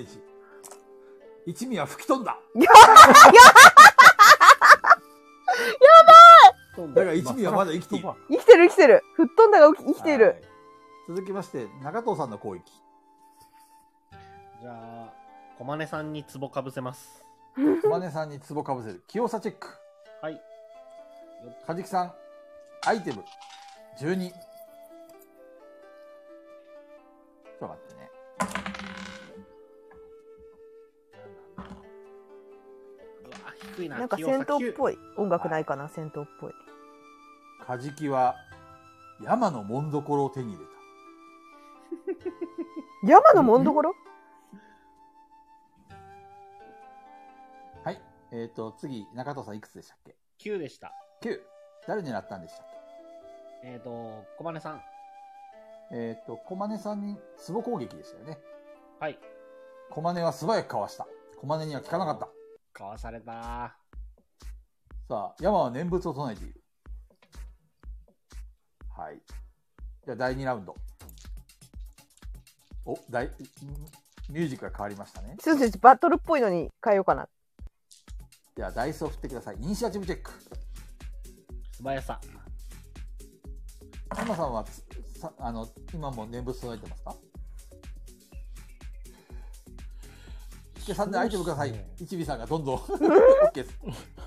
一味は吹き飛んだ。やばい。だから一味はまだ生きている。生きてる生きてる。吹っ飛んだが生きている。続きまして、中藤さんの攻撃。じゃあ、小金さんに壺かぶせます。小金さんに壺かぶせる。器用さチェック。はい。カジキさん、アイテム、12。ちょっと待ってね。うわ、低いな。なんか戦闘っぽい。音楽ないかな、戦闘っぽい。カジキは、山のもんどころを手に入れた。山のもんどころ？はい。次、中藤さんいくつでしたっけ？ 9でした。9。誰になったんでしたっけ？小金さん。小金さんに壺攻撃でしたよね。はい。小金は素早くかわした。小金には効かなかった。かわされた。さあ、山は念仏を唱えている。はい。じゃあ第2ラウンド。お、ミュージックが変わりましたね。そうです。バトルっぽいのに変えようかな。じゃあダイスを振ってください。イニシアチブチェック。素早さ。山さんは今も念仏唱えてますか？で3でアイテムください。一尾さんがどんどん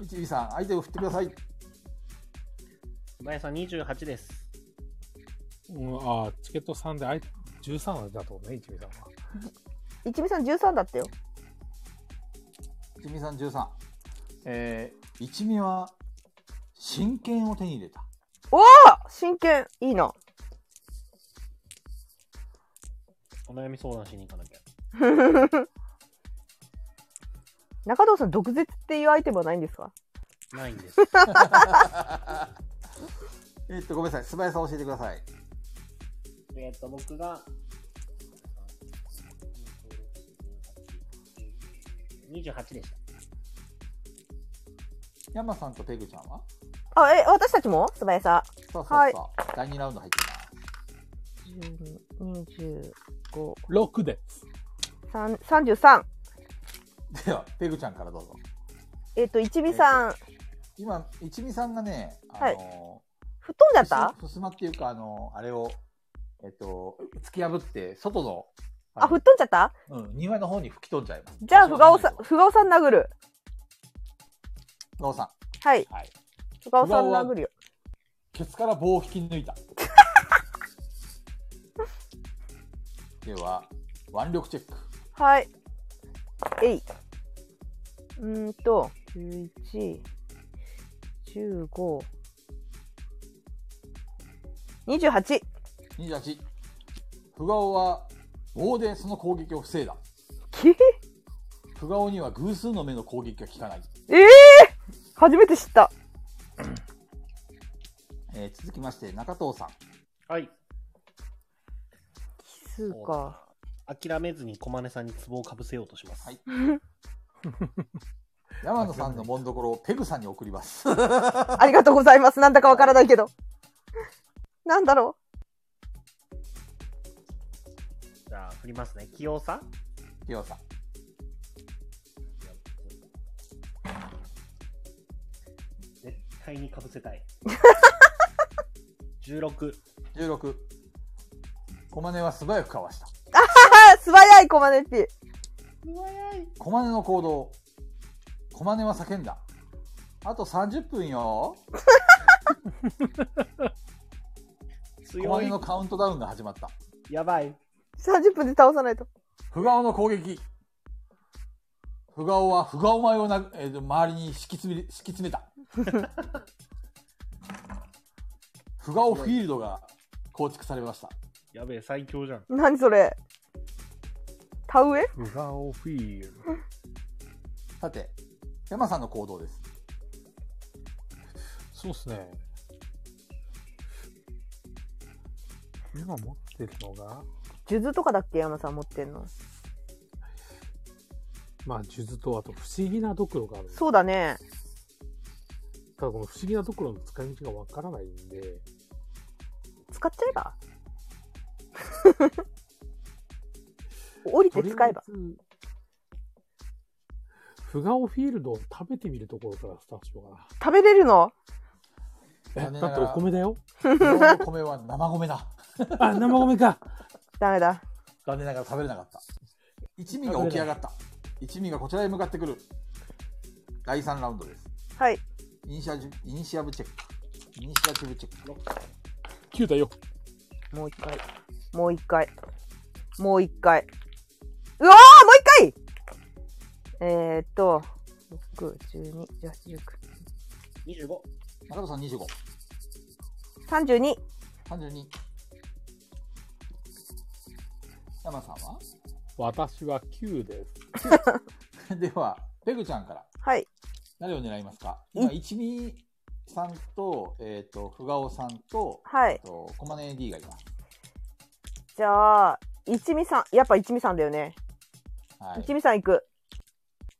一尾さんアイテム振ってください。素早さ28です。あ、チケット3で13だとね。一尾さんは一尾さん13だったよ。一尾さん13。一尾は真剣を手に入れた。おお、真剣いいな。お悩み相談しに行かなきゃ。中藤さん、毒舌っていうアイテムはないんですか？ないんです。ごめんなさい、素早さ教えてください。僕が28でした。山さんとペグちゃんは？あ、私たちも素早さ。そう、はい、第2ラウンド入ってます。25。6です。33。ではペグちゃんからどうぞ。一美さん、今一美さんがね、吹っ飛んじゃった？ふすまっていうかあれを突き破って外の吹っ飛んじゃった？うん、庭の方に吹き飛んじゃいます。じゃあふがおさん殴る。ふがおさん。はい。はい、ふがおさん殴るよ。ケツから棒を引き抜いた。では腕力チェック。はい。11、15、28。28。フガオは棒でその攻撃を防いだ。フガオには偶数の目の攻撃が効かない。初めて知った。続きまして中藤さん。はい。奇数か。諦めずに小金さんに壺をかぶせようとします。はい、山野さんのもんどころをペグさんに送ります。ありがとうございます。なんだかわからないけど、なんだろう。じゃあ振りますね。器用さ。絶対にかぶせたい。16。小金は素早くかわした。素早い小マネって。小マネの行動。小マネは叫んだ。あと30分よ。小マネのカウントダウンが始まった。やばい、30分で倒さないと。フガオの攻撃。フガオはフガオ前を周りに敷き詰めた。フガオフィールドが構築されました。やべえ、最強じゃん。何それ、田植え？フガオフィール。さて、山さんの行動です。そうですね。今持ってるのが数珠とかだっけ、山さん持ってるの。まあ数珠とあと不思議なドクロがある。そうだね。ただこの不思議なドクロの使い道がわからないんで。使っちゃえば。降りて使えば。フガオフィールドを食べてみるところからスタートしようかな。食べれるの？だってお米だよ。お米は生米だ。あ、生米か。ダメだ。残念ながら食べれなかった。一味が起き上がった。一味がこちらへ向かってくる。第3ラウンドです。はい。イニシアチブチェック。9だよ。もう一回。うわー、もう一回。6、12、18、19、25。中田さん25。32。山さんは？私は9です。ではペグちゃんから。はい。誰を狙いますか？今一味さんと、ふがおさんと、はい、こまね D がいます。じゃあ一味さん、やっぱ一味さんだよね。はい、一味さん行く。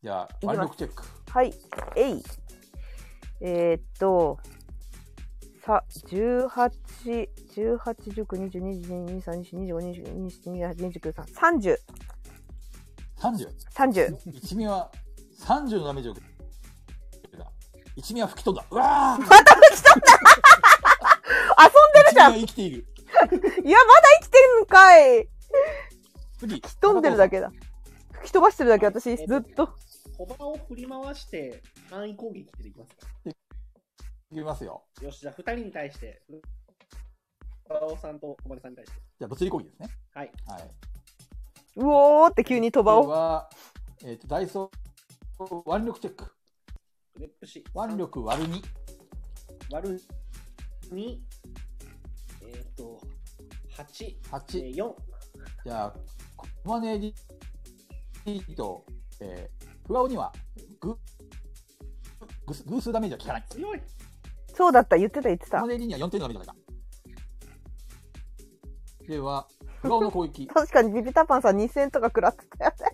じゃあ腕力チェック。はい。えい。さ18、19、20、21、22、23、24、25、26、27、28、29、30。30。一味は30のダメージを受け。一味は吹き飛んだ。うわー、また吹き飛んだ。遊んでるじゃん。一味は生きている。いや、まだ生きてるんかい。吹き飛んでるだけだ。吹き飛ばしてるだけ、私、ずっと。コバを振り回して、範囲攻撃ってできますか？できますよ。よし、じゃあ、二人に対して。コバさんとコバさんに対して。じゃあ、物理攻撃ですね。はい。はい、うおーって急に飛ばを。これは、ダイソー、腕力チェック。腕力割る2。割る2。8。4。じゃあ、コマネージと、フワオには偶数ダメージは効かない。強い。そうだった、言ってた。コマネージには4点のダメージが効いた。では、フワオの攻撃。確かにビビタパンさん2000とか食らってたよね。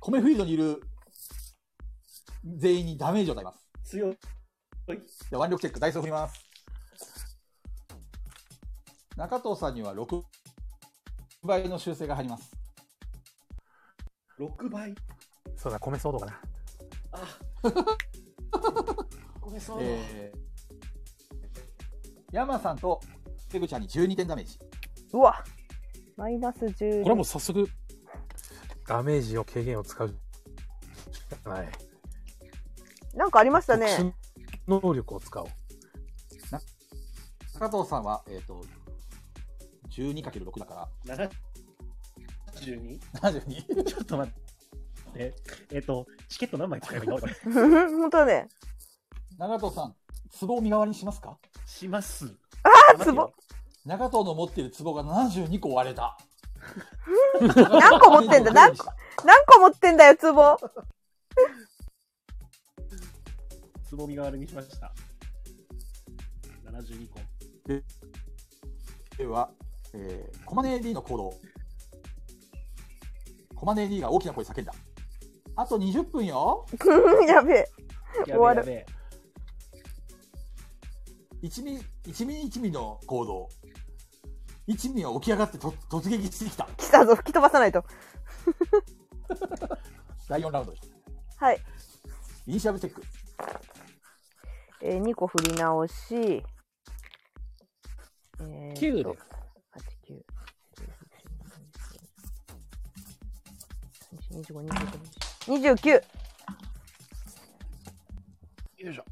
コメフィールドにいる全員にダメージを与えます。強い。じゃあ腕力チェック、ダイスを振ります。中藤さんには6倍の修正が入ります。6倍。そうだ、米ソードかなあ。米ソード、山さんとペグちゃんに12点ダメージ。うわっ、マイナス10。これはもう早速ダメージを軽減を使う。はい。なんかありましたね。能力を使おう。加藤さんは12×6 だから。72。72。ちょっと待って。チケット何枚使えばいいの？本当だね。長藤さん、壺を身代わりにしますか？します。ああ、壺。中藤の持っている壺が72個割れた。何個持ってんだ、何個持ってんだよ、壺。壺身代わりにしました。72個。では、コマネ AD の行動。コマネ AD が大きな声叫んだ。あと20分よ。やべえ。終わる。一味の行動。一味は起き上がって突撃してきた。来たぞ、吹き飛ばさないと。第4ラウンドです。はい。イニシアブチェック。2個振り直し。9です。8、9、25、25、29。よいしょ。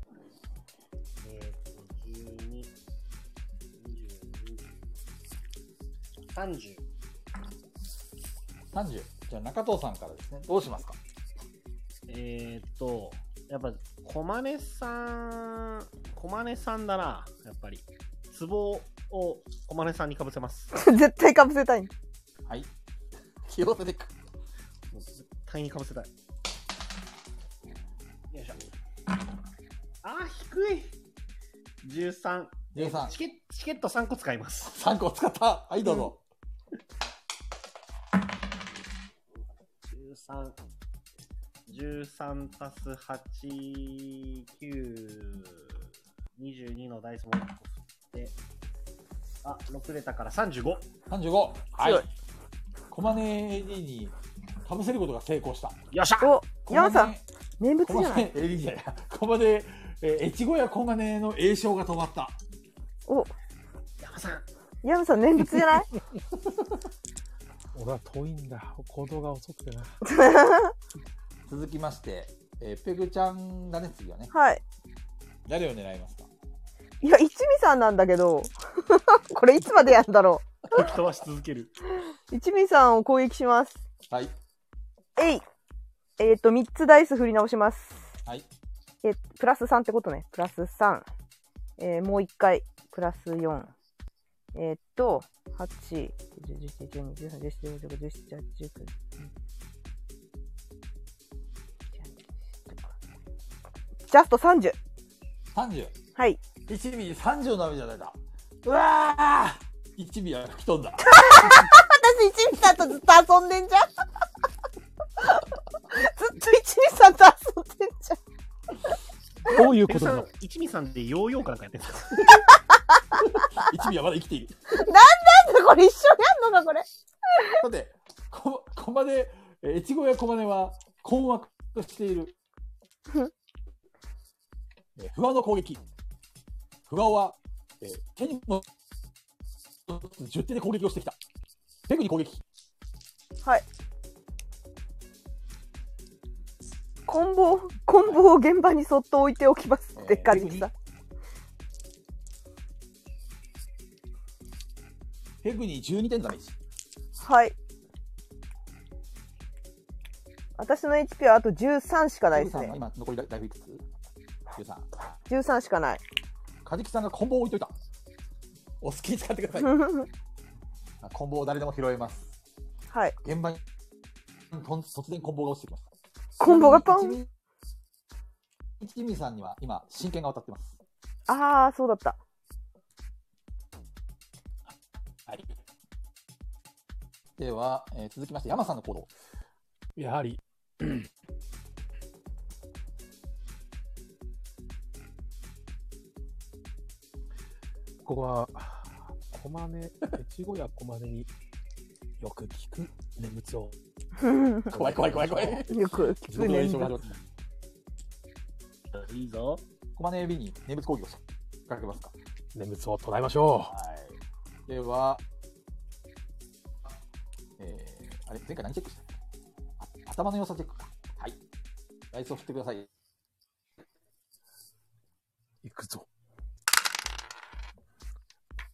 30。じゃあ中藤さんからですね。どうしますか？やっぱ小金さんだな。やっぱり壺を小金さんにかぶせます。絶対かぶせたい。はい。気をつけてく。絶対にかぶせたい。よいしょ。あ、低い。13。チケット3個使います。3個使った。はい、どうぞ。13足す8、9、22のダイスも振って、あ、6出たから35。35。はい。コマネ AD にかぶせることが成功した。よっしゃ。お、山さん名物じゃない。AD じゃない。コマネ、越後屋コマネの栄翔が止まった。お、山さん念仏じゃない？俺は遠いんだ、行動が遅くてな。続きまして、ペグちゃんだね、次はね。はい。誰を狙いますか？いや、一味さんなんだけど、これいつまでやんだろう。吹き飛ばし続ける。一味さんを攻撃します。はい。3つダイス振り直します。はい。プラス3ってことね。プラス3。もう1回。プラス4。8、10、11、12、13、14、15、16、17、18、19、ジャスト30。30。はい。1ミリ30の雨じゃないか。うわあ。1ミリは吹き飛んだ。私1ミリさんとずっと遊んでんじゃん。ずっと1ミリさんと遊んでんじゃん。どういうことなの？一味さんでヨーヨーからかやってるんですか？一味はまだ生きている。なんだこれ、一緒やんのかこれ。さて、駒で越後や駒根は困惑としている。不破の攻撃。不破は手にも10手で攻撃をしてきた。ペグに攻撃。はい。コンボを現場にそっと置いておきますって感じだ。ペグに12点ダメージ。はい。私の HP はあと13しかないですね。今残りだいぶいくつ ?13。13しかない。カジキさんがコンボを置いといた。お好きに使ってください。コンボを誰でも拾えます。はい。現場に突然コンボが落ちてきます。コンボがポン。一味さんには今真剣が渡ってます。ああ、そうだった。はい。では、続きまして山さんの行動。やはりここは駒根越後や駒根によく聞く念仏を。怖い怖い怖い怖い。よく聞く念仏。いいぞ。駒根 AB に念仏攻撃をかけますか。念仏を捉えましょう。はい。では、あれ前回何チェックした？頭の良さチェックか。はい。ダイスを振ってください。いくぞ。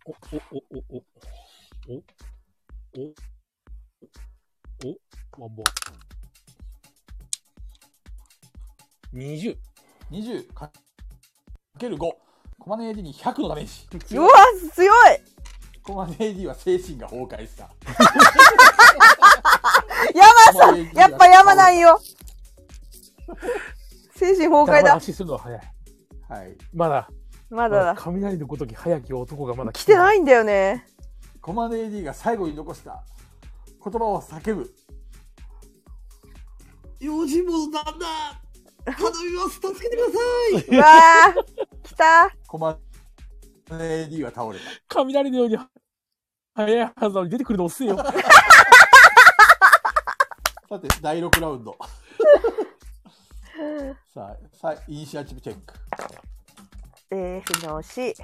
おおおおおおお。お、ワンボー。20。20かける5。コマネ AD に100のダメージ。うわー、強い。コマネ AD は精神が崩壊した。山さん、やっぱ山ないよ。精神崩壊だ。足するのは早い。はい。まだ。雷のごとき早き男がまだ来てないんだよね。コマネ AD が最後に残した言葉を叫ぶ。用心棒の旦那、頼みます、助けてください。うわー、来た。コマネ AD は倒れた。雷のように早いはずなのに出てくるの遅いよ。さて、第6ラウンド。さあ、イニシアチブチェック。不直し。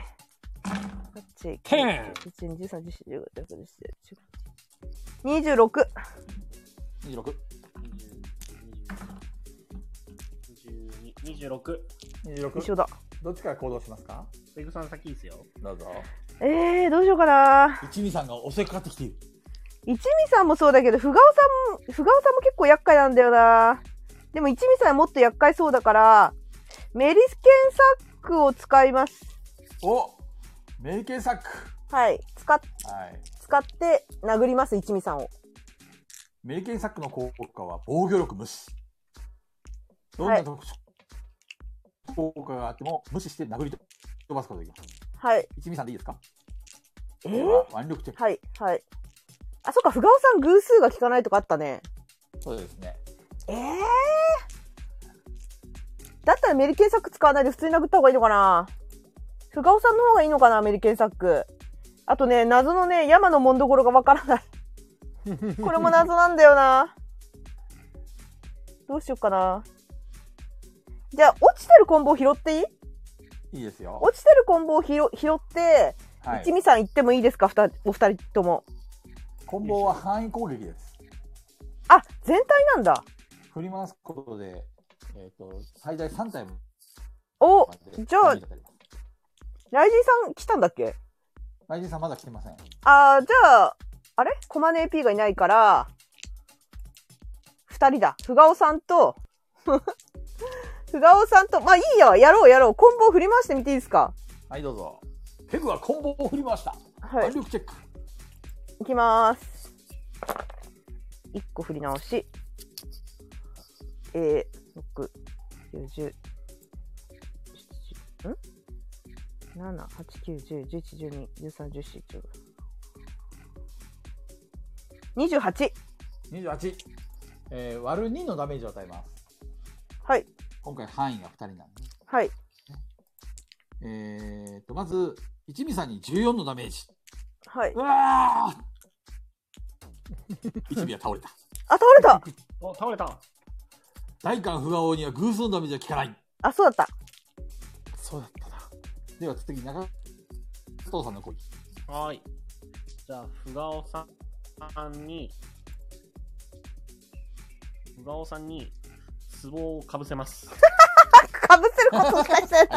26。26。26。26。一緒だ。どっちから行動しますか？ペグさん先ですよ。どうぞ。どうしようかな。一味さんが襲いかかってきている。一味さんもそうだけど、ふがおさんも結構厄介なんだよな。でも一味さんはもっと厄介そうだから、メリケンサックを使います。お、メリケンサック。はい。使って殴ります、一味さんを。メリケンサックの効果は防御力無視。どんな特殊効果があっても無視して殴り飛ばすことができます。はい。一味さんでいいですか？腕力チェック。はい、はい。あ、そっか、フガオさん偶数が効かないとかあったね。そうですね。だったらメリケンサック使わないで普通に殴った方がいいのかな。フガオさんの方がいいのかな、メリケンサック。あとね、謎のね、山のもんどころがわからない。これも謎なんだよな。どうしよっかな。じゃあ、落ちてるコンボを拾っていい？いいですよ。落ちてるコンボを拾って、はい、一味さん行ってもいいですか、お二人とも。コンボは範囲攻撃です。あ、全体なんだ。振り回すことで、最大3体も。お、じゃあ、ライジンさん来たんだっけ？ライジンさんまだ来てません。あー、じゃあ、あれ？コマネ AP がいないから、2人だ。ふがおさんと、まあいいよ、やろう。コンボを振り回してみていいですか？はい、どうぞ。ペグはコンボを振り回した。はい。腕力チェック。いきます。1個振り直し。6、9、10、7、8、9、10、11、12、13、14、15、28。28。割る2のダメージを与えます。はい。今回範囲が2人なんで。はい。まず一味さんに14のダメージ。はい。うわー。一味は倒れた。あ、倒れた。お、倒れた。代官不破王には偶数のダメージは効かない。あ、そうだった。そうだったな。では次中藤さんの攻撃。はい。じゃあ不破王さんに壺をかぶせます。かぶせることしかしてないの。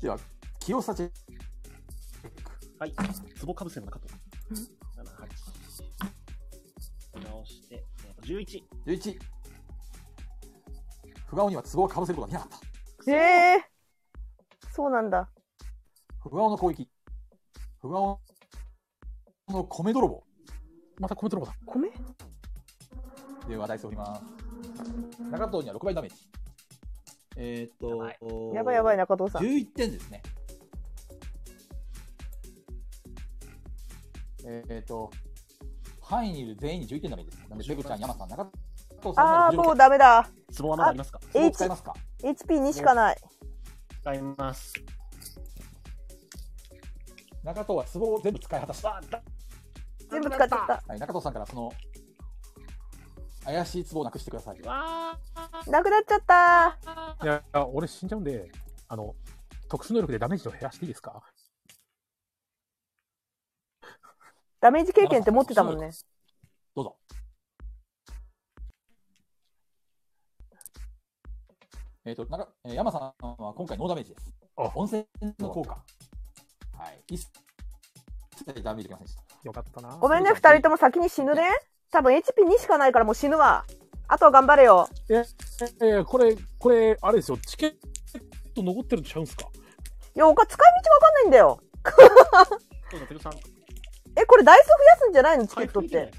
では清さち。はい。壺かぶせるのかと。7、8。直して11。11。フガオには壺をかぶせることができなかった。そうなんだ。フガオの攻撃。フガオの米泥棒。また米泥棒だ。米？ではダイスを振ります。中藤には6倍ダメージ。やばい中藤さん。11点ですね。範囲にいる全員に11点ダメージです。なのでペグちゃん、山さん、中藤さんは16点。ああ、もうダメだ。壺はまだありますか？壺使いますか？ HP2 しかない。使います。中藤は壺を全部使い果たした。全部使っちゃった。はい、中藤さんからその怪しい壺をなくしてください。なくなっちゃった。いや、俺死んじゃうんで、特殊能力でダメージを減らしていいですか？ダメージ経験って持ってたもんね。どうぞ。山さんは今回ノーダメージです。温泉の効果。はい。一切ダメージがありませんでした。よかったな。ごめんね、二人とも先に死ぬね。多分 HP2 しかないからもう死ぬわ。あとは頑張れよ。これ、あれですよ。チケット残ってるんちゃうんすか？いや、使い道わかんないんだよ。そうだ、ペグさん。これダイスを増やすんじゃないの？チケットって。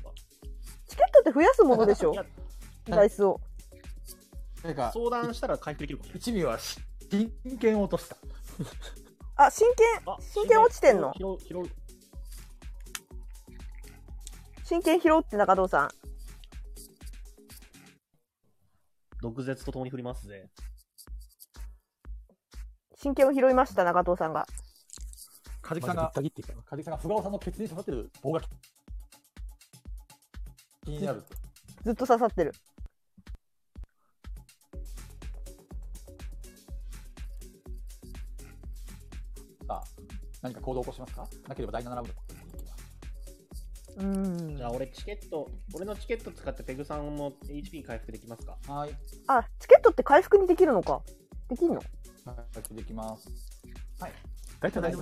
チケットって増やすものでしょ？ダイスを。相談したら回復できるかもしれない。一味は真剣落とした。あ、真剣落ちてんの？拾う。真剣拾うって中藤さん。毒舌と共に振りますぜ。真剣を拾いました、中藤さんが。カジキさんがフガオさんのケツに刺さってる棒が気になる。ずっと刺さってる。さあ、何か行動を起こしますか？なければ第7ラウンド。じゃあ俺のチケット使ってペグさんも HP 回復できますか？はい。あ、チケットって回復にできるのか？できるの？回復できます。はい。1枚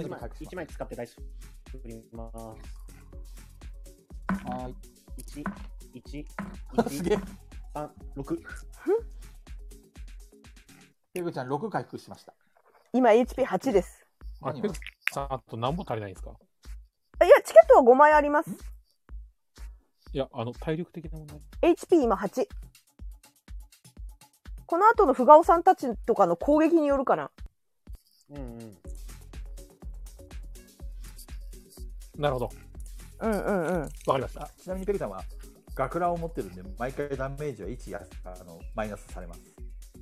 使ってダイス振ります。はい。1、すげえ。3、6。ペグちゃん6回復しました。今 HP8 です。あ、ペグさん、あと何本足りないんですか？いや、チケットは5枚あります。いや、体力的な問題。HP 今8。この後のフガオさんたちとかの攻撃によるかな。なるほど。わかりました。ちなみにペリさんは学ランを持ってるんで、毎回ダメージは1やマイナスされます。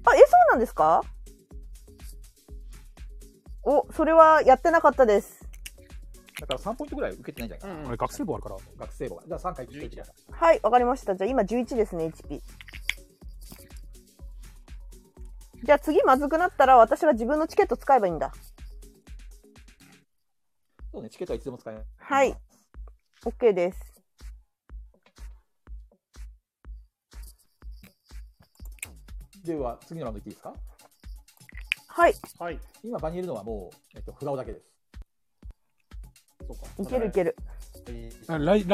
あ、そうなんですか？それはやってなかったです。だから3ポイントぐらい受けてないんじゃないかな。あれ学生棒あるから。学生棒は。じゃあ3回11だから。はい、わかりました。じゃあ今11ですね、HP。じゃあ次まずくなったら私は自分のチケット使えばいいんだ。そうね、チケットはいつでも使えます。はい。OK です。では、次のラウンドいっていいですか？はい。はい、今、場にいるのはもう、フラオだけです。そうか。いける。ライジ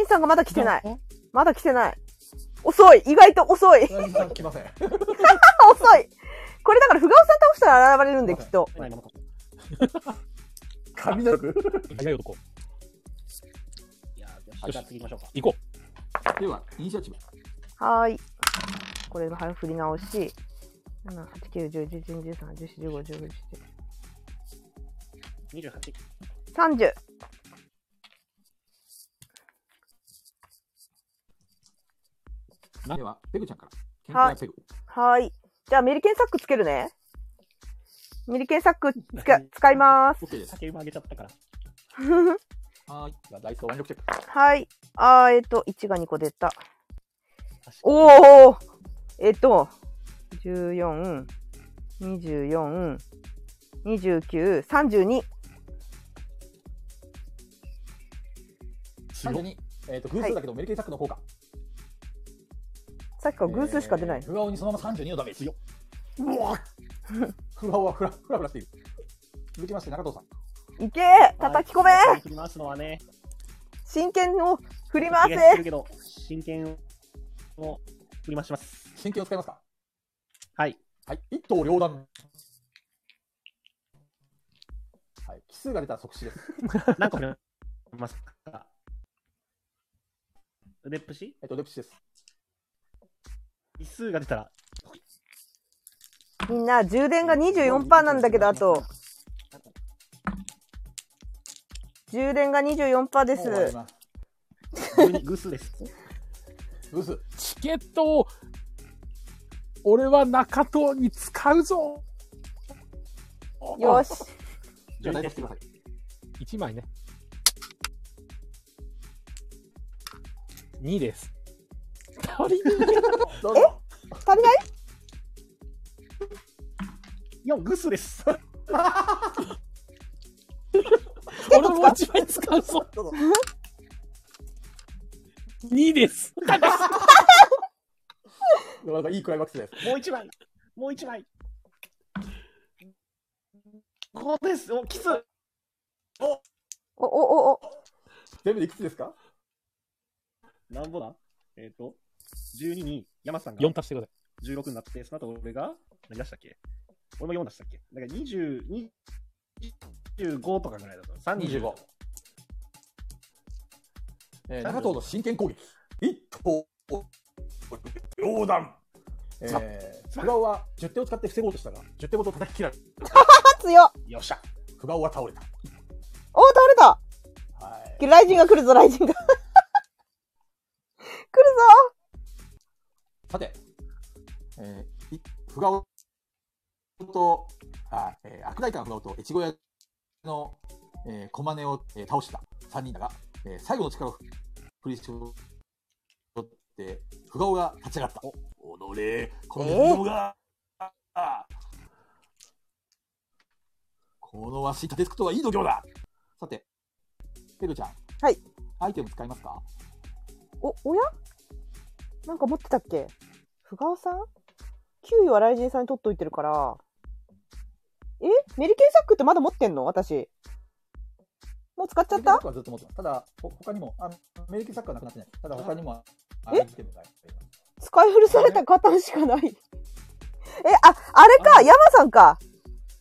ンさんがまだ来てない。遅い。意外と遅い。ライジンさん来ません。遅い。これだから、フガオさん倒したら現れるんで、きっと。神の力早い男。いや、じゃあ次行きましょうか。行こう。ではイニシアチブ。はーい。これの振り直し。7、8、9、10、11、12、13、14、15、16、17、28、30。ではペグちゃんから。はい。はい。じゃあメリケンサックつけるね。メリケンサック使います。オッケーです。先今あげちゃったから。はい。じゃあダイソー弾力チェック。はい。1が2個出た。おお。14、24、29、32。32。偶数だけどメリケンサックの効果。さっきから偶数しか出ない。フワオにそのまま32のダメージ強。うわ。フワオはフラしている。続きまして中藤さん。いけー、叩き込めー。はい、振り回すのはね。真剣を振り回せ。真剣を振り回します。真剣を使いますか。はい。はい。一刀両断。はい。奇数が出たら即死です。何個振りますか。腕っぷし？腕っぷしです。奇数が出たらみんな充電が 24% なんだけど、あと充電が 24% です。グスです。グスチケットを俺は中藤に使うぞ。よし、じゃあ大丈夫してください。1枚ね。2です。足りない。足りない？いや、グスです。俺も1枚使うぞ。2です。なんかいいクライマックスです。もう1枚。もう1枚。こうです。お、キス。お。全部でいくつですか？なんぼだ？12に山さんが4足してください。16になって、その後俺が何出したっけ？俺も4出したっけ？だから20、25とかぐらいだと。325。中藤の真剣攻撃。一刀両断。フガオは10手を使って防ごうとしたが、10手ごと叩き切られた。強っ。よっしゃ。フガオは倒れた。おお、倒れた。はい。雷神が来るぞ、雷神が。来るぞ。さて、フガオと悪大官フガオと越後屋の、小マネを、倒した3人だが、最後の力を振り絞ってフガオが立ち上がった。おのれ、このフガオがこのわし立てつくとはいい度胸だ。さて、ペルちゃん、はい、アイテム使いますか？おやなんか持ってたっけ？フガオさん？9位はライジンさんに取っといてるから。メリケンサックってまだ持ってんの？私。もう使っちゃった？ずっと持ってます。ただ、他にも、メリケンサックはなくなってない。ただ、他にも、使い古された方しかない。あれか、ヤマさんか。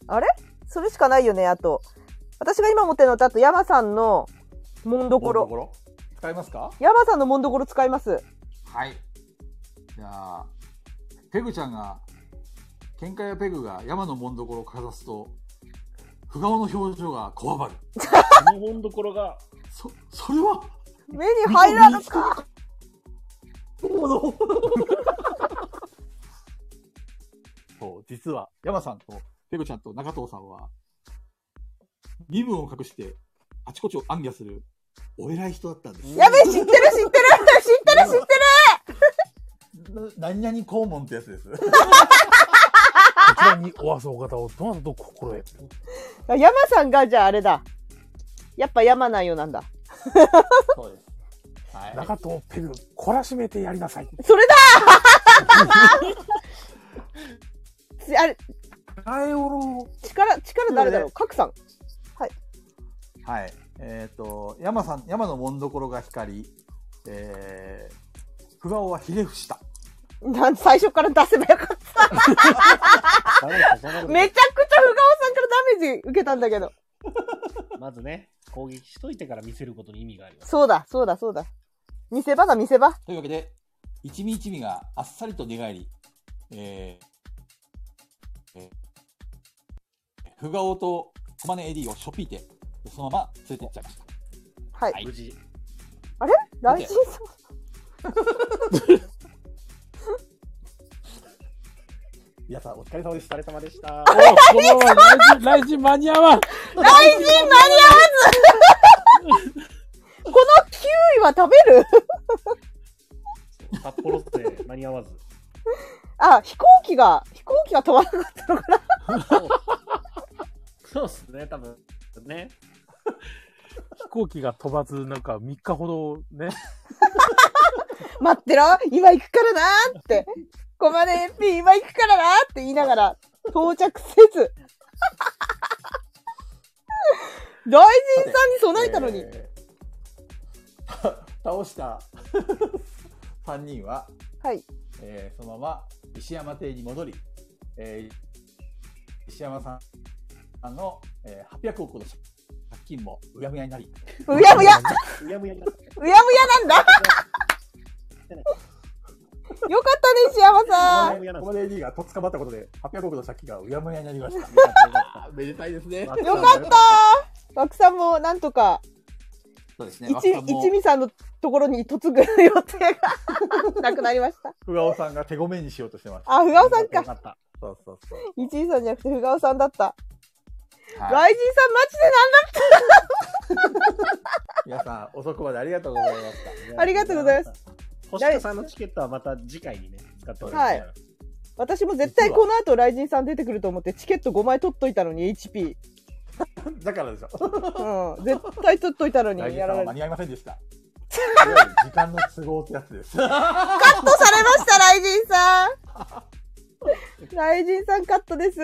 あれ？それしかないよね、あと。私が今持ってるのと、あと、ヤマさんのもんどころ。使いますか？山さんのもんどころ使います。はい。じゃあペグちゃんが喧嘩やペグが山のもんどころをかざすと、フガオの表情がこわばる。このもんどころがそれは目に入らぬか。そう実は山さんとペグちゃんと中藤さんは身分を隠してあちこちを暗記する。お偉い人だったんです。やべえ、知ってる何々肛門ってやつです。こちらにおわすお方をどなたと心得る。山さんがじゃああれだ。やっぱ山なんよなんだ。そうです。はい、中藤ペグ懲らしめてやりなさい。それだー。あれ。力誰だろう。角さん。はい。はい。山のもんどころが光り、フガオはひれ伏した。最初から出せばよかった。めちゃくちゃフガオさんからダメージ受けたんだけど。まずね、攻撃しといてから見せることに意味があります。そうだ。見せ場だ、見せ場。というわけで、一味があっさりと寝返り、フガオとコマネ AD をしょぴいてそのまま連れてっちゃいました。はい、はい、無事。あれライジンさん皆さんお疲れ様でした。お疲れ様でした。おこのまま来人間に合わんこのキウイは食べる札幌って間に合わずあ、飛行機が飛ばなかったのかなそうですね、多分ね飛行機が飛ばず、なんか3日ほどね待ってろ今行くからなーってここまで MP 今行くからなって言いながら到着せず大臣さんに備えたのに、倒した3人は、はいそのまま石山邸に戻り、石山さんの、800億の借金もうやむやになりうやむやなんだよかったね、石山さん。ここで AD がとっ捕まったことで、800億の借金がうやむやになりました。めでたいですね。よかった。枠さんもなんとか、そうですね、一味さんのところに嫁ぐ予定がなくなりました。ふがおさんが手ごめにしようとしてました。あ、ふがおさんか。よかった。そうそうそう。一味さんじゃなくてふがおさんだった。ライジンさんマジでなんだった皆さん、遅くまでありがとうございました。ありがとうございます。星田さんのチケットはまた次回にね使っております。はい。私も絶対この後雷神さん出てくると思ってチケット5枚取っといたのに HP だからでしょ、うん、絶対取っといたのにやられる。雷神さんは間に合いませんでした時間の都合ってやつですカットされました雷神さん雷神さんカットです。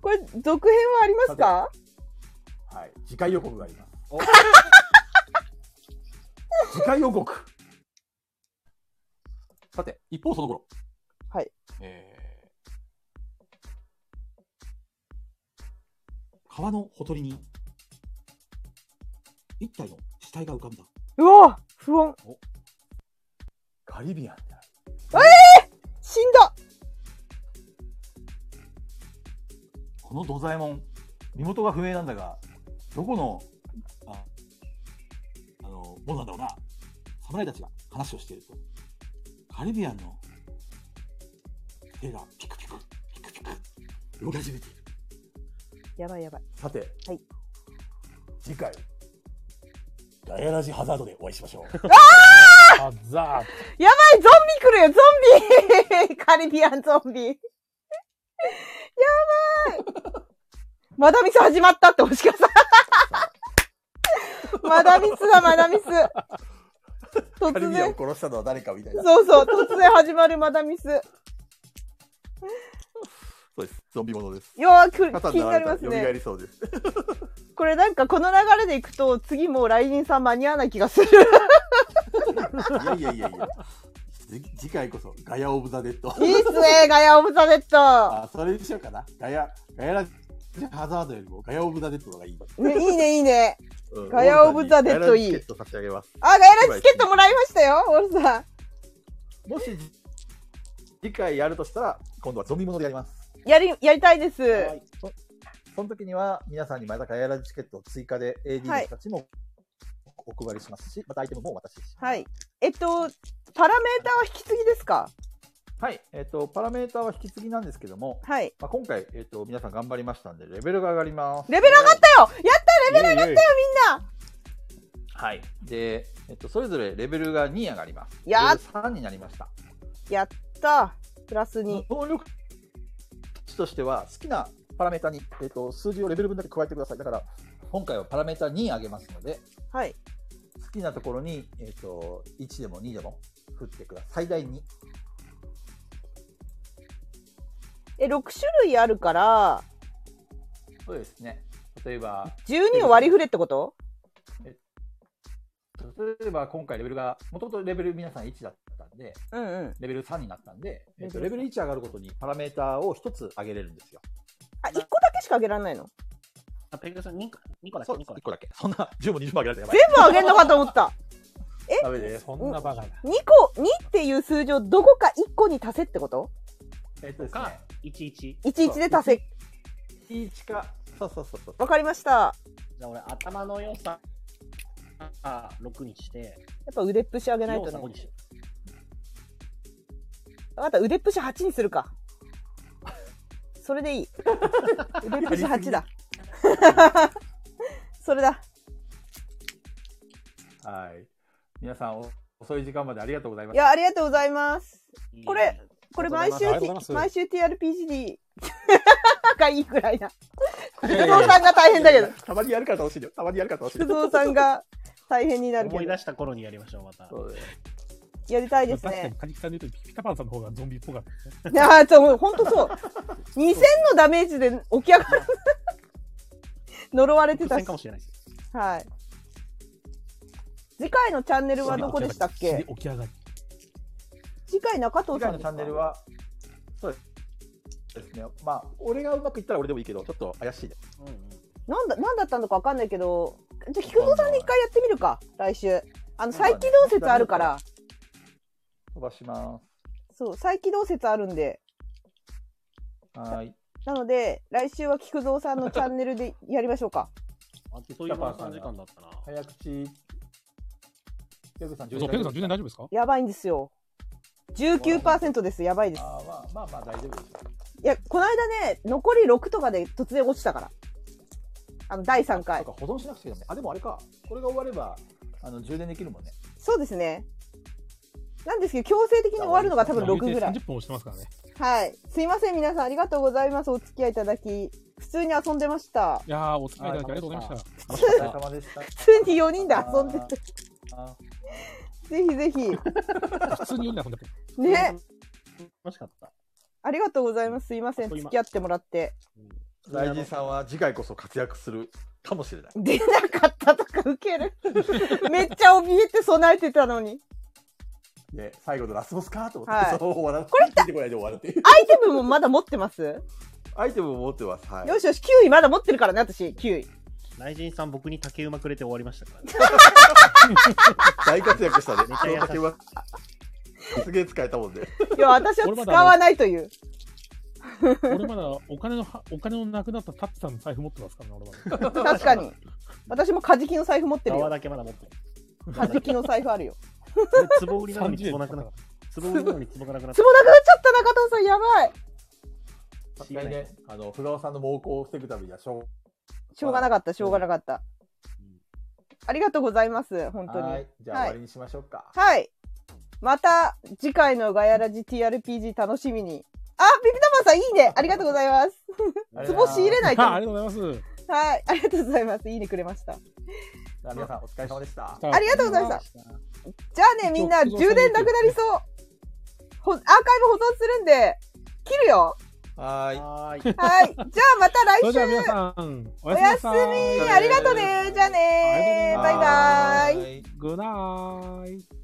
これ続編はありますか？はい、次回予告があります次回予告。さて、一方その頃、はい川のほとりに一体の死体が浮かんだ。うわぁ不安。カリビアンだ。死んだ。この土左衛門、身元が不明なんだが、どこのものなんだろうな。侍たちが話をしているとカリビアンの手がピクピク動き始めている。やばい。さて、はい、次回ガヤラジハザードでお会いしましょう。ハザード。やばいゾンビ来るよゾンビカリビアンゾンビ。やばい。マダミス始まったって星川さん。マダミス。カリビアンを殺したのは誰かみたいな。そう突然始まるマダミス。そうですゾンビものです。いやー気になりますね。蘇りそうです。これなんかこの流れでいくと次もう来人さん間に合わない気がする。いや。次回こそガヤオブザデッド。いいっすねガヤオブザデッド。あそれにしようかな。ガヤラハザードよりもガヤオブザデッドのがいい、ね、いいね、うん、ガヤオブザデッドいい。ガヤラチケット差し上げます。あガヤラチケットもらいましたよオルさん。もし次回やるとしたら今度はゾンビものでやります。やりたいです。はい、その時には皆さんにまたガヤラチケットを追加で AD の人たちもお配りしますし、はい、またアイテムもお渡しします。はい、パラメーターは引き継ぎですか？はい、パラメーターは引き継ぎなんですけども、はいまあ、今回、皆さん頑張りましたんでレベルが上がります。レベル上がったよ、やったレベル上がったよみんな。はいで、それぞれレベルが2上がります。やっ3になりました。やったプラス2。能力値としては好きなパラメータに、数字をレベル分だけ加えてください。だから今回はパラメータ2上げますので、はい、好きなところに、1でも2でも振ってください。最大2。6種類あるからそうですね。例えば12を割り振れってこと？例えば今回レベルがもともとレベル皆さん1だったんで、うんうん、レベル3になったんで、レベル1上がることにパラメーターを1つ上げれるんですよ。あ1個だけしか上げられないの？あペグさん2個だけ。そんな10も20も上げられない。全部上げるのかと思ったダメですそんなバカな。2っていう数字をどこか1個に足せってこと？1、1で足せ。リーチか。そうそうそうそう。わかりました。じゃあ俺頭の良さ6にして。やっぱ腕っぷし上げないとね。5にしよう。また腕っぷし8にするか。それでいい。腕っぷし8だ。それだ。はい。皆さん遅い時間までありがとうございます。いやありがとうございます。これ毎週 TRPG にがいいくらいな。須藤さんが大変だけど。たまにやるから楽しいよ。須藤さんが大変になるけど。思い出した頃にやりましょうまた。そうやりたいですね。確かにカニキさんで言うとピピタパンさんの方がゾンビっぽかった、ね。ああそう本当そう。2000のダメージで起き上がる。呪われてたし。かもしれないです。はい。次回のチャンネルはどこでしたっけ？起き上がり。次回中藤さんですか？次回のチャンネルはそうですね。まあ俺がうまくいったら俺でもいいけどちょっと怪しいです。うんうん、なんだったのかわかんないけど、じゃあ菊蔵さんで一回やってみるか来週。再起動説あるから。飛ばします。そう再起動説あるんで。はい。なので来週は菊蔵さんのチャンネルでやりましょうか。あっそういう3時間だったな。早口。ペグさん充電大丈夫ですか？やばいんですよ。19% です。やばいです。あまあ大丈夫です。いやこの間ね残り6とかで突然落ちたから。第3回。保存しなくちゃいけないね。あでもあれか。これが終われば充電できるもんね。そうですね。なんですけど強制的に終わるのが多分6ぐらい。30分押してますからね。はい。すいません皆さんありがとうございます。お付き合いいただき。普通に遊んでました。いやお付き合いいただきありがとうございました。普通に4人で遊んでて。ぜひぜひ普通に読んだね楽しかったありがとうございますすいません付き合ってもらってライジンさんは次回こそ活躍するかもしれない出なかったとかウケるめっちゃ怯えて備えてたのにで最後のラスボスかと思って、はい、その終わらこれってアイテムもまだ持ってますアイテムも持ってます、はい、よし9位まだ持ってるからね私9位ライジンさん僕に竹馬くれて終わりましたから、ね、大活躍したね竹馬すげえ使えたもんで、ね、いや私は使わないという俺まだお金のなくなったタッツさんの財布持ってますからね俺まだ確かに私もカジキの財布持ってるよだけまだ持ってるカジキの財布あるよ壺売りなのに壺なくなった壺なくなっちゃった中藤さんやばい確かにね不動産の猛攻を防ぐためにはしょうがなかった、うん、ありがとうございます本当にはいじゃあ終わりにしましょうかはいまた次回のガヤラジ TRPG 楽しみにあピピタパンさんいいねありがとうございますツボ仕入れないとありがとうございますはいありがとうございますいいねくれました皆さんお疲れ様でしたありがとうございましたじゃあねみんな充電なくなりそうアーカイブ保存するんで切るよはい。じゃあまた来週。じゃあ皆さんおやすみ。ありがとね。じゃあね。バイバイ。グッドナイト。